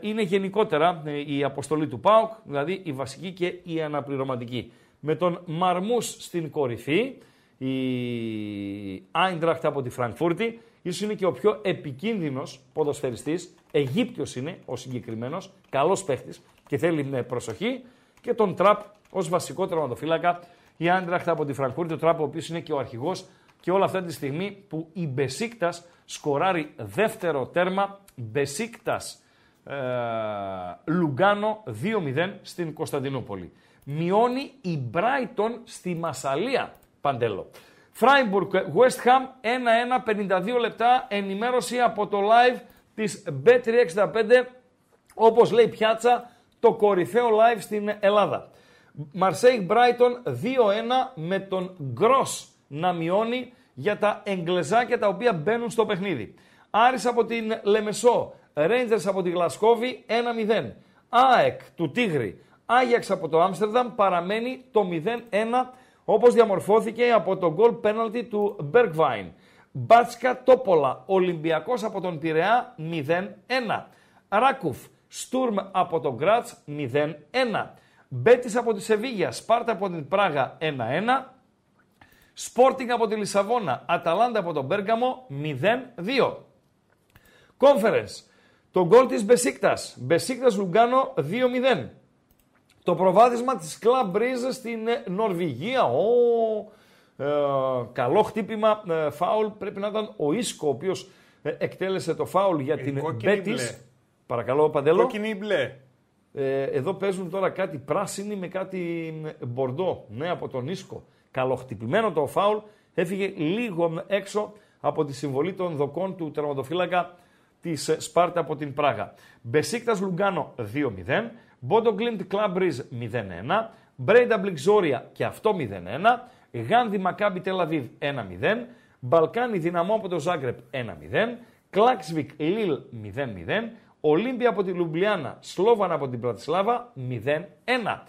είναι γενικότερα η αποστολή του ΠΑΟΚ, δηλαδή η βασική και η αναπληρωματική. Με τον Μαρμούς στην κορυφή, η Άιντραχτ από τη Φραγκφούρτη, ίσως είναι και ο πιο επικίνδυνος ποδοσφαιριστής, Αιγύπτιος είναι ο συγκεκριμένος, καλός παίχτης και θέλει προσοχή, και τον Τραπ ως βασικό τερματοφύλακα, η Άιντραχτ από τη Φραγκφούρτη, ο Τραπ ο οποίος είναι και ο αρχηγός. Και όλα αυτά τη στιγμή που η Μπεσίκτας σκοράρει δεύτερο τέρμα, Μπεσίκτας Λουγκάνο 2-0 στην Κωνσταντινούπολη. Μειώνει η Μπράιτον στη Μασαλία, Παντέλο. Φράιμπουργκ West Ham 1-1, 52 λεπτά, ενημέρωση από το live της Bet365, όπως λέει Πιάτσα, το κορυφαίο live στην Ελλάδα. Μαρσέιγ Μπράιτον 2-1 με τον Γκρος να μειώνει για τα εγγλεζάκια τα οποία μπαίνουν στο παιχνίδι. Άρης από την Λεμεσό, Ρέιντζερς από τη Γλασκόβη 1-0. ΑΕΚ του Τίγρη, Άγιαξ από το Άμστερνταμ παραμένει το 0-1 όπως διαμορφώθηκε από το γκολ πέναλτι του Μπεργκβάιν. Μπάτσκα Τόπολα, Ολυμπιακός από τον Πειραιά 0-1. Ράκουφ, Στούρμ από τον Γκράτς 0-1. Μπέτις από τη Σεβίγια, Σπάρτα από την Πράγα 1-1. Sporting από τη Λισαβόνα, Αταλάντα από τον Μπέργαμο 0-2. Conference, το γκολ της Μπεσίκτας, Μπεσίκτας Λουγκάνο 2-0. Το προβάδισμα της Club Breeze στην Νορβηγία, καλό χτύπημα, φάουλ, πρέπει να ήταν ο Ίσκο ο οποίος εκτέλεσε το φάουλ για την Μπέτις. Παρακαλώ Παντέλο. Κόκκινη μπλε. Εδώ παίζουν τώρα κάτι πράσινη με κάτι μπορντό, ναι, από τον Ίσκο. Καλοχτυπημένο το φάουλ, έφυγε λίγο έξω από τη συμβολή των δοκών του τερματοφύλακα της Σπάρτα από την Πράγα. Μπεσίκτας Λουγκάνο 2-0, Μπόντο Γκλίντ Κλαμπ Ριζ 0-1, Μπρέιντα Μπλικζόρια και αυτό 0-1, Γάνδη Μακάμπι Τελαβίβ 1-0, Μπαλκάνι Δυναμό από το Ζάγκρεπ 1-0, Κλάξβικ Λίλ 0-0, Ολύμπια από τη Λουμπλιάνα, Σλόβαν από την Πρατισλάβα 0-1.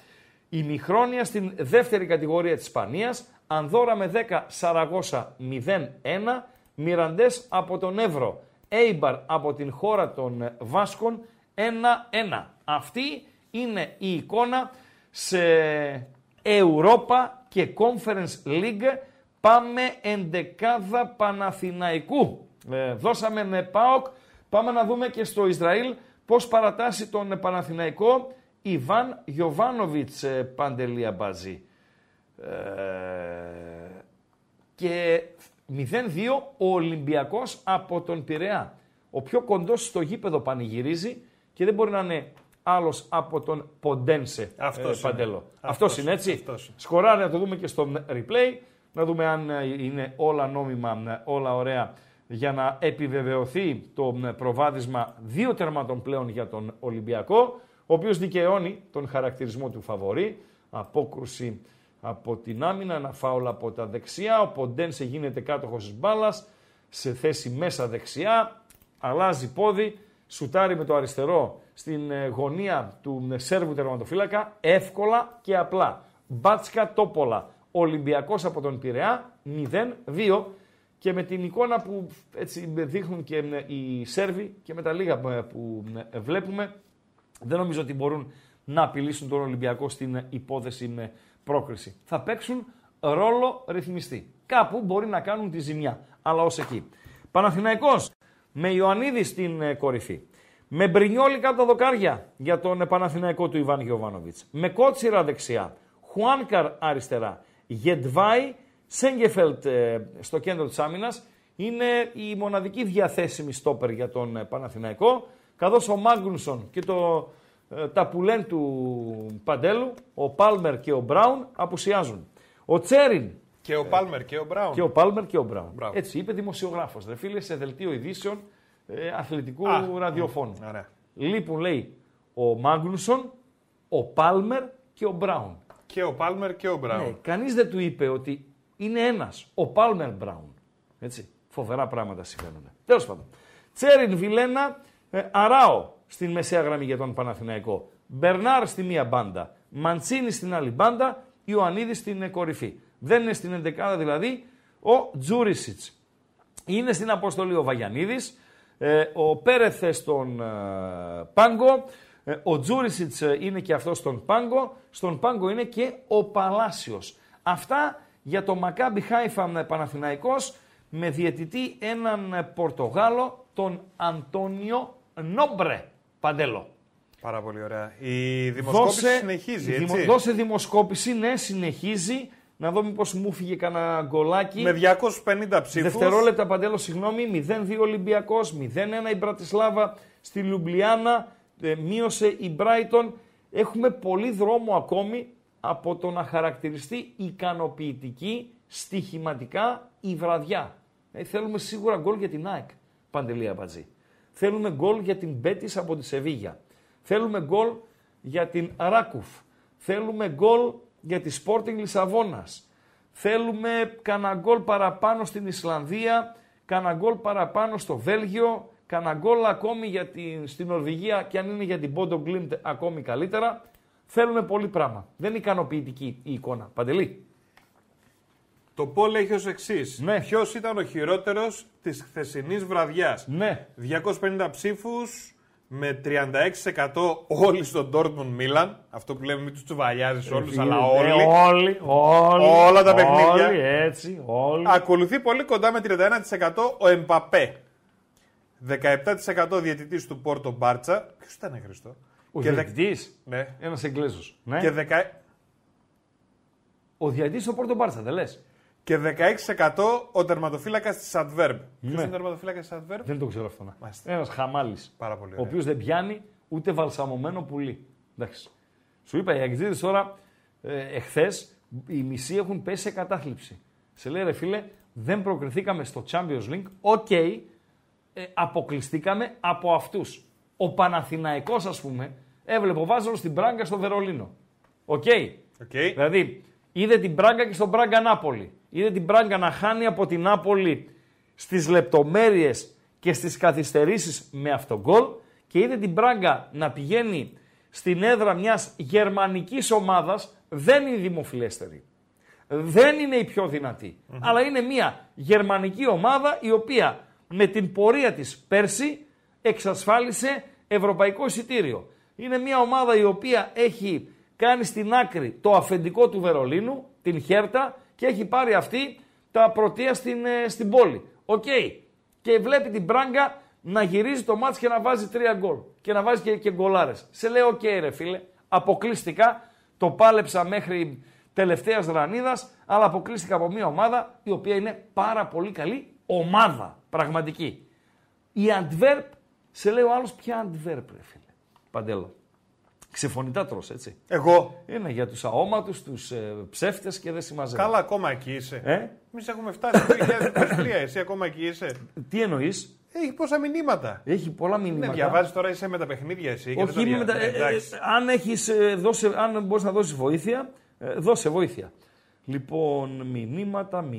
Η ημιχρόνια στην δεύτερη κατηγορία της Ισπανίας, Ανδόρα με 10, Σαραγώσα 0-1, Μιραντές από τον Εύρο, Έιμπαρ από την χώρα των Βάσκων 1-1. Αυτή είναι η εικόνα σε Europa και Conference League. Πάμε εντεκάδα Παναθηναϊκού. Δώσαμε με ΠΑΟΚ, πάμε να δούμε και στο Ισραήλ πώς παρατάσσει τον Παναθηναϊκό Ιβάν Γιοβάνοβιτς, Παντελή Αμπάζη. Και 0-2 ο Ολυμπιακός από τον Πειραιά. Ο πιο κοντός στο γήπεδο πανηγυρίζει και δεν μπορεί να είναι άλλος από τον Ποντένσε, Παντέλο. Αυτός είναι, έτσι. Σκοράρει, να το δούμε και στο replay, να δούμε αν είναι όλα νόμιμα, όλα ωραία, για να επιβεβαιωθεί το προβάδισμα 2 τερμάτων πλέον για τον Ολυμπιακό, ο οποίος δικαιώνει τον χαρακτηρισμό του φαβορί, απόκρουση από την άμυνα, ένα φάουλ από τα δεξιά, ο Ποντένσε γίνεται κάτοχος της μπάλας, σε θέση μέσα δεξιά, αλλάζει πόδι, σουτάρει με το αριστερό στην γωνία του Σέρβου τερματοφύλακα, εύκολα και απλά. Μπάτσκα Τόπολα, Ολυμπιακός από τον Πειραιά, 0-2 και με την εικόνα που έτσι δείχνουν και οι Σέρβοι και με τα λίγα που βλέπουμε, δεν νομίζω ότι μπορούν να απειλήσουν τον Ολυμπιακό στην υπόθεση με πρόκριση. Θα παίξουν ρόλο ρυθμιστή. Κάπου μπορεί να κάνουν τη ζημιά, αλλά ως εκεί. Παναθηναϊκός με Ιωαννίδη στην κορυφή. Με Μπρινιόλι κάτω τα δοκάρια για τον Παναθηναϊκό του Ιβάν Γιοβάνοβιτς. Με Κότσιρα δεξιά. Χουάνκαρ αριστερά. Γεντβάι, Σέγκεφελτ στο κέντρο της άμυνας. Είναι η μοναδική διαθέσιμη στόπερ για τον Παναθηναϊκό. Καθώς ο Μάγνουσον και τα πουλέν του Παντέλου, ο Πάλμερ και ο Μπράουν απουσιάζουν. Ο Τσέριν. Και ο Πάλμερ και ο Μπράουν. Και ο Πάλμερ και ο Μπράουν. Μπράβο. Έτσι είπε δημοσιογράφος. Ρε φίλε, σε δελτίο ειδήσεων αθλητικού ραδιοφώνου. Λείπουν, λέει, ο Μάγνουσον, ο Πάλμερ και ο Μπράουν. Και ο Πάλμερ και ο Μπράουν. Ναι, κανείς δεν του είπε ότι είναι ένας. Ο Πάλμερ Μπράουν. Έτσι. Φοβερά πράγματα συμβαίνουν. Τέλος πάντων. Τσέριν, Βιλένα, Αράο στην μεσαία γραμμή για τον Παναθηναϊκό. Μπερνάρ στη μία μπάντα. Μαντσίνη στην άλλη μπάντα. Ιωαννίδη στην κορυφή. Δεν είναι στην 11 δηλαδή ο Τζούρισιτς. Είναι στην αποστολή ο Βαγιανίδης. Ο Πέρεθ στον πάγκο. Ο Τζούρισιτς είναι και αυτός στον πάγκο. Στον πάγκο είναι και ο Παλάσιος. Αυτά για το Μακάμπι Χάιφα Παναθηναϊκός με διαιτητή έναν Πορτογάλο, τον Αντώνιο Νόμπρε. Παντέλο. Πάρα πολύ ωραία. Η δημοσκόπηση συνεχίζει, έτσι. Δώσε δημοσκόπηση, ναι, συνεχίζει. Να δω μήπως μου φύγε κανένα γκολάκι. Με 250 ψήφους. Δευτερόλεπτα, Παντέλο, συγγνώμη. 0-2 Ολυμπιακός, 0-1 η Μπρατισλάβα στη Λουμπλιάνα. Μείωσε η Μπράιτον. Έχουμε πολύ δρόμο ακόμη από το να χαρακτηριστεί ικανοποιητική στοιχηματικά η βραδιά. Θέλουμε σίγουρα γκολ για την ΑΕΚ, Παντελία Μπατζή. Θέλουμε γκολ για την Μπέτις από τη Σεβίγια. Θέλουμε γκολ για την Ράκουφ. Θέλουμε γκολ για τη Sporting Λισαβόνας. Θέλουμε κανένα γκολ παραπάνω στην Ισλανδία, κανένα γκολ παραπάνω στο Βέλγιο, κανένα γκολ ακόμη για στην Νορβηγία και αν είναι για την Bodo Glimt ακόμη καλύτερα. Θέλουμε πολύ πράγμα. Δεν είναι ικανοποιητική η εικόνα. Παντελή. Το poll έχει ως εξής. Ναι. Ποιος ήταν ο χειρότερος της χθεσινής βραδιάς. Ναι. 250 ψήφους. Με 36% όλοι στον Dortmund Μίλαν. Αυτό που λέμε, μην τους τσουβαλιάζεις όλους, αλλά όλοι. Όλα τα παιχνίδια. Όλοι, έτσι, όλοι. Ακολουθεί πολύ κοντά με 31% ο Εμπαπέ. 17% διαιτητής του Πόρτο Μπάρτσα. Ποιος ήταν, Χριστό? Ο διαιτητής. Ναι. Ένας Εγγλέζος. Ναι. Και ο διαιτητής του Πόρτο Μπάρτσα, δεν λες? Και 16% ο τερματοφύλακας της Αντβέρμπ. Ναι. Ποιος είναι ο τερματοφύλακας της Αντβέρμπ? Δεν το ξέρω αυτό. Ένας χαμάλης. Πάρα πολύ. Ο οποίος δεν πιάνει ούτε βαλσαμωμένο πουλί. Εντάξει. Σου είπα, οι αγγλίδες τώρα, εχθές, οι μισοί έχουν πέσει σε κατάθλιψη. Σε λέει, ρε φίλε, δεν προκριθήκαμε στο Champions League. Οκ, αποκλειστήκαμε από αυτούς. Ο Παναθηναϊκός, ας πούμε, έβλεπε ο Βάζελος στην Μπράγκα στο Βερολίνο. Οκ. Δηλαδή, είδε την Μπράγκα και στον Μπράγκα Νάπολη. Είδε την Μπράγκα να χάνει από την Νάπολη στις λεπτομέρειες και στις καθυστερήσεις με αυτόν γκολ και είδε την Μπράγκα να πηγαίνει στην έδρα μιας γερμανικής ομάδας. Δεν είναι η δημοφιλέστερη. Δεν είναι η πιο δυνατή. Mm-hmm. Αλλά είναι μια γερμανική ομάδα η οποία με την πορεία της πέρσι εξασφάλισε ευρωπαϊκό εισιτήριο. Είναι μια ομάδα η οποία έχει κάνει στην άκρη το αφεντικό του Βερολίνου, την Χέρτα, και έχει πάρει αυτή τα πρωτεία στην πόλη. Οκ. Και βλέπει την Μπράγκα να γυρίζει το μάτς και να βάζει 3 γκολ. Και να βάζει και γκολάρες. Σε λέει, οκ, ρε φίλε, αποκλείστηκα. Το πάλεψα μέχρι τελευταίας δρανίδας, αλλά αποκλείστηκα από μια ομάδα η οποία είναι πάρα πολύ καλή ομάδα. Πραγματική. Η Αντβέρπ, σε λέει ο άλλος, ποια Αντβέρπ, ρε φίλε? Παντέλο. Ξεφωνητά τρως, έτσι. Εγώ. Είναι για τους αόματους, τους ψεύτες και δεν συμμαζεύω. Καλά, ακόμα εκεί είσαι. Εμείς έχουμε φτάσει το 2023, εσύ ακόμα εκεί είσαι. Τι εννοείς? Έχει πόσα μηνύματα. Έχει πολλά μηνύματα. Ναι, διαβάζεις τώρα, είσαι με τα παιχνίδια εσύ. Όχι, είμαι με τα. Αν μπορείς να δώσεις βοήθεια, δώσε βοήθεια. Λοιπόν, μηνύματα.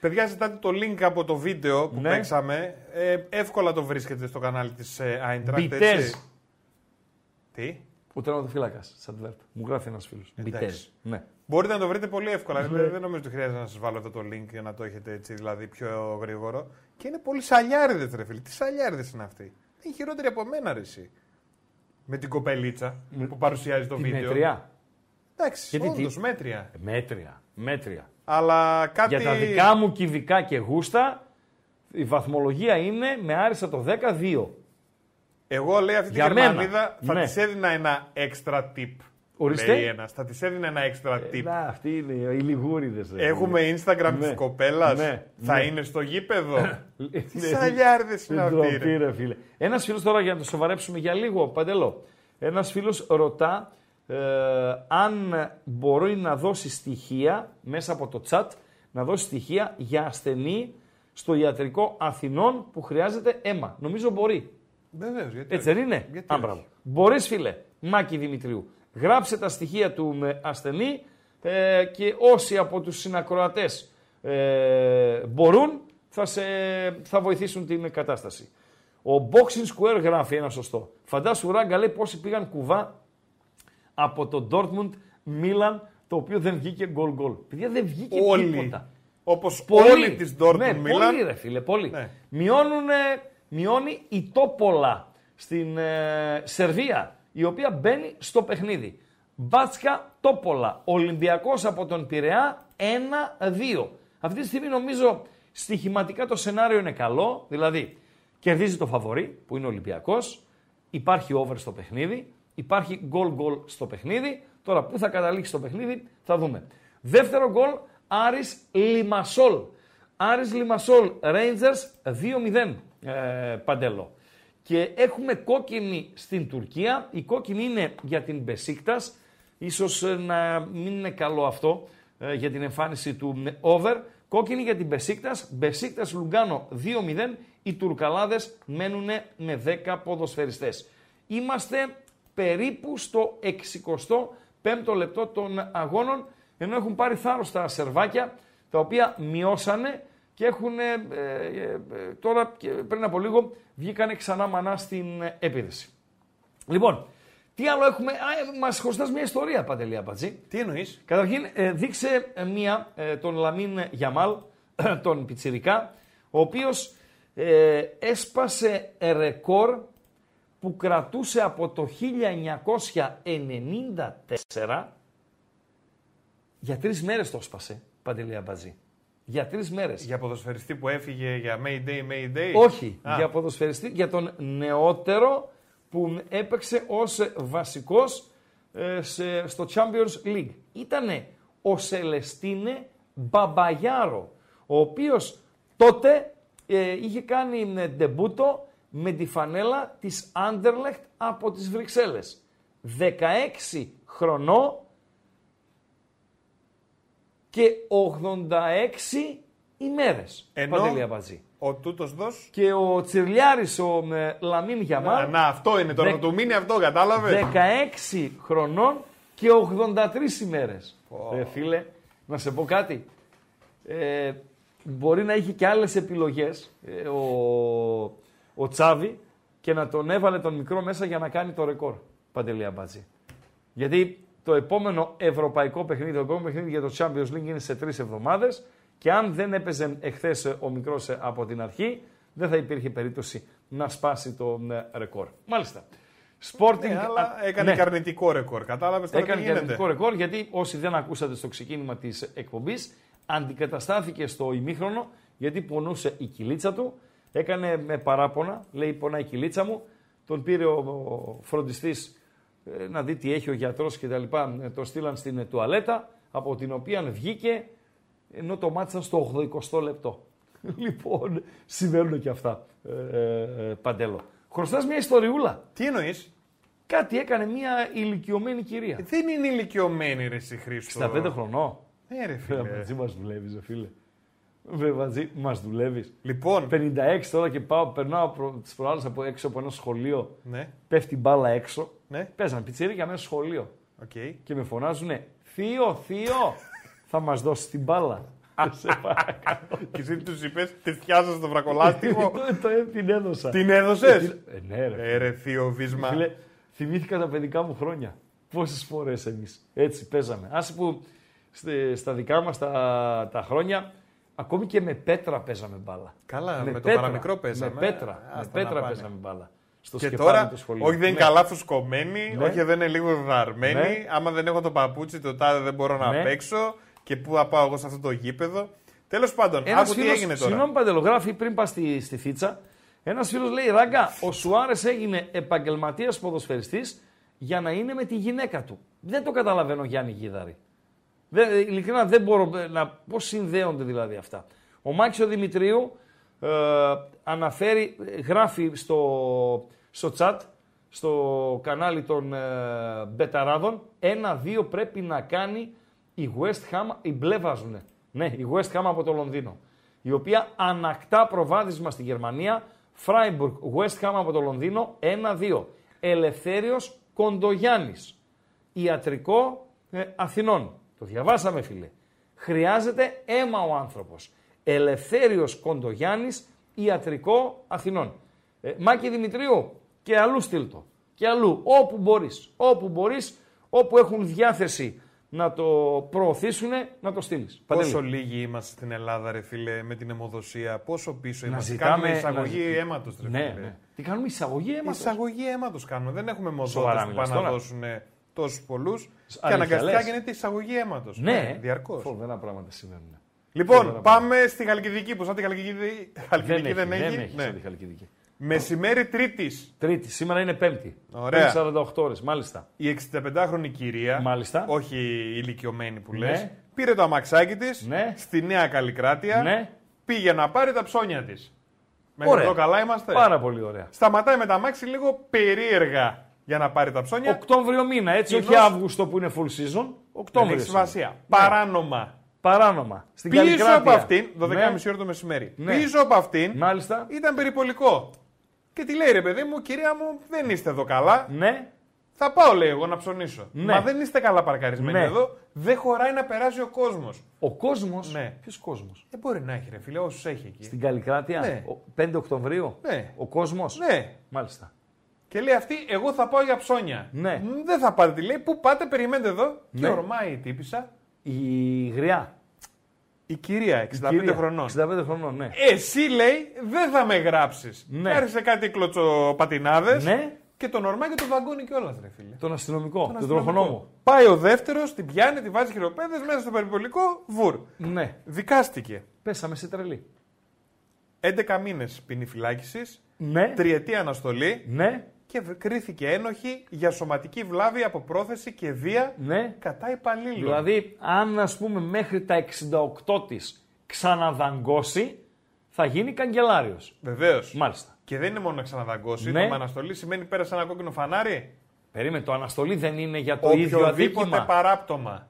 Παιδιά, ζητάτε το link από το βίντεο που παίξαμε. Εύκολα το βρίσκεται στο κανάλι της Eintracht. Τι? που τερματοφύλακας της Αντβέρπ. Μου γράφει ένας φίλος. Ναι. Μπορείτε να το βρείτε πολύ εύκολα. Δεν νομίζω ότι χρειάζεται να σας βάλω αυτό το link για να το έχετε έτσι, δηλαδή, πιο γρήγορο. Και είναι πολύ σαλιάριδες, ρε φίλε. Τι σαλιάριδες είναι αυτοί. Είναι χειρότεροι από μένα, ρε εσύ. Με την κοπελίτσα που παρουσιάζει το βίντεο. Μέτρια. Εντάξει, όντως μέτρια. Μέτρια. Αλλά κάτι... Για τα δικά μου κυβικά και γούστα, η βαθμολογία είναι με άρισα το 10-2. Εγώ λέει αυτή τη Γερμανίδα θα της έδινα ένα έξτρα tip. Ορίστε. Θα της έδινα ένα έξτρα tip. Αυτή είναι οι λιγούριδες. Έχουμε Instagram της κοπέλας. Θα είναι στο γήπεδο. Τι σαλιάρδες είναι αυτοί. Ένας φίλος τώρα για να το σοβαρέψουμε για λίγο, Παντελό. Ένας φίλος ρωτά αν μπορεί να δώσει στοιχεία μέσα από το chat, να δώσει στοιχεία για ασθενή στο ιατρικό Αθηνών που χρειάζεται αίμα. Νομίζω μπορεί. Βεβαίως, γιατί έτσι δεν είναι. Μπορείς, φίλε, Μάκη Δημητρίου. Γράψε τα στοιχεία του με ασθενή και όσοι από τους συνακροατές μπορούν θα βοηθήσουν την κατάσταση. Ο Boxing Square γράφει ένα σωστό. Φαντάσου, Ράγκα, λέει πόσοι πήγαν κουβά από το Dortmund Milan, το οποίο δεν βγήκε γκολ-γκολ. Παιδιά, δεν βγήκε τίποτα. Όπως όλοι της Dortmund Milan. Πολύ ρε φίλε, πολύ. Ναι. Μειώνει η Τόπολα στην Σερβία, η οποία μπαίνει στο παιχνίδι. Μπάτσκα Τόπολα, Ολυμπιακός από τον Πειραιά, 1-2. Αυτή τη στιγμή νομίζω στοιχηματικά το σενάριο είναι καλό, δηλαδή κερδίζει το φαβορί που είναι ο Ολυμπιακός, υπάρχει over στο παιχνίδι, υπάρχει γκολ-γκολ στο παιχνίδι, τώρα που θα καταλήξει το παιχνίδι θα δούμε. Δεύτερο γκολ, Άρης Λιμασόλ. Άρης Λιμασόλ, Rangers 2-0. Παντέλο. Και έχουμε κόκκινη στην Τουρκία. Η κόκκινη είναι για την Μπεσίκτας. Ίσως να μην είναι καλό αυτό για την εμφάνιση του over. Κόκκινη για την Μπεσίκτας. Μπεσίκτας Λουγκάνο 2-0. Οι Τουρκαλάδες μένουν με 10 ποδοσφαιριστές. Είμαστε περίπου στο 65ο λεπτό των αγώνων. Ενώ έχουν πάρει θάρρος τα σερβάκια, τα οποία μειώσανε. Και έχουν τώρα, πριν από λίγο, βγήκανε ξανά μανά στην επίδεση. Λοιπόν, τι άλλο έχουμε. Μας χωριστάς μια ιστορία, Παντελή Αμπατζή. Τι εννοείς? Καταρχήν, δείξε μία τον Λαμίν Γιαμάλ, τον πιτσιρικά, ο οποίος έσπασε ρεκόρ που κρατούσε από το 1994. Για 3 μέρες το έσπασε, Παντελή Αμπατζή. Για 3 μέρες. Για ποδοσφαιριστή που έφυγε για Mayday. Όχι. Για ποδοσφαιριστή, για τον νεότερο που έπαιξε ως βασικός στο Champions League. Ήτανε ο Σελεστίνε Μπαμπαγιάρο, ο οποίος τότε είχε κάνει ντεμπούτο με τη φανέλα της Άντερλεχτ από τις Βρυξέλλες. 16 χρονών και 86 ημέρες. Παντελή Αμπατζή. Ο τούτος δος. Και ο Τσιρλιάρης, ο Λαμίν Γιαμάλ. Να, αυτό είναι τώρα. Του μείνει αυτό, κατάλαβε. 16 χρονών και 83 ημέρες. Oh. Φίλε, να σε πω κάτι. Μπορεί να είχε και άλλες επιλογές ο Τσάβη και να τον έβαλε τον μικρό μέσα για να κάνει το ρεκόρ. Παντελή Αμπατζή. Γιατί... Το επόμενο ευρωπαϊκό παιχνίδι, το επόμενο παιχνίδι για το Champions League είναι σε 3 εβδομάδες και αν δεν έπαιζε εχθές ο μικρός από την αρχή, δεν θα υπήρχε περίπτωση να σπάσει το ρεκόρ. Μάλιστα. Sporting... αλλά έκανε αρνητικό ρεκόρ, κατάλαβες τώρα τι γίνεται. Έκανε αρνητικό ρεκόρ γιατί όσοι δεν ακούσατε στο ξεκίνημα της εκπομπής, αντικαταστάθηκε στο ημίχρονο γιατί πονούσε η κυλίτσα του, έκανε με παράπονα, λέει πονάει η κυλίτσα μου, τον πήρε ο φροντιστής να δει τι έχει ο γιατρός και τα λοιπά, το στείλαν στην τουαλέτα, από την οποία βγήκε, ενώ το μάτσαν στο 80 λεπτό. Λοιπόν, συμβαίνουν και αυτά, Παντέλο. Χρωστάς μια ιστοριούλα. Τι εννοείς? Κάτι έκανε μια ηλικιωμένη κυρία. Δεν είναι ηλικιωμένη ρε εσύ Χρήστο. 65 χρονών. Ρε φίλε. Βεβατζή μας δουλεύεις, φίλε. Βεβατζή μας δουλεύεις. Λοιπόν. 56 τώρα και περνάω τις προάλλες από έξω από ένα σχολείο, ναι. Πέφτει μπάλα έξω. Ναι. Παίζανε πιτσιρίκια μέσα στο σχολείο. Okay. Και με φωνάζουνε Θείο, θα μας δώσεις την μπάλα. Σε παρακαλώ. Και εσύ τους είπες, τεστιάζα στο βρακολάστιχο. Την έδωσα. Την έδωσες? Ναι ρε. Θείο βίσμα. Θυμήθηκα τα παιδικά μου χρόνια. Πόσες φορές εμείς έτσι παίζαμε. Άσε που στα δικά μας τα χρόνια, ακόμη και με πέτρα παίζαμε μπάλα. Καλά, με το παραμικρό παίζαμε. Με πέτρα παίζαμε μπάλα. Στο και τώρα, του σχολείου. Όχι δεν είναι καλά φουσκωμένοι, ναι. Όχι δεν είναι λίγο δεδαρμένοι. Ναι. Άμα δεν έχω το παπούτσι, το τάδε δεν μπορώ να παίξω. Και πού θα πάω εγώ σε αυτό το γήπεδο. Τέλος πάντων, άκου τι έγινε τώρα. Συγγνώμη, Παντελογράφη, πριν πας στη Φίτσα, ένας φίλος λέει: Ράγκα, ο Σουάρες έγινε επαγγελματίας ποδοσφαιριστής για να είναι με τη γυναίκα του. Δεν το καταλαβαίνω, Γιάννη Γίδαρη. Ειλικρινά δεν μπορώ να. Πώς συνδέονται δηλαδή αυτά. Ο Μάκης ο Δημητρίου αναφέρει, γράφει στο chat, στο κανάλι των Μπεταράδων, 1-2 πρέπει να κάνει η West Ham, οι μπλε βάζουνε. Ναι, η West Ham από το Λονδίνο, η οποία ανακτά προβάδισμα στη Γερμανία. Φράιμπουργκ, West Ham από το Λονδίνο, 1-2. Ελευθέριος Κοντογιάννης, Ιατρικό Αθηνών. Το διαβάσαμε, φίλε. Χρειάζεται αίμα ο άνθρωπος. Ελευθέριος Κοντογιάννης, Ιατρικό Αθηνών. Μάκη Δημητρίου, και αλλού στείλτο. Και αλλού, όπου μπορείς. Όπου μπορείς, όπου έχουν διάθεση να το προωθήσουνε, να το στείλεις. Πόσο λίγοι είμαστε στην Ελλάδα, ρε φίλε, με την αιμοδοσία. Πόσο πίσω είμαστε. Κάνουμε εισαγωγή αίματος, ρε φίλε. Ναι. Τι κάνουμε, εισαγωγή αίματος. Εισαγωγή αίματος κάνουμε. Δεν έχουμε αιμοδότες που πάνε να δώσουν τόσους πολλούς. Και αναγκαστικά γίνεται εισαγωγή αίματος. Ναι, διαρκώς. Φοβερά πράγματα συμβαίνουν. Λοιπόν, πάμε στη Χαλκιδική. Πώ θα τη Χαλκιδική δεν έχει. Ναι. Μεσημέρι Τρίτης. Τρίτη, σήμερα είναι Πέμπτη. Ωραία. 48 ώρες, μάλιστα. Η 65χρονη κυρία, μάλιστα. Όχι ηλικιωμένη που λες, ναι. Πήρε το αμαξάκι της, ναι. Στη Νέα Καλλικράτεια, ναι. Πήγε να πάρει τα ψώνια της. Μέχρι εδώ καλά είμαστε. Πάρα πολύ ωραία. Σταματάει με τα αμάξι λίγο περίεργα για να πάρει τα ψώνια. Οκτώβριο μήνα, έτσι, όχι Αύγουστο που είναι full season. Οκτώβριο. Έχει σημασία. Ναι. Παράνομα. Στην Καλλικράτεια. Πίσω από αυτήν, 12.30 ώρα το μεσημέρι. Ναι. Πίσω από αυτήν, μάλιστα. Ήταν περιπολικό. Και τη λέει, ρε παιδί μου, κυρία μου, δεν είστε εδώ καλά. Ναι. Θα πάω, λέει, εγώ να ψωνίσω. Ναι. Μα δεν είστε καλά παρκαρισμένοι εδώ. Δεν χωράει να περάσει ο κόσμος. Ο κόσμος. Ναι. Ποιος κόσμος. Δεν μπορεί να έχει, ρε φίλε, όσους έχει εκεί. Στην Καλλικράτεια, ναι. 5 Οκτωβρίου. Ναι. Ο κόσμος. Ναι. Μάλιστα. Και λέει αυτή, εγώ θα πάω για ψώνια. Ναι. Δεν θα πάτε, τη λέει, πού πάτε, περιμένετε εδώ. Ναι. Και ορμάει η τύπισσα. Η γριά. Η κυρία, 65 χρονών. 65 χρονών, ναι. Εσύ, λέει, δεν θα με γράψεις. Ναι. Άρχισε κάτι κλωτσοπατινάδες, ναι. Και τον ορμάει και τον βαγκώνει κιόλας, ρε φίλε. Τον αστυνομικό, τον τροχονόμο. Πάει ο δεύτερος, την πιάνει, τη βάζει χειροπέδες μέσα στο περιπολικό, βουρ. Ναι. Δικάστηκε. Πέσαμε σε τρελή. 11 μήνες ποινή φυλάκισης, ναι. Τριετή αναστολή. Ναι. Και κρίθηκε ένοχη για σωματική βλάβη από πρόθεση και βία, ναι. Κατά υπαλλήλων. Δηλαδή, αν ας πούμε μέχρι τα 68 της ξαναδαγκώσει, θα γίνει καγκελάριος. Βεβαίως. Μάλιστα. Και δεν είναι μόνο να ξαναδαγκώσει, ναι. Το με αναστολή σημαίνει πέρασε ένα κόκκινο φανάρι. Περίμενε, το αναστολή δεν είναι για το ίδιο αδίκημα. Οποιοδήποτε παράπτωμα.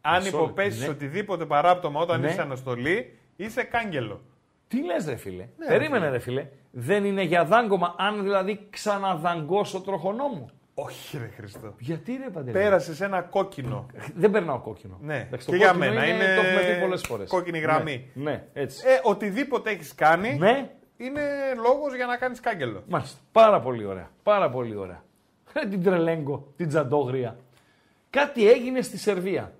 Αν υποπέσεις, ναι. Οτιδήποτε παράπτωμα όταν, ναι. Είσαι αναστολή, είσαι κάγκελο. Τι λες, ρε φίλε. Ναι, περίμενε, ναι. Ρε φίλε. Δεν είναι για δάγκωμα, αν δηλαδή ξαναδαγκώσω τροχονόμο. Όχι, ρε Χριστό. Γιατί, ρε Παντελή. Πέρασες ένα κόκκινο. Δεν περνάω κόκκινο. Ναι, εντάξει, και για μένα είναι. Το έχουμε δει πολλές φορές. Κόκκινη γραμμή. Ναι, έτσι. Οτιδήποτε έχεις κάνει, ναι. Είναι λόγος για να κάνεις κάγκελο. Μάλιστα. Πάρα πολύ ωραία. Πάρα πολύ ωραία. Την τρελέγκο, την τζαντόγρια. Κάτι έγινε στη Σερβία.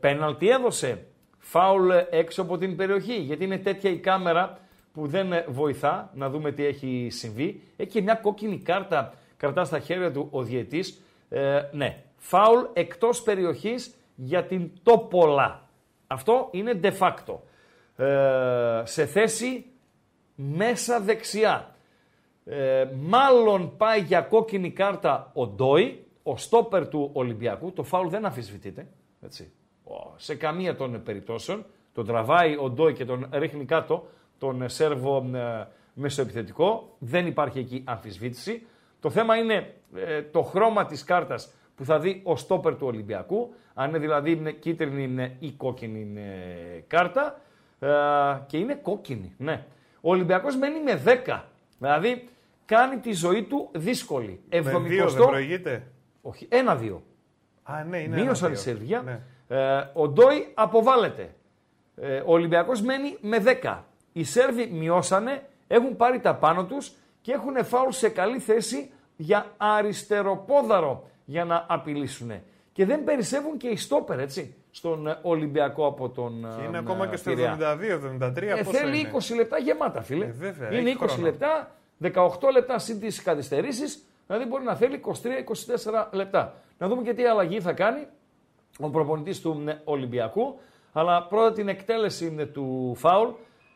Πέναλτι έδωσε. Φάουλ έξω από την περιοχή, γιατί είναι τέτοια η κάμερα που δεν βοηθά να δούμε τι έχει συμβεί. Έχει μια κόκκινη κάρτα, κρατά στα χέρια του ο διαιτής. Ναι, φάουλ εκτός περιοχής για την Τόπολα. Αυτό είναι de facto. Σε θέση μέσα δεξιά. Μάλλον πάει για κόκκινη κάρτα ο Ντόι, ο στόπερ του Ολυμπιακού. Το φάουλ δεν αμφισβητείται, έτσι. Σε καμία των περιπτώσεων. Τον τραβάει ο Ντόι και τον ρίχνει κάτω, τον Σέρβο μεσοεπιθετικό. Δεν υπάρχει εκεί αμφισβήτηση. Το θέμα είναι το χρώμα της κάρτας που θα δει ο στόπερ του Ολυμπιακού. Αν είναι δηλαδή κίτρινη ή κόκκινη κάρτα. Και είναι κόκκινη, ναι. Ο Ολυμπιακός μένει με 10. Δηλαδή κάνει τη ζωή του δύσκολη. 72. Με 2 δεν προηγείται. Όχι, 1-2. Α, ναι, είναι 1-2. Μείωσαν η Σερβία. Ναι. Ο Ντόι αποβάλλεται. Ο Ολυμπιακός μένει με 10. Οι Σέρβοι μειώσανε, έχουν πάρει τα πάνω τους και έχουν φάουλ σε καλή θέση για αριστεροπόδαρο για να απειλήσουν. Και δεν περισσεύουν και οι στόπερ, έτσι, στον Ολυμπιακό από τον Πειραιά. Είναι ακόμα και στο 72-73. Θέλει είναι. 20 λεπτά γεμάτα, φίλε. Είναι 20 χρόνο. Λεπτά, 18 λεπτά συν τις καθυστερήσεις, δηλαδή μπορεί να θέλει 23-24 λεπτά. Να δούμε και τι αλλαγή θα κάνει ο προπονητής του Ολυμπιακού. Αλλά πρώτα την εκτέλεση του φάουλ.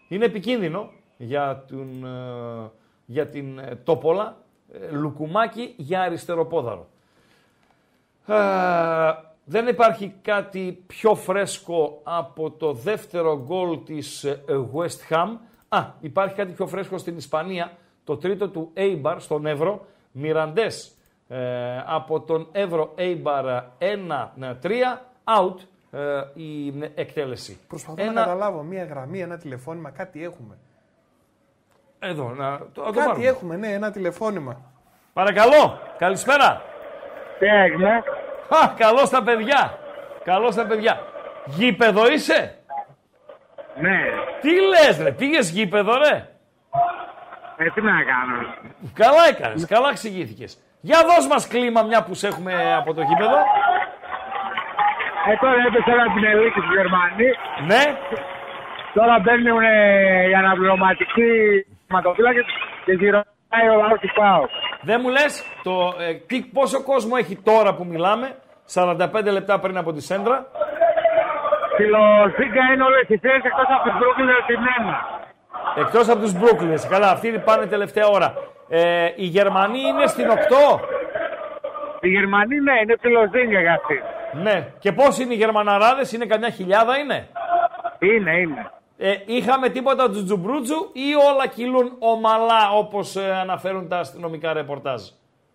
Είναι επικίνδυνο για την Τόπολα. Λουκουμάκι για αριστεροπόδαρο. Δεν υπάρχει κάτι πιο φρέσκο από το δεύτερο γκολ της West Ham. Υπάρχει κάτι πιο φρέσκο στην Ισπανία. Το τρίτο του Eibar στον Εύρο. Μιραντές από τον Εύρο Eibar 1-3. Out η εκτέλεση. Προσπαθώ να καταλάβω μία γραμμή, ένα τηλεφώνημα, κάτι έχουμε. Εδώ, να το πάρουμε. Κάτι έχουμε, ναι, ένα τηλεφώνημα. Παρακαλώ, καλησπέρα. Ναι. Καλώς τα παιδιά. Γήπεδο είσαι? Ναι. Τι λες ρε, πήγες γήπεδο ρε? Τι να κάνω. Καλά έκανες, καλά εξηγήθηκες. Για δώσ' μας κλίμα μια που σε έχουμε από το γήπεδο. Τώρα έπεσε ένα πινελί και στη Γερμανία. Ναι. Τώρα μπαίνουν οι αναπληρωματικοί ματοφύλακες και γυρνάει ο λαός του ΠΑΟΚ. Δεν μου λες, πόσο κόσμο έχει τώρα που μιλάμε, 45 λεπτά πριν από τη Σέντρα. Στη Λοσίγκα είναι όλες οι θέσεις εκτός από τους Μπρούκλινες την ένα. Εκτός από τους Μπρούκλινες, καλά, αυτοί πάνε τελευταία ώρα. Οι Γερμανοί είναι στην 8. Οι Γερμανοί ναι, είναι στη Λοσίγκα για αυτή. Ναι, και πώς είναι οι Γερμαναράδες, είναι καμιά χιλιάδα είναι. Είναι. Είχαμε τίποτα του Τζουμπρούτζου ή όλα κυλούν ομαλά όπως αναφέρουν τα αστυνομικά ρεπορτάζ?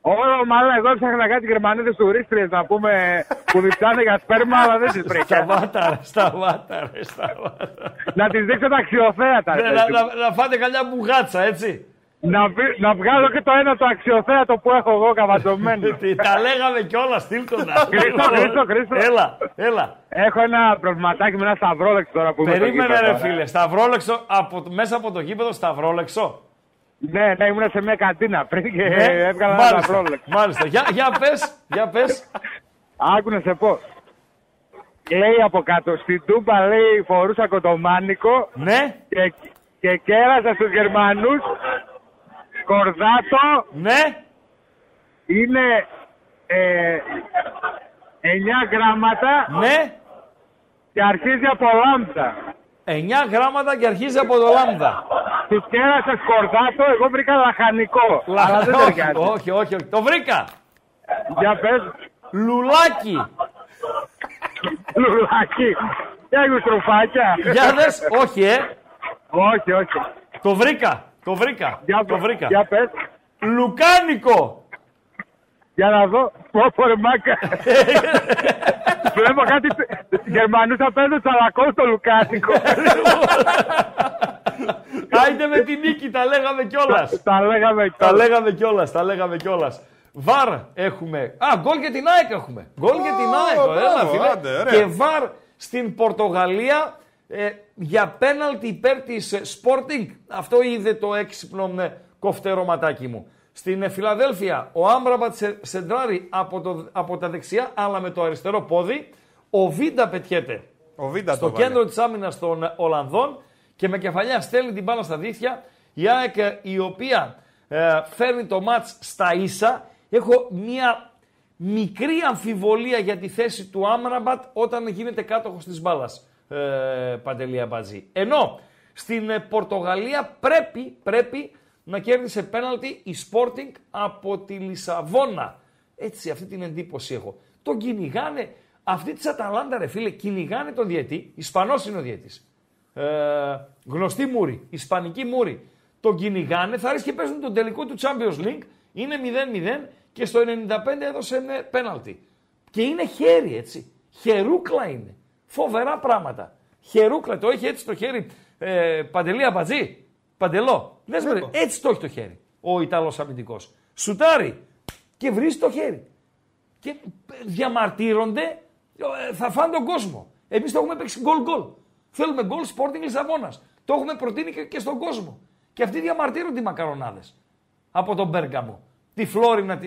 Όλα ομαλά. Εγώ ψάχνα κάτι Γερμανίδες τουρίστριες να πούμε που διψάνε για σπέρμα αλλά δεν τις βρήκα. Σταμάτα ρε. Να τις δείξω τα αξιοθέατα. Να φάτε καλιά μπουγάτσα έτσι. Να βγάλω και το ένα το αξιοθέατο που έχω εγώ καβατωμένο. Τα λέγαμε κιόλα, στείλτο να. Χρήστο. Έλα. Έχω ένα προβληματάκι με ένα σταυρόλεξο τώρα που είμαι. Περίμενε ρε φίλε, σταυρόλεξο μέσα από το γήπεδο, σταυρόλεξο. Ναι, ήμουν σε μια καντίνα πριν και έβγαλα ένα σταυρόλεξο. Μάλιστα, για πες. Άκου να σε πω. Λέει από κάτω, στην Τούμπα λέει φορούσα κοτομάνικο. Ναι. Και κέρασα στους Γερμανούς. Κορδάτο, ναι. Είναι 9 γράμματα, ναι. Και αρχίζει από λάμδα. 9 γράμματα και αρχίζει από το λάμδα. Του κέρασες κορδάτο, εγώ βρήκα λαχανικό. Αλλά δεν ταιριάζει. Όχι, το βρήκα. Για πες. Λουλάκι. Για έχεις τροφάκια. Για δες, όχι. Το βρήκα. Για πες. Λουκάνικο. Για να δω. Πόφορε μάκα. Βλέπω κάτι Γερμανούς απέναντι τσαλακό στο Λουκάνικο. Άιντε με τη νίκη, τα λέγαμε κιόλας. Βαρ έχουμε. Γκολ για την ΑΕΚ έχουμε. Και βαρ στην Πορτογαλία. Για πέναλτι υπέρ της Sporting, αυτό είδε το έξυπνο κοφτερωματάκι μου. Στην Φιλαδέλφια, ο Άμπραμπατ σεντράρει από τα δεξιά, αλλά με το αριστερό πόδι. Ο Βίντα πετιέται στο κέντρο της άμυνας των Ολλανδών και με κεφαλιά στέλνει την μπάλα στα δίχτυα. Η ΑΕΚ, η οποία φέρνει το μάτς στα ίσα. Έχω μία μικρή αμφιβολία για τη θέση του Άμπραμπατ όταν γίνεται κάτοχος της μπάλας. Παντελία Μπατζή. Ενώ στην Πορτογαλία πρέπει να κέρδισε πέναλτι η Sporting από τη Λισαβόνα. Έτσι, αυτή την εντύπωση έχω. Τον κυνηγάνε, αυτή της Αταλάντα ρε φίλε, κυνηγάνε τον διαιτή, Ισπανός είναι ο διαιτής. Γνωστή μούρη, Ισπανική μούρη. Τον κυνηγάνε, θα ρίσκει και παίζουν τον τελικό του Champions League, είναι 0-0 και στο 95 έδωσε πέναλτι. Και είναι χέρι έτσι, χερούκλα είναι. Φοβερά πράγματα. Χερούκλα, το έχει έτσι το χέρι. Παντελία Μπατζή. Παντελό. Λες με, έτσι το έχει το χέρι. Ο Ιταλός αμυντικός. Σουτάρει. Και βρίζει το χέρι. Και διαμαρτύρονται. Θα φάνε τον κόσμο. Εμείς το έχουμε παίξει γκολ. Θέλουμε γκολ Sporting Λισαβόνας. Το έχουμε προτείνει και στον κόσμο. Και αυτοί διαμαρτύρονται οι μακαρονάδες. Από τον Πέργαμο. τη Φλόρινα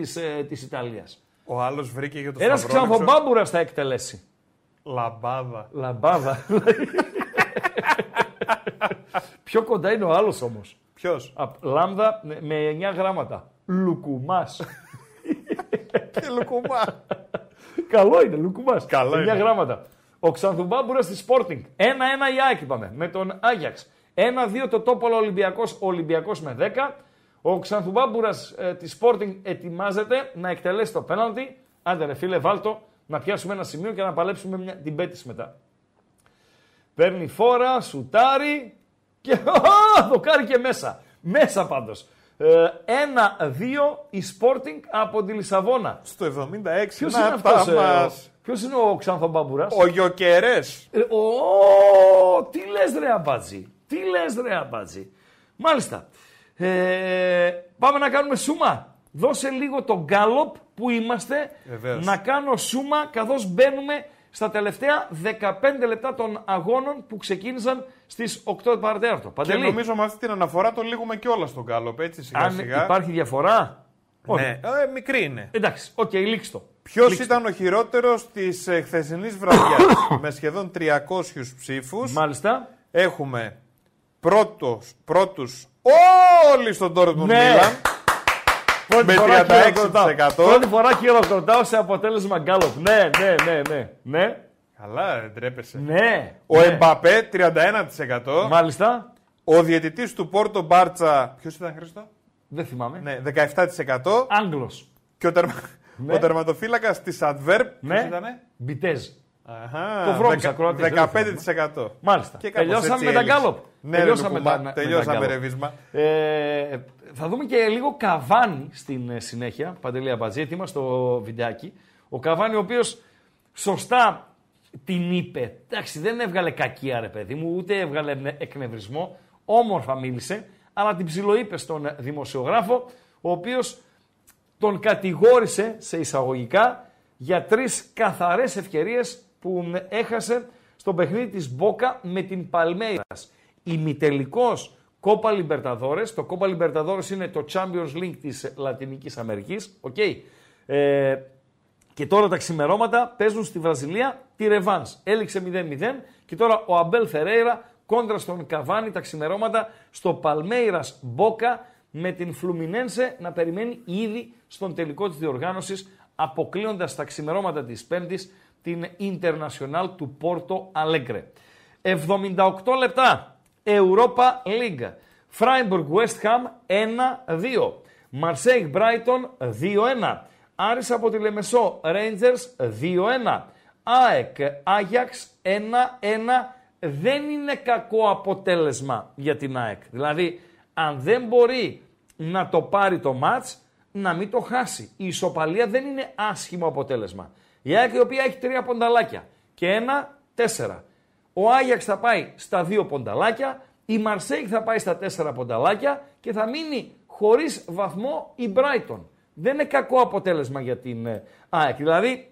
της Ιταλίας. Ο άλλος βρήκε για το Σταυρόλεξο. Ένας ξανθομπάμπουρας θα εκτελέσει. Λαμπάδα. Πιο κοντά είναι ο άλλος όμως. Ποιος? Λάμδα με 9 γράμματα. Λουκουμάς. Και Λουκουμά. Καλό είναι, Λουκουμάς. Καλό είναι. 9 γράμματα. Ο ξανθομπάμπουρας στη Sporting. 1-1 η ΑΕΚ είπαμε, με τον Άγιαξ. 1-2 το Τόπολα Ολυμπιακός με 10. Ο ξανθουμπάμπουρας της Sporting ετοιμάζεται να εκτελέσει το πέναλτι. Άντε ρε φίλε, βάλτο να πιάσουμε ένα σημείο και να παλέψουμε την πέτηση μετά. Παίρνει φόρα, σουτάρει και δοκάρει και μέσα. Μέσα πάντως. 1-2 η Sporting από τη Λισαβόνα. Στο 76. Ποιος είναι αυτός, ποιος είναι ο ξανθουμπάμπουρας? Ο Γιοκερές. Τι λες ρε αμπάτζι. Μάλιστα. Πάμε να κάνουμε σούμα. Δώσε λίγο τον γκάλοπ που είμαστε. Βεβαίως. Να κάνω σούμα καθώς μπαίνουμε στα τελευταία 15 λεπτά των αγώνων που ξεκίνησαν στις 8 παρατέταρτο. Παντελή. Και νομίζω με αυτή την αναφορά το λίγουμε κιόλας τον γκάλοπ, έτσι σιγά σιγά. Αν υπάρχει διαφορά. Όχι. Ναι. Μικρή είναι. Εντάξει, οκ, λήξτε το. Ποιος ήταν ο χειρότερος της χθεσινής βραδιάς με σχεδόν 300 ψήφους. Μάλιστα. Έχουμε πρώτους όλοι στον Dortmund Μίλαν. Με 36%. Πρώτη φορά χειροκροτάω σε αποτέλεσμα γκάλοπ. Ναι. Καλά, δεν τρέπεσαι. Ναι. Ο Εμπαπέ 31%. Μάλιστα. Ο διαιτητής του Πόρτο Μπάρτσα. Ποιος ήταν, Χρήστο? Δεν θυμάμαι. Ναι, 17%. Άγγλος. Και ο τερματοφύλακας της Αντβέρπ. Ποιος ήτανε? Μπιτέζ. Το βρώμισα, Κροατής. 15%. Μάλιστα. Τελειώσαμε με τα γκάλοπ. Ναι, τελειώσαμε ρεβίσμα. Θα δούμε και λίγο Καβάνι στην συνέχεια. Παντελή Αμπατζή, έτοιμα στο βιντεάκι. Ο Καβάνι, ο οποίος σωστά την είπε. Εντάξει, δεν έβγαλε κακία ρε παιδί μου, ούτε έβγαλε εκνευρισμό. Όμορφα μίλησε, αλλά την ψιλοείπε στον δημοσιογράφο, ο οποίος τον κατηγόρησε σε εισαγωγικά για 3 καθαρές ευκαιρίες που έχασε στο παιχνίδι της Μπόκα με την Παλμέιρας. Ημιτελικός Κόπα Λιμπερταδόρες. Το Κόπα Λιμπερταδόρες είναι το Champions League της Λατινικής Αμερικής. Okay. Και τώρα τα ξημερώματα παίζουν στη Βραζιλία τη Ρεβάνς. Έληξε 0-0 και τώρα ο Αμπέλ Φερέιρα κόντρα στον Καβάνι τα ξημερώματα στο Παλμέιρας Μπόκα με την Φλουμινένσε να περιμένει ήδη στον τελικό της διοργάνωσης, αποκλείοντας τα ξημερώματα της Πέμπτης την Ιντερνασιονάλ του Πόρτο Αλέγκρε. 78 λεπτά. Europa League. Freiburg West Ham 1-2. Marseille Brighton 2-1. Άρης από τη Λεμεσό Rangers 2-1. ΑΕΚ Ajax 1-1. Δεν είναι κακό αποτέλεσμα για την ΑΕΚ. Δηλαδή, αν δεν μπορεί να το πάρει το μάτς, να μην το χάσει. Η ισοπαλία δεν είναι άσχημο αποτέλεσμα. Η ΑΕΚ η οποία έχει 3 πονταλάκια και 1-4. Ο Άγιαξ θα πάει στα 2 πονταλάκια, η Μαρσέικ θα πάει στα 4 πονταλάκια και θα μείνει χωρίς βαθμό η Μπράιτον. Δεν είναι κακό αποτέλεσμα για την ΑΕΚ. Δηλαδή,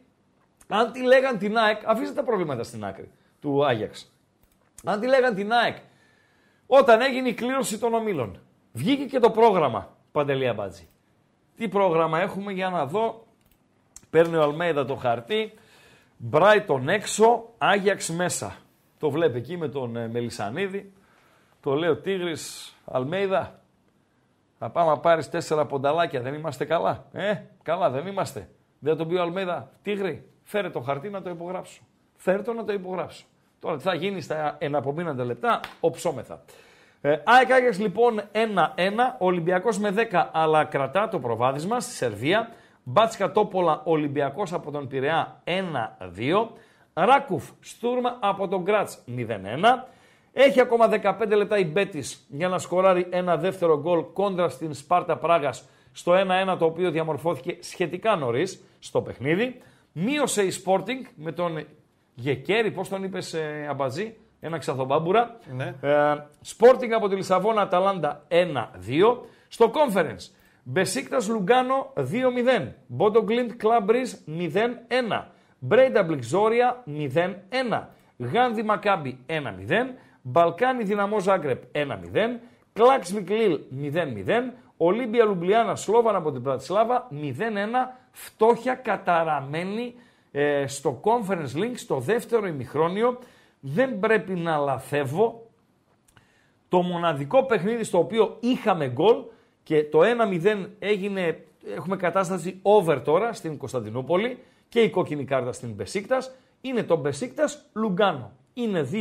αν τη λέγαν την ΑΕΚ, αφήστε τα προβλήματα στην άκρη του Άγιαξ. Αν τη λέγαν την ΑΕΚ, όταν έγινε η κλήρωση των ομίλων, βγήκε και το πρόγραμμα, Παντελία Μπάτζη. Τι πρόγραμμα έχουμε για να δω. Παίρνει ο Αλμέιδα το χαρτί, Μπράιτον έξω, Άγιαξ μέσα. Το βλέπει εκεί με τον Μελισανίδη. Το λέει ο Τίγρης, Αλμέιδα, θα πάμε να πάρεις 4 πονταλάκια, δεν είμαστε καλά. Καλά δεν είμαστε. Δεν τον πει ο Αλμέιδα, Τίγρη, φέρε το χαρτί να το υπογράψω. Τώρα τι θα γίνει στα εναπομείναντα λεπτά, οψόμεθα. ΑΕΚ Άγιαξ λοιπόν 1-1, Ολυμπιακός με 10 αλλά κρατά το προβάδισμα στη Σερβία. Μπάτσκα Τόπολα Ολυμπιακός από τον Πειραιά 1-2. Ράκουφ Στούρμα από τον Γκράτς 0-1. Έχει ακόμα 15 λεπτά η Μπέτις για να σκοράρει ένα δεύτερο γκολ κόντρα στην Σπάρτα Πράγας στο 1-1, το οποίο διαμορφώθηκε σχετικά νωρίς στο παιχνίδι. Μείωσε η Sporting με τον Γεκέρη, πώς τον είπες Αμπαζή, ένα ξαθομπάμπουρα. Ναι. Sporting από τη Λισαβόνα Αταλάντα 1-2. Στο Conference Μπεσίκτας Λουγκάνο 2-0. Μποντογκλίντ Κλαμπρίζ 0-1. Μπρέινταμπλικ Ζόρια 0-1. Γάνδη Μακάμπι 1-0. Μπαλκάνι Δυναμό Ζάγκρεπ 1-0. Κλάξβικ Λίλ 0-0. Ολύμπια Λουμπλιάνα, Σλόβαν από την Πρατισλάβα, 0-1, φτώχεια καταραμένη στο Conference Link, στο δεύτερο ημιχρόνιο. Δεν πρέπει να λαθεύω. Το μοναδικό παιχνίδι στο οποίο είχαμε γκολ και το 1-0 έγινε, έχουμε κατάσταση over τώρα στην Κωνσταντινούπολη και η κόκκινη κάρτα στην Μπεσίκτας, είναι το Μπεσίκτας Λουγκάνο. Είναι 2-1,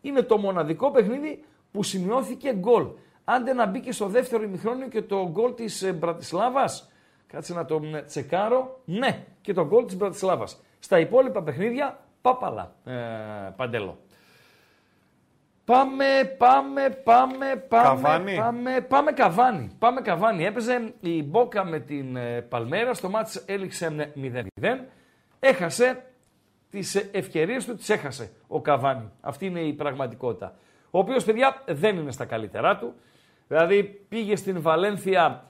είναι το μοναδικό παιχνίδι που σημειώθηκε γκολ. Άντε να μπήκε στο δεύτερο ημιχρόνιο και το γκολ της Μπρατισλάβας. Κάτσε να το τσεκάρω. Ναι, και το γκολ της Μπρατισλάβας. Στα υπόλοιπα παιχνίδια, πάπαλα, Παντέλο. Πάμε Καβάνι. Πάμε Καβάνι. Έπαιζε η Μπόκα με την Παλμέρα. Στο μάτς έληξε 0-0. Έχασε τις ευκαιρίες του, τις έχασε ο Καβάνι. Αυτή είναι η πραγματικότητα. Ο οποίος, παιδιά, δεν είναι στα καλύτερά του. Δηλαδή, πήγε στην Βαλένθια,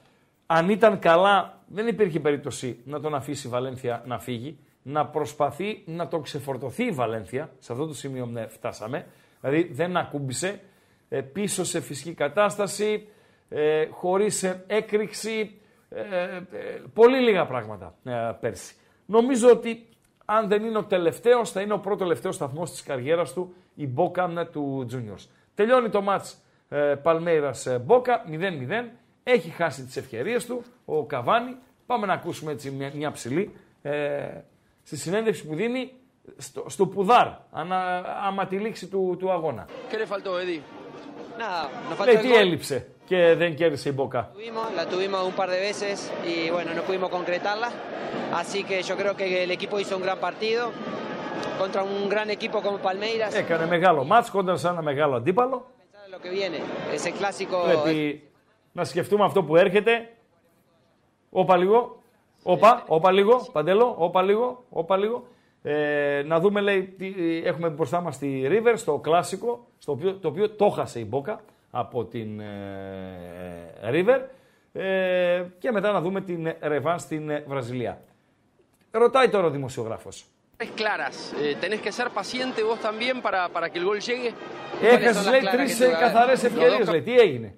αν ήταν καλά, δεν υπήρχε περίπτωση να τον αφήσει η Βαλένθια να φύγει. Να προσπαθεί να τον ξεφορτωθεί η Βαλένθια. Σε αυτό το σημείο φτάσαμε. Δηλαδή, δεν ακούμπησε. Πίσω σε φυσική κατάσταση, χωρίς έκρηξη. Πολύ λίγα πράγματα πέρσι. Νομίζω ότι αν δεν είναι ο τελευταίος, θα είναι ο πρώτο-τελευταίος σταθμός της καριέρας του, η Μπόκα του Juniors. Τελειώνει το μάτς Παλμέιρας-Μπόκα, 0-0. Έχει χάσει τις ευκαιρίες του ο Καβάνι. Πάμε να ακούσουμε έτσι μια ψηλή στη συνέντευξη που δίνει στο Πουδάρ, άμα τη λήξη του αγώνα. Και δεν φαλτώ, Eddie. Τι έλειψε και δεν κέρδισε η Μπόκα. La tuvimos un par de veces y bueno, no pudimos concretarla. Así que yo creo que el equipo hizo un gran partido contra un gran equipo como Palmeiras. Έκανε μεγάλο μάτς κόντρα σε ένα μεγάλο αντίπαλο. Πρέπει να σκεφτούμε αυτό που έρχεται. Όπα λίγο. Να δούμε, λέει, τι έχουμε μπροστά μας στη River, στο κλασικό, το οποίο το χάσε η Μπόκα από την River. Και μετά να δούμε την ρεβάν στην Βραζιλία. Ρωτάει τώρα ο δημοσιογράφος. Έχασες, λέει, τρεις καθαρές ευκαιρίες, λέει. Τι έγινε.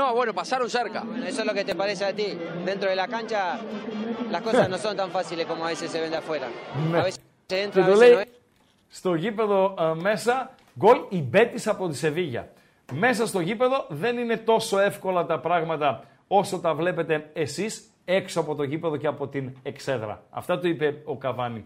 No, bueno, pasaron cerca. Bueno, eso es lo que te parece a ti. Dentro de la cancha las cosas no son tan fáciles como a veces se ven de afuera. A veces entra, a veces no es. Στο γήπεδο μέσα, γκολ η Μπέτις από τη Σεβίγια. Μέσα στο γήπεδο δεν είναι τόσο εύκολα τα πράγματα όσο τα βλέπετε εσείς έξω από το γήπεδο και από την εξέδρα. Αυτά το είπε ο Καβάνι,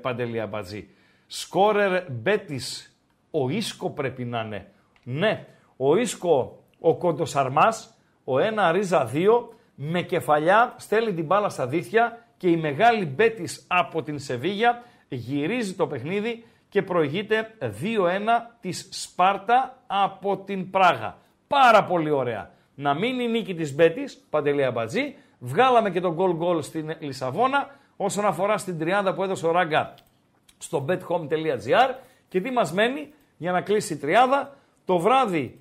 Παντελή Αμπατζή. Σκόρερ Μπέτις, ο Ίσκο πρέπει να είναι. Ναι, ο Ίσκο, ο Κοντοσαρμάς, ο ένα ρίζα 2, με κεφαλιά στέλνει την μπάλα στα δίχτυα και η μεγάλη Μπέτις από την Σεβίγια γυρίζει το παιχνίδι και προηγείται 2-1 της Σπάρτα από την Πράγα. Πάρα πολύ ωραία. Να μείνει η νίκη της Μπέτις, Παντελή Αμπατζή. Βγάλαμε και τον γκολ στην Λισαβόνα. Όσον αφορά στην τριάδα που έδωσε ο Ράγκα στο bethome.gr. Και τι μας μένει για να κλείσει η τριάδα. Το βράδυ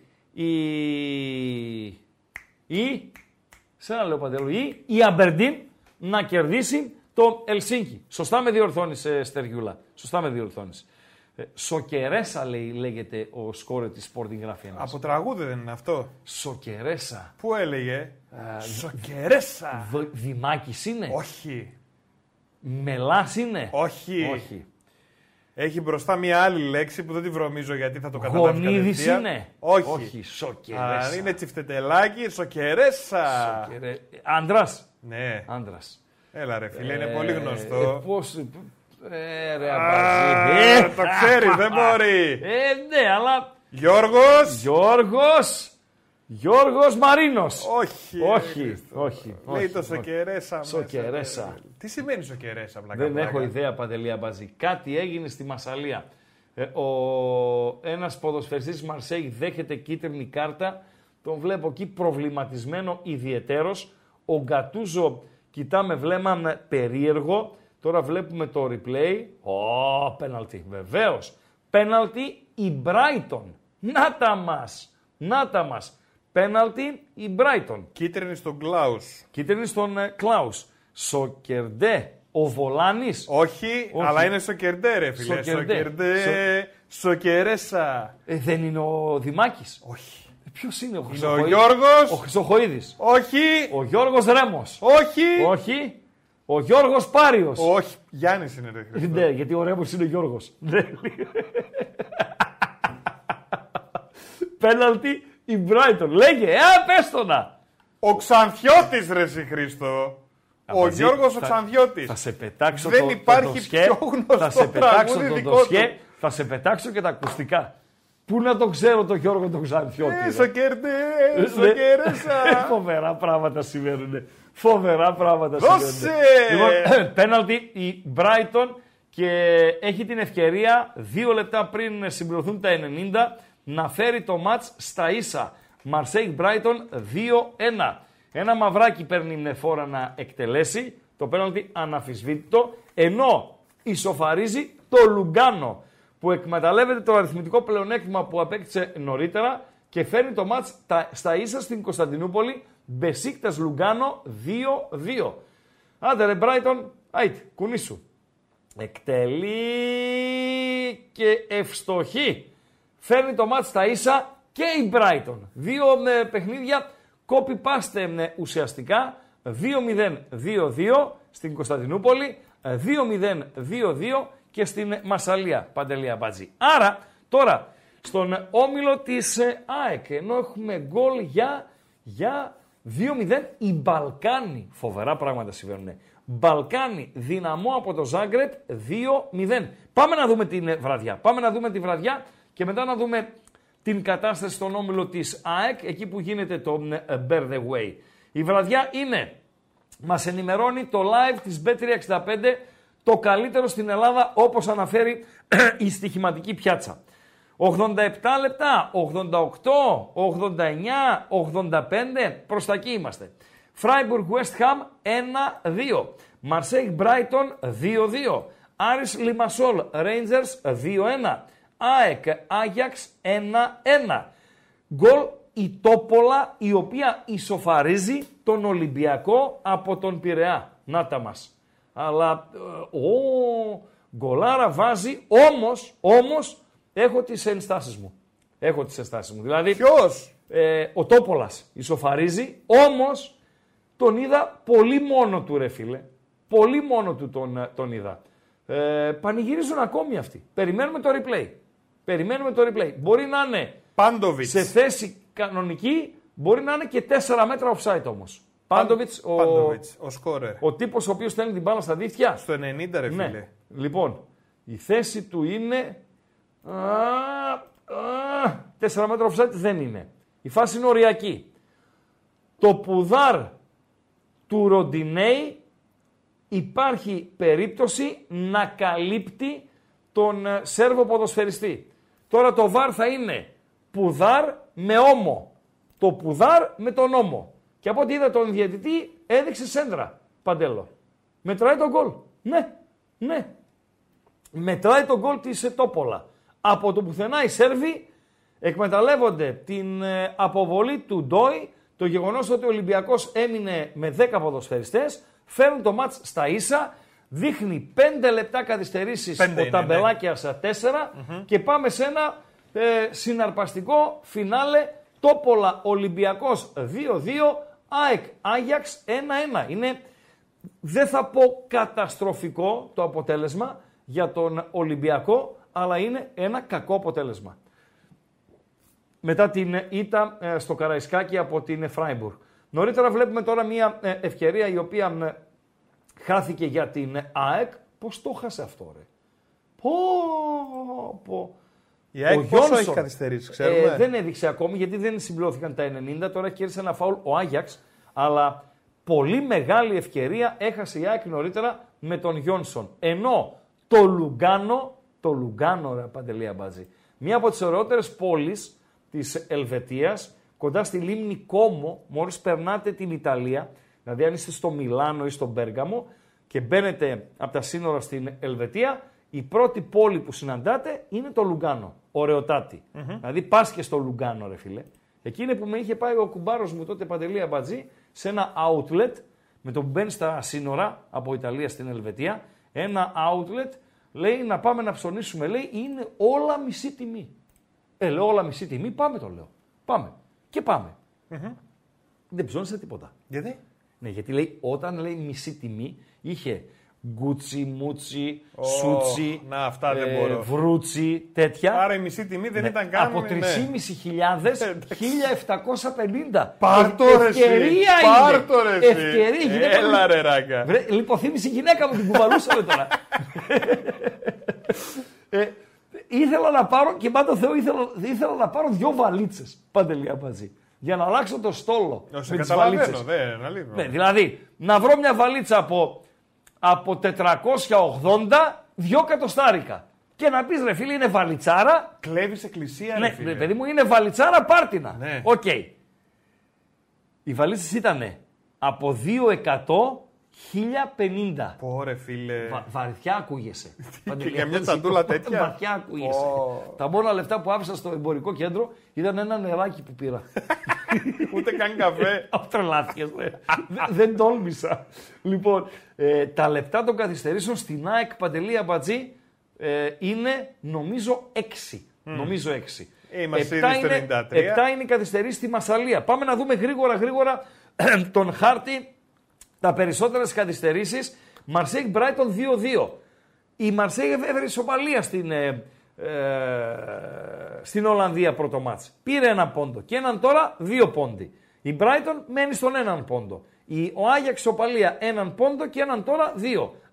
η Αμπερντίν να κερδίσει το Ελσίνκι. Σωστά με διορθώνεις, Στεριούλα. Σωστά με διορθώνεις. Σοκερέσα, λέει, λέγεται ο σκόρερ της Sporting Gráfica. Από τραγούδι δεν είναι αυτό. Σοκερέσα. Πού έλεγε. Σοκερέσα. Δημάκης είναι. Όχι. Μελάς είναι. Όχι. Έχει μπροστά μία άλλη λέξη που δεν τη βρωμίζω γιατί θα το καταλάβει κατευθείαν. Γονίδης είναι. Όχι. Σοκερέσα. Είναι τσιφτετελάκι, σοκερέσα. Άντρας. Ναι. Άντρας. Έλα ρε φίλε, είναι πολύ γνωστό. Ρε Αμπατζή. Το ξέρεις, δεν μπορεί. Ναι, αλλά... Γιώργος Μαρίνος. Όχι. Λέει το Σοκερέσα. Σοκερέσα. Τι σημαίνει Σοκερέσα, πλάκα. Δεν έχω ιδέα, Παντελή Αμπατζή. Κάτι έγινε στη Μασσαλία. Ένας ποδοσφαιριστής Μαρσέη δέχεται κίτρινη κάρτα. Τον βλέπω εκεί προβληματισμένο ιδιαιτέρως. Ο Γκατούζο κοιτά με βλέμμα περίεργο. Τώρα βλέπουμε το replay. Πέναλτι. Βεβαίως. Πέναλτι η Μπράιτον. Να τα μας. Πέναλτι η Μπράιτον. Κίτρινη στον Κλάους. Κλάους. Σοκερντέ. Ο Βολάνης. Όχι, αλλά είναι Σοκερντέ, ρε φίλε. Σοκερντέ. Σοκερέσα. Δεν είναι ο Δημάκης. Όχι. Ποιος είναι ο Χρυσοχοίδης? Είναι ο Γιώργος. Ο Χρυσοχοίδης. Όχι. Ο Γιώργος Ρέμος. Όχι. Όχι. Ο Γιώργος Πάριος. Όχι. Γιάννης είναι ρε Χρυσό. Ναι, γιατί ο Ρέμος είναι ο Γιώργος. Πέναλτι η Μπράιτον. Λέγε, πες το να. Ο Ξανθιώτης ρε Χρήστο. Ο Γιώργος ο Ξανθιώτης. Θα σε πετάξω δεν το, υπάρχει το πιο γνωστό. Θα σε πετάξω το ντοσιέ, θα σε πετάξω και τα ακουστικά. Πού να τον ξέρω τον Γιώργο τον Ξανθιώτη. Σοκερέσα. Φοβερά πράγματα συμβαίνουν. Φοβερά πράγματα συμβαίνουν. Λοιπόν, πέναλτι η Μπράιτον και έχει την ευκαιρία 2 λεπτά πριν συμπληρωθούν τα 90 να φέρει το μάτς στα ίσα. Μαρσέιγ Μπράιτον 2-1. Ένα μαυράκι παίρνει η Νεφόρα να εκτελέσει. Το πέναλτι αναμφισβήτητο. Ενώ ισοφαρίζει το Λουγκάνο που εκμεταλλεύεται το αριθμητικό πλεονέκτημα που απέκτησε νωρίτερα και φέρνει το μάτς στα ίσα στην Κωνσταντινούπολη. Μπεσίκτας Λουγκάνο 2-2. Άντε ρε Μπράιτον, άιτε, κουνήσου. Εκτελεί και ευστοχή. Φέρνει το μάτς στα ίσα και η Brighton. 2 παιχνίδια, copy-paste ουσιαστικά. 2-0-2-2 στην Κωνσταντινούπολη, 2-0-2-2 και στην Μασσαλία, Παντελή Αμπάτζη. Άρα, τώρα, στον όμιλο της ΑΕΚ, ενώ έχουμε γκολ για 2-0, οι Μπαλκάνοι, φοβερά πράγματα συμβαίνουν. Μπαλκάνοι, Δυναμό από το Ζάγκρεπ, 2-0. Πάμε να δούμε την βραδιά, και μετά να δούμε την κατάσταση στον όμιλο της ΑΕΚ, εκεί που γίνεται το Bear the Way. Η βραδιά είναι, μας ενημερώνει το live της Bet365, το καλύτερο στην Ελλάδα όπως αναφέρει η στοιχηματική πιάτσα. 87 λεπτά, 88, 89, 85, προς τα εκεί είμαστε. Freiburg West Ham 1-2, Marseille Brighton 2-2, Aris Limassol Rangers 2-1, ΑΕΚ, Άγιαξ 1-1. Γκολ η Τόπολα, η οποία ισοφαρίζει τον Ολυμπιακό από τον Πειραιά. Να τα μας. Αλλά, γκολάρα βάζει, όμως, έχω τις ενστάσεις μου. Δηλαδή, ποιος? Ο Τόπολας ισοφαρίζει, όμως, τον είδα πολύ μόνο του ρε φίλε. Πολύ μόνο του τον είδα. Πανηγυρίζουν ακόμη αυτοί. Περιμένουμε το replay. Μπορεί να είναι Πάντοβιτς σε θέση κανονική, μπορεί να είναι και 4 μέτρα offside όμως. Πάντοβιτς, ο σκόρερ. Ο τύπος ο οποίος στέλνει την μπάλα στα δίχτυα. Στο 90 ρε φίλε. Ναι. Λοιπόν, η θέση του είναι 4 μέτρα offside δεν είναι. Η φάση είναι οριακή. Το πουδάρ του Ροντινέη υπάρχει περίπτωση να καλύπτει τον Σέρβο ποδοσφαιριστή. Τώρα το βαρ θα είναι πουδάρ με όμο. Το πουδάρ με τον όμο. Και από ό,τι είδα τον διαιτητή έδειξε σέντρα, Παντέλο. Μετράει τον γκολ. Ναι. Μετράει τον γκολ της Τόπολα. Από το πουθενά οι Σέρβοι εκμεταλλεύονται την αποβολή του Ντόι, το γεγονός ότι ο Ολυμπιακός έμεινε με 10 ποδοσφαιριστές, φέρουν το μάτς στα ίσα, δείχνει 5 λεπτά καθυστερήσεις ο ταμπελάκιας 4 και πάμε σε ένα συναρπαστικό φινάλε. Τόπολα Ολυμπιακός 2-2, ΑΕΚ Άγιαξ 1-1. Είναι, δεν θα πω καταστροφικό το αποτέλεσμα για τον Ολυμπιακό, αλλά είναι ένα κακό αποτέλεσμα. Μετά την ήττα στο Καραϊσκάκι από την Φράιμπουργκ. Νωρίτερα βλέπουμε τώρα μια ευκαιρία η οποία χάθηκε για την ΑΕΚ. Πώς το χάσε αυτό ρε. Η ΑΕΚ πόσο έχει καθυστερήσει ξέρουμε. Δεν έδειξε ακόμη γιατί δεν συμπληρώθηκαν τα 90. Τώρα έχει κέρδισε ένα φάουλ ο Άγιαξ. Αλλά πολύ μεγάλη ευκαιρία έχασε η ΑΕΚ νωρίτερα με τον Γιόνσον. Ενώ το Λουγκάνο, ρε Παντελία Μπάζη, μία από τις ωραιότερες πόλεις της Ελβετίας, κοντά στη λίμνη Κόμο, μόλις περνάτε την Ιταλία, δηλαδή αν είστε στο Μιλάνο ή στο Μπέργαμο και μπαίνετε από τα σύνορα στην Ελβετία, η πρώτη πόλη που συναντάτε είναι το Λουγκάνο, ωραιοτάτη. Δηλαδή πας και στο Λουγκάνο ρε φίλε. Εκείνη που με είχε πάει ο κουμπάρος μου τότε, Παντελή Αμπατζή, σε ένα outlet, με το που μπαίνεις στα σύνορα από Ιταλία στην Ελβετία, ένα outlet λέει να πάμε να ψωνίσουμε, λέει, είναι όλα μισή τιμή. Λέω όλα μισή τιμή, πάμε το λέω. Πάμε. Και πάμε. Mm-hmm. Δεν ψώνισε τίποτα. Γιατί? Ναι, γιατί λέει, όταν λέει μισή τιμή, είχε γκούτσι, μούτσι, σούτσι, να, αυτά δεν μπορώ. Βρούτσι, τέτοια. Άρα η μισή τιμή δεν ήταν καν. Από 3.500, 1.750. Πάρτορε! Ευκαιρία! Έλα ρε ράγκα. Λοιπόν, θύμισε η γυναίκα μου, την κουβαλούσαμε τώρα. Ήθελα να πάρω και πάντα Θεό, ήθελα να πάρω 2 βαλίτσες παντελιά μαζί. Για να αλλάξω το στόλο. Με τις βαλίτσες. Ναι, δηλαδή, να βρω μια βαλίτσα από 480, 2 εκατοστάρικα. Και να πεις ρε φίλε, είναι βαλιτσάρα. Κλέβεις εκκλησία, ναι, ρε φίλε. Ναι, παιδί μου, είναι βαλιτσάρα πάρτινα. Ναι. Οκ. Okay. Οι βαλίτσες ήτανε από 200, 1.050. Πόρε φίλε. Βαριά ακούγεσαι. Και για μια τσαντούλα τέτοια. Βαριά ακούγεσαι. Τα μόνα λεφτά που άφησα στο εμπορικό κέντρο ήταν ένα νεράκι που πήρα. Ούτε καν καφέ. Τρελάθηκες. Δεν τόλμησα. Λοιπόν, τα λεπτά των καθυστερήσεων στην ΑΕΚ, Παντελή Αμπατζή, είναι νομίζω 6. Νομίζω 6. 7 είναι οι καθυστερήσεις στη Μασσαλία. Πάμε να δούμε γρήγορα τον χάρτη. Τα περισσότερες καθυστερήσεις, Μαρσέιγ Μπράιτον 2-2. Η Μαρσέιγ έφερε ισοπαλία στην Ολλανδία πρώτο μάτς. Πήρε 1 πόντο και έναν τώρα 2 πόντοι. Η Μπράιτον μένει στον 1 πόντο. Ο Άγιαξ ισοπαλία 1 πόντο και έναν τώρα 2.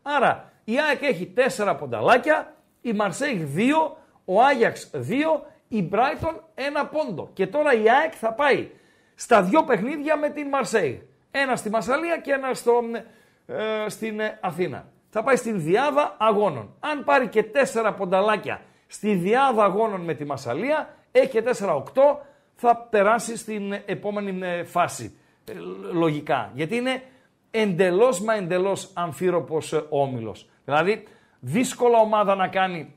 Άρα η ΑΕΚ έχει 4 πονταλάκια, η Μαρσέιγ 2, ο Άγιαξ 2, η Μπράιτον 1 πόντο. Και τώρα η ΑΕΚ θα πάει στα 2 παιχνίδια με την Μαρσέιγ. Ένα στη Μασσαλία και ένα στην Αθήνα. Θα πάει στην διάδα αγώνων. Αν πάρει και 4 πονταλάκια στη διάδα αγώνων με τη Μασσαλία, έχει και 4-8, θα περάσει στην επόμενη φάση. Λογικά. Γιατί είναι εντελώς μα εντελώς αμφίροπος όμιλος. Δηλαδή, δύσκολα ομάδα να κάνει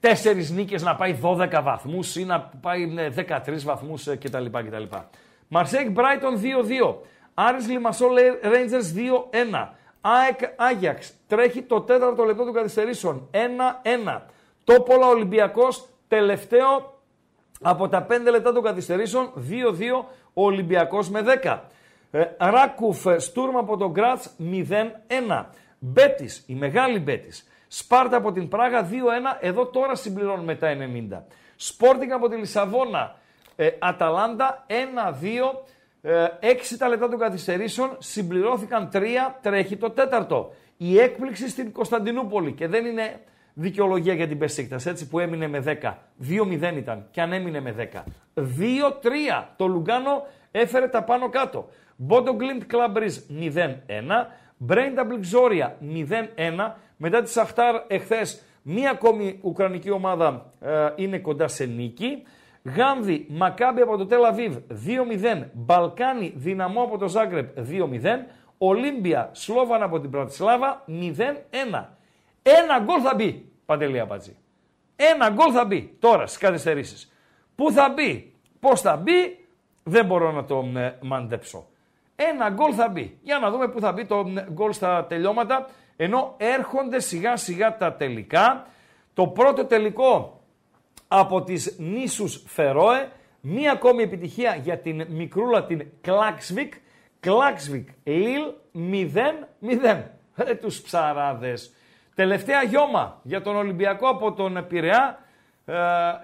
4 νίκες, να πάει 12 βαθμούς ή να πάει 13 βαθμούς κτλ. Μαρσέιγ Μπράιτον 2-2, Άρης Λιμασσόλ Ρέιντζερς 2-1, ΑΕΚ Άγιαξ τρέχει το 4ο λεπτό των καθυστερήσεων 1-1, Τόπολα Ολυμπιακός τελευταίο από τα 5 λεπτά των καθυστερήσεων 2-2, ο Ολυμπιακός με 10. Ράκουφ Στούρμα από τον Γκράτς 0-1, Μπέτις, η μεγάλη Μπέτις, Σπάρτα από την Πράγα 2-1, εδώ τώρα συμπληρώνουμε τα 90. Σπόρτινγκ από τη Λισαβόνα, Αταλάντα 1-2, 6 τα λεπτά των καθυστερήσεων, συμπληρώθηκαν 3, τρέχει το 4ο. Η έκπληξη στην Κωνσταντινούπολη και δεν είναι δικαιολογία για την Μπεσίκτας, έτσι που έμεινε με 10, 2-0 ήταν και αν έμεινε με 10. 2-3, το Λουγκάνο έφερε τα πάνω κάτω. Μπόντο Γκλίντ Κλαμπρίζ 0-1, Μπρέιντα Μπλικζόρια 0-1, μετά τη Σαχτάρ εχθές μία ακόμη ουκρανική ομάδα είναι κοντά σε νίκη. Γάνδη, Μακάμπι από το Τελ Αβίβ 2-0, Μπαλκάνι, Δυναμό από το Ζάγκρεπ 2-0, Ολύμπια, Σλόβαν από την Πρατισλάβα 0-1. 1 γκολ θα μπει, Παντελή Αμπατζή. 1 γκολ θα μπει τώρα στις καθυστερήσεις. Πού θα μπει, πώς θα μπει, δεν μπορώ να το μαντέψω. 1 γκολ θα μπει. Για να δούμε πού θα μπει το γκολ στα τελειώματα, ενώ έρχονται σιγά σιγά τα τελικά. Το πρώτο τελικό από τις νήσους Φερόε, μία ακόμη επιτυχία για την μικρούλα την Κλάξβικ, Κλάξβικ Λιλ 0-0. Ρε τους ψαράδες. Τελευταία γιώμα για τον Ολυμπιακό από τον Πειραιά,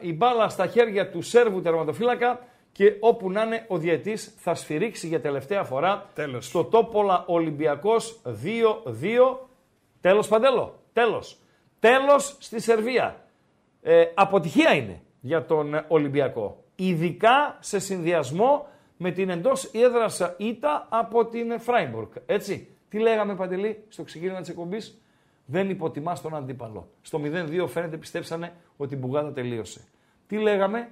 η μπάλα στα χέρια του Σέρβου τερματοφύλακα και όπου να είναι ο διαιτής θα σφυρίξει για τελευταία φορά. Τέλος. Στο Τόπολα Ολυμπιακός 2-2, τέλος Παντέλο, τέλος. Τέλος στη Σερβία. Αποτυχία είναι για τον Ολυμπιακό, ειδικά σε συνδυασμό με την εντός έδρας ήττα από την Φράιμπουργκ, έτσι. Τι λέγαμε, Παντελή, στο ξεκίνημα της εκπομπής, δεν υποτιμάς τον αντίπαλο. Στο 0-2 φαίνεται πιστέψανε ότι η μπουγάδα τελείωσε. Τι λέγαμε,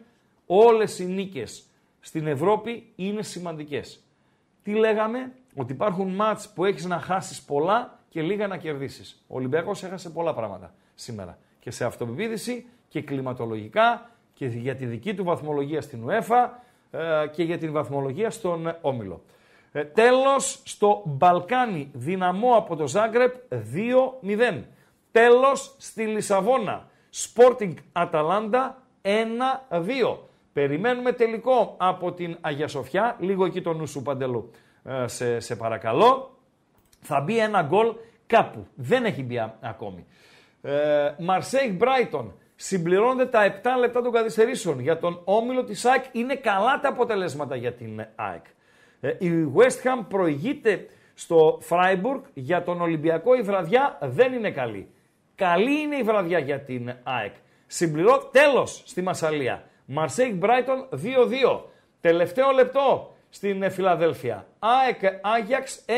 όλες οι νίκες στην Ευρώπη είναι σημαντικές. Τι λέγαμε, ότι υπάρχουν μάτς που έχεις να χάσεις πολλά και λίγα να κερδίσεις. Ο Ολυμπιακός έχασε πολλά πράγματα σήμερα και σε αυτοπεποίθηση και κλιματολογικά και για τη δική του βαθμολογία στην UEFA και για την βαθμολογία στον Όμιλο. Τέλος, στο Μπαλκάνι, Δυναμό από το Ζάγκρεπ 2-0. Τέλος στη Λισαβόνα. Sporting Αταλάντα 1-2. Περιμένουμε τελικό από την Αγία Σοφιά. Λίγο εκεί το νου σου, Παντελού. Σε παρακαλώ. Θα μπει ένα γκολ κάπου. Δεν έχει μπει ακόμη. Μαρσέιγ Μπράιτον. Συμπληρώνονται τα 7 λεπτά των καθυστερήσεων. Για τον όμιλο της ΑΕΚ είναι καλά τα αποτελέσματα για την ΑΕΚ. Η West Ham προηγείται στο Φράιμπουργκ. Για τον Ολυμπιακό η βραδιά δεν είναι καλή. Καλή είναι η βραδιά για την ΑΕΚ. Συμπληρώ τέλος στη Μασσαλία. Μαρσέιγ Μπράιτον 2-2. Τελευταίο λεπτό στην Φιλαδέλφια. ΑΕΚ Άγιαξ 1-1.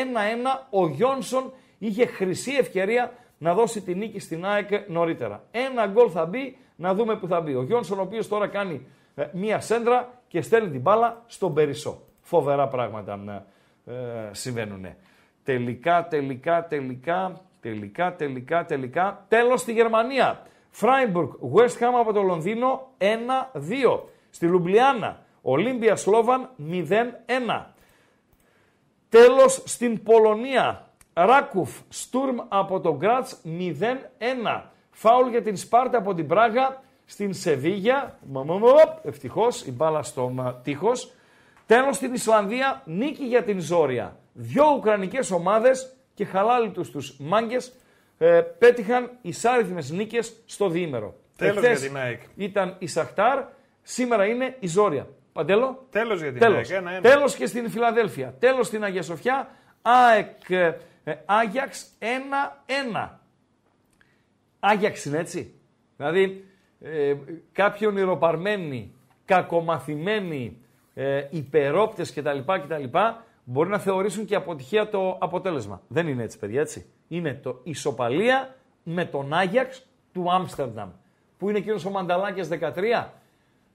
Ο Γιόνσον είχε χρυσή ευκαιρία να δώσει τη νίκη στην ΑΕΚ νωρίτερα. Ένα γκολ θα μπει, να δούμε που θα μπει. Ο Γιόνσον, ο οποίος τώρα κάνει μία σέντρα και στέλνει την μπάλα στον Περισσό. Φοβερά πράγματα συμβαίνουν. Τελικά. Τέλος στη Γερμανία. Φράιμπουργκ, West Ham από το Λονδίνο 1-2. Στη Λουμπλιάνα, Ολύμπια Σλόβαν 0-1. Τέλος στην Πολωνία. Ράκουφ, Στουρμ από τον Γκράτς 0-1. Φάουλ για την Σπάρτα από την Πράγα στην Σεβίγια. Ευτυχώς η μπάλα στο τείχος. Τέλος στην Ισλανδία, νίκη για την Ζόρια. Δυο ουκρανικές ομάδες και χαλάλι τους μάγκες πέτυχαν ισάριθμες νίκες στο διήμερο. Τέλος για την ΑΕΚ. Ήταν η Σαχτάρ, σήμερα είναι η Ζόρια. Παντέλο. Τέλος για την ΑΕΚ. Τέλος και στην Φιλαδέλφια. Τέλος στην Αγία Σοφιά. ΑΕΚ Άγιαξ 1-1. Άγιαξ είναι έτσι. Δηλαδή κάποιοι ονειροπαρμένοι, κακομαθημένοι, υπερόπτες κτλ. Μπορεί να θεωρήσουν και αποτυχία το αποτέλεσμα. Δεν είναι έτσι, παιδιά, έτσι. Είναι το ισοπαλία με τον Άγιαξ του Άμστερνταμ. Που είναι εκείνος ο Μανταλάκιας 13.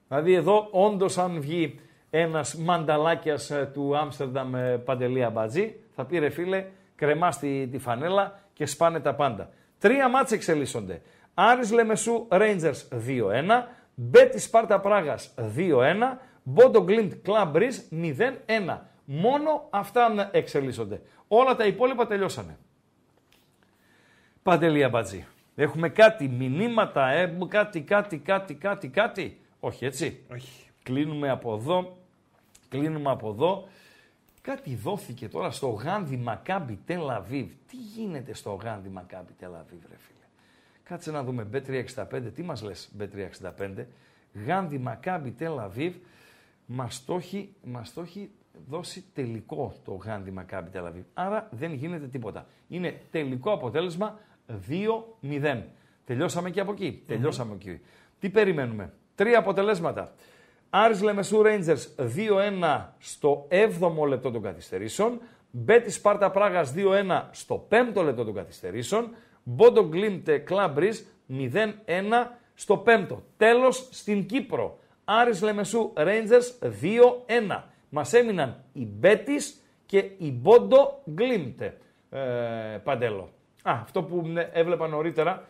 Δηλαδή εδώ όντως αν βγει ένας Μανταλάκιας του Άμστερνταμ, Παντελή Αμπατζή, θα πει ρε φίλε, κρεμά τη φανέλα και σπάνε τα πάντα. Τρία μάτς εξελίσσονται. Άρης Λεμεσού Rangers 2-1. Μπέτι Σπάρτα Πράγας 2-1. Μπόντο Γκλίντ Κλαμπ Μπριζ 0-1. Μόνο αυτά εξελίσσονται. Όλα τα υπόλοιπα τελειώσανε. Παντελή Αμπατζή. Έχουμε κάτι μηνύματα, κάτι. Όχι έτσι. Όχι. Κλείνουμε από εδώ. Κάτι δόθηκε τώρα στο Γάνδι Μακάμπι Τελ Αβίβ. Τι γίνεται στο Γάνδι Μακάμπι Τελ Αβίβ, ρε φίλε. Κάτσε να δούμε. Bet365. Τι μας λες, Bet365. Γάνδι Μακάμπι Τελ Αβίβ. Μας το έχει δώσει τελικό το Γάνδι Μακάμπι Τελ Αβίβ. Άρα δεν γίνεται τίποτα. Είναι τελικό αποτέλεσμα 2-0. Τελειώσαμε και από εκεί. Τι περιμένουμε. Τρία αποτελέσματα. Άρης Λεμεσού Rangers 2-1 στο 7ο λεπτό των καθυστερήσεων. Μπέτις Σπάρτα Πράγας 2-1 στο 5ο λεπτό των καθυστερήσεων. Μπόντο Γκλίντ Κλαμπ Μπριζ 0-1 στο 5ο. Τέλος στην Κύπρο. Άρης Λεμεσού Rangers 2-1. Μας έμειναν η Μπέτις και η Μπόντο Γκλίντ. Παντέλο. Αυτό που έβλεπα νωρίτερα,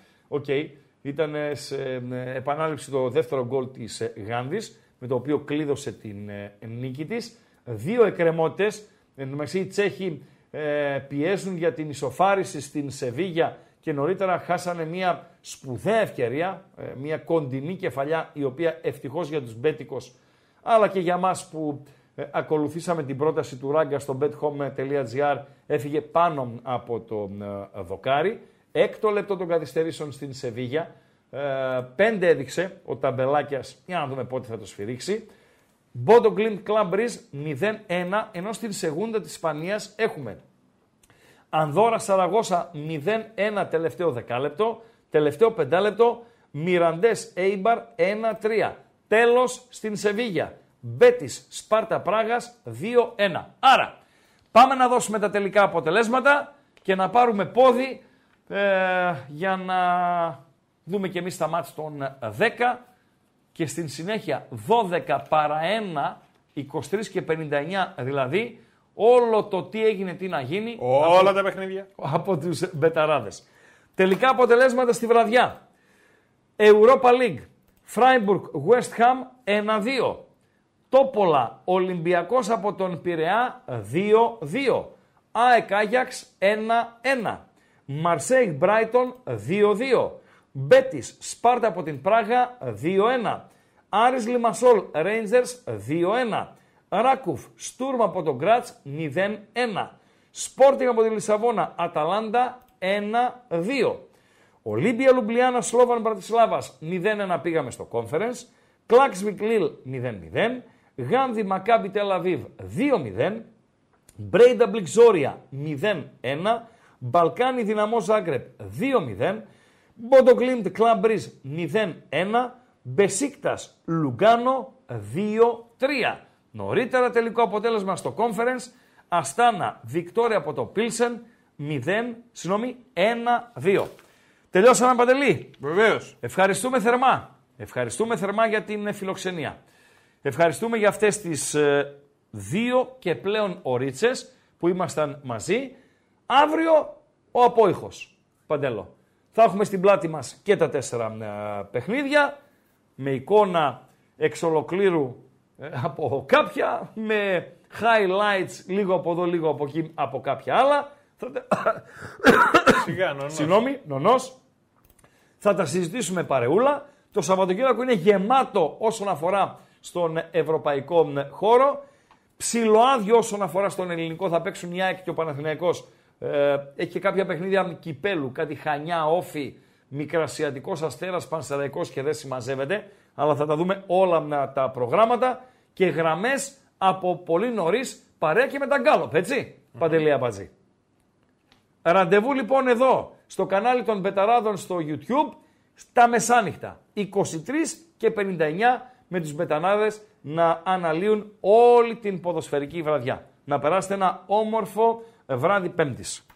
ήταν σε επανάληψη το δεύτερο γκολ της Γάνδης, με το οποίο κλείδωσε την νίκη της. Δύο εκκρεμότητες. Οι Τσέχοι πιέζουν για την ισοφάριση στην Σεβίγια και νωρίτερα χάσανε μια σπουδαία ευκαιρία, μια κοντινή κεφαλιά, η οποία ευτυχώς για τους Μπέτικος, αλλά και για μας που ακολουθήσαμε την πρόταση του Ράγκα στο bethome.gr, έφυγε πάνω από το δοκάρι. Έκτο λεπτό των καθυστερήσεων στην Σεβίγια. 5 έδειξε ο Ταμπελάκιας, για να δούμε πότε θα το σφυρίξει. Μπόντο Γκλίντ Κλαμπ Μπριζ 0-1, ενώ στην Σεγούντα της Ισπανίας έχουμε Ανδόρα Σαραγώσα 0-1 τελευταίο δεκάλεπτο, τελευταίο πεντάλεπτο Μιραντές Έιμπαρ 1-3. Τέλος στην Σεβίγια. Μπέτις Σπάρτα Πράγας 2-1. Άρα πάμε να δώσουμε τα τελικά αποτελέσματα και να πάρουμε πόδι για να δούμε και εμείς τα μάτς των 10 και στην συνέχεια 12 παρά 1, 23 και 59 δηλαδή, όλο το τι έγινε, τι να γίνει. Όλα τα παιχνίδια. Από τους μπεταράδες. Τελικά αποτελέσματα στη βραδιά. Europa League, Freiburg, West Ham 1-2. Τόπολα, Ολυμπιακός από τον Πειραιά 2-2. ΑΕΚ Άγιαξ 1-1. Μαρσέιγ Μπράιτον 2-2. Μπέτις Σπάρτα από την Πράγα 2-1. Άρης Λιμασόλ Ρέιντζερς 2-1. Ράκουφ Στούρμα από τον Γκράτς 0-1. Σπόρτινγκ από τη Λισαβόνα Αταλάντα 1-2. Ολύμπια Λουμπλιάνα Σλόβαν Μπρατισλάβας 0-1, πήγαμε στο Conference. Κλάξβικ Λίλ 0-0. Γάνδη Μακάμπι Τελαβίβ 2-0. Μπρέιντα Μπλικζόρια 0-1. Μπαλκάνι Δυναμό Ζάγκρεπ 2-0. Μποντογκλίντ Κλαμπρίζ 0-1. Μπεσίκτας Λουγκάνο 2-3. Νωρίτερα τελικό αποτέλεσμα στο Conference. Αστάνα Βικτόρια από το Πίλσεν 1-2. Τελειώσαμε, Παντελή. Βεβαίως. Ευχαριστούμε θερμά. Ευχαριστούμε θερμά για την φιλοξενία. Ευχαριστούμε για αυτές τις δύο και πλέον ορίτσες που ήμασταν μαζί. Αύριο ο απόϊχος, Παντέλο. Θα έχουμε στην πλάτη μας και τα 4 παιχνίδια, με εικόνα εξ ολοκλήρου από κάποια, με highlights λίγο από εδώ, λίγο από εκεί, από κάποια άλλα. Συγγνώμη, νονός. Θα τα συζητήσουμε παρεούλα. Το Σαββατοκύριακο είναι γεμάτο όσον αφορά στον ευρωπαϊκό χώρο. Ψιλοάδιο όσον αφορά στον ελληνικό, θα παίξουν η ΑΕΚ και ο Παναθηναϊκός. Έχει και κάποια παιχνίδια κυπέλου, κάτι Χανιά, Όφη, Μικρασιατικός Αστέρας, Πανσεραϊκός και δεν συμμαζεύεται. Αλλά θα τα δούμε όλα τα προγράμματα και γραμμές από πολύ νωρίς, παρέα και με τα γκάλοπ, έτσι, Παντελή Αμπατζή. Ραντεβού λοιπόν εδώ, στο κανάλι των Μπεταράδων στο YouTube, στα μεσάνυχτα, 23 και 59, με τους Μπετανάδες να αναλύουν όλη την ποδοσφαιρική βραδιά. Να περάσετε ένα όμορφο βράδυ Πέμπτης.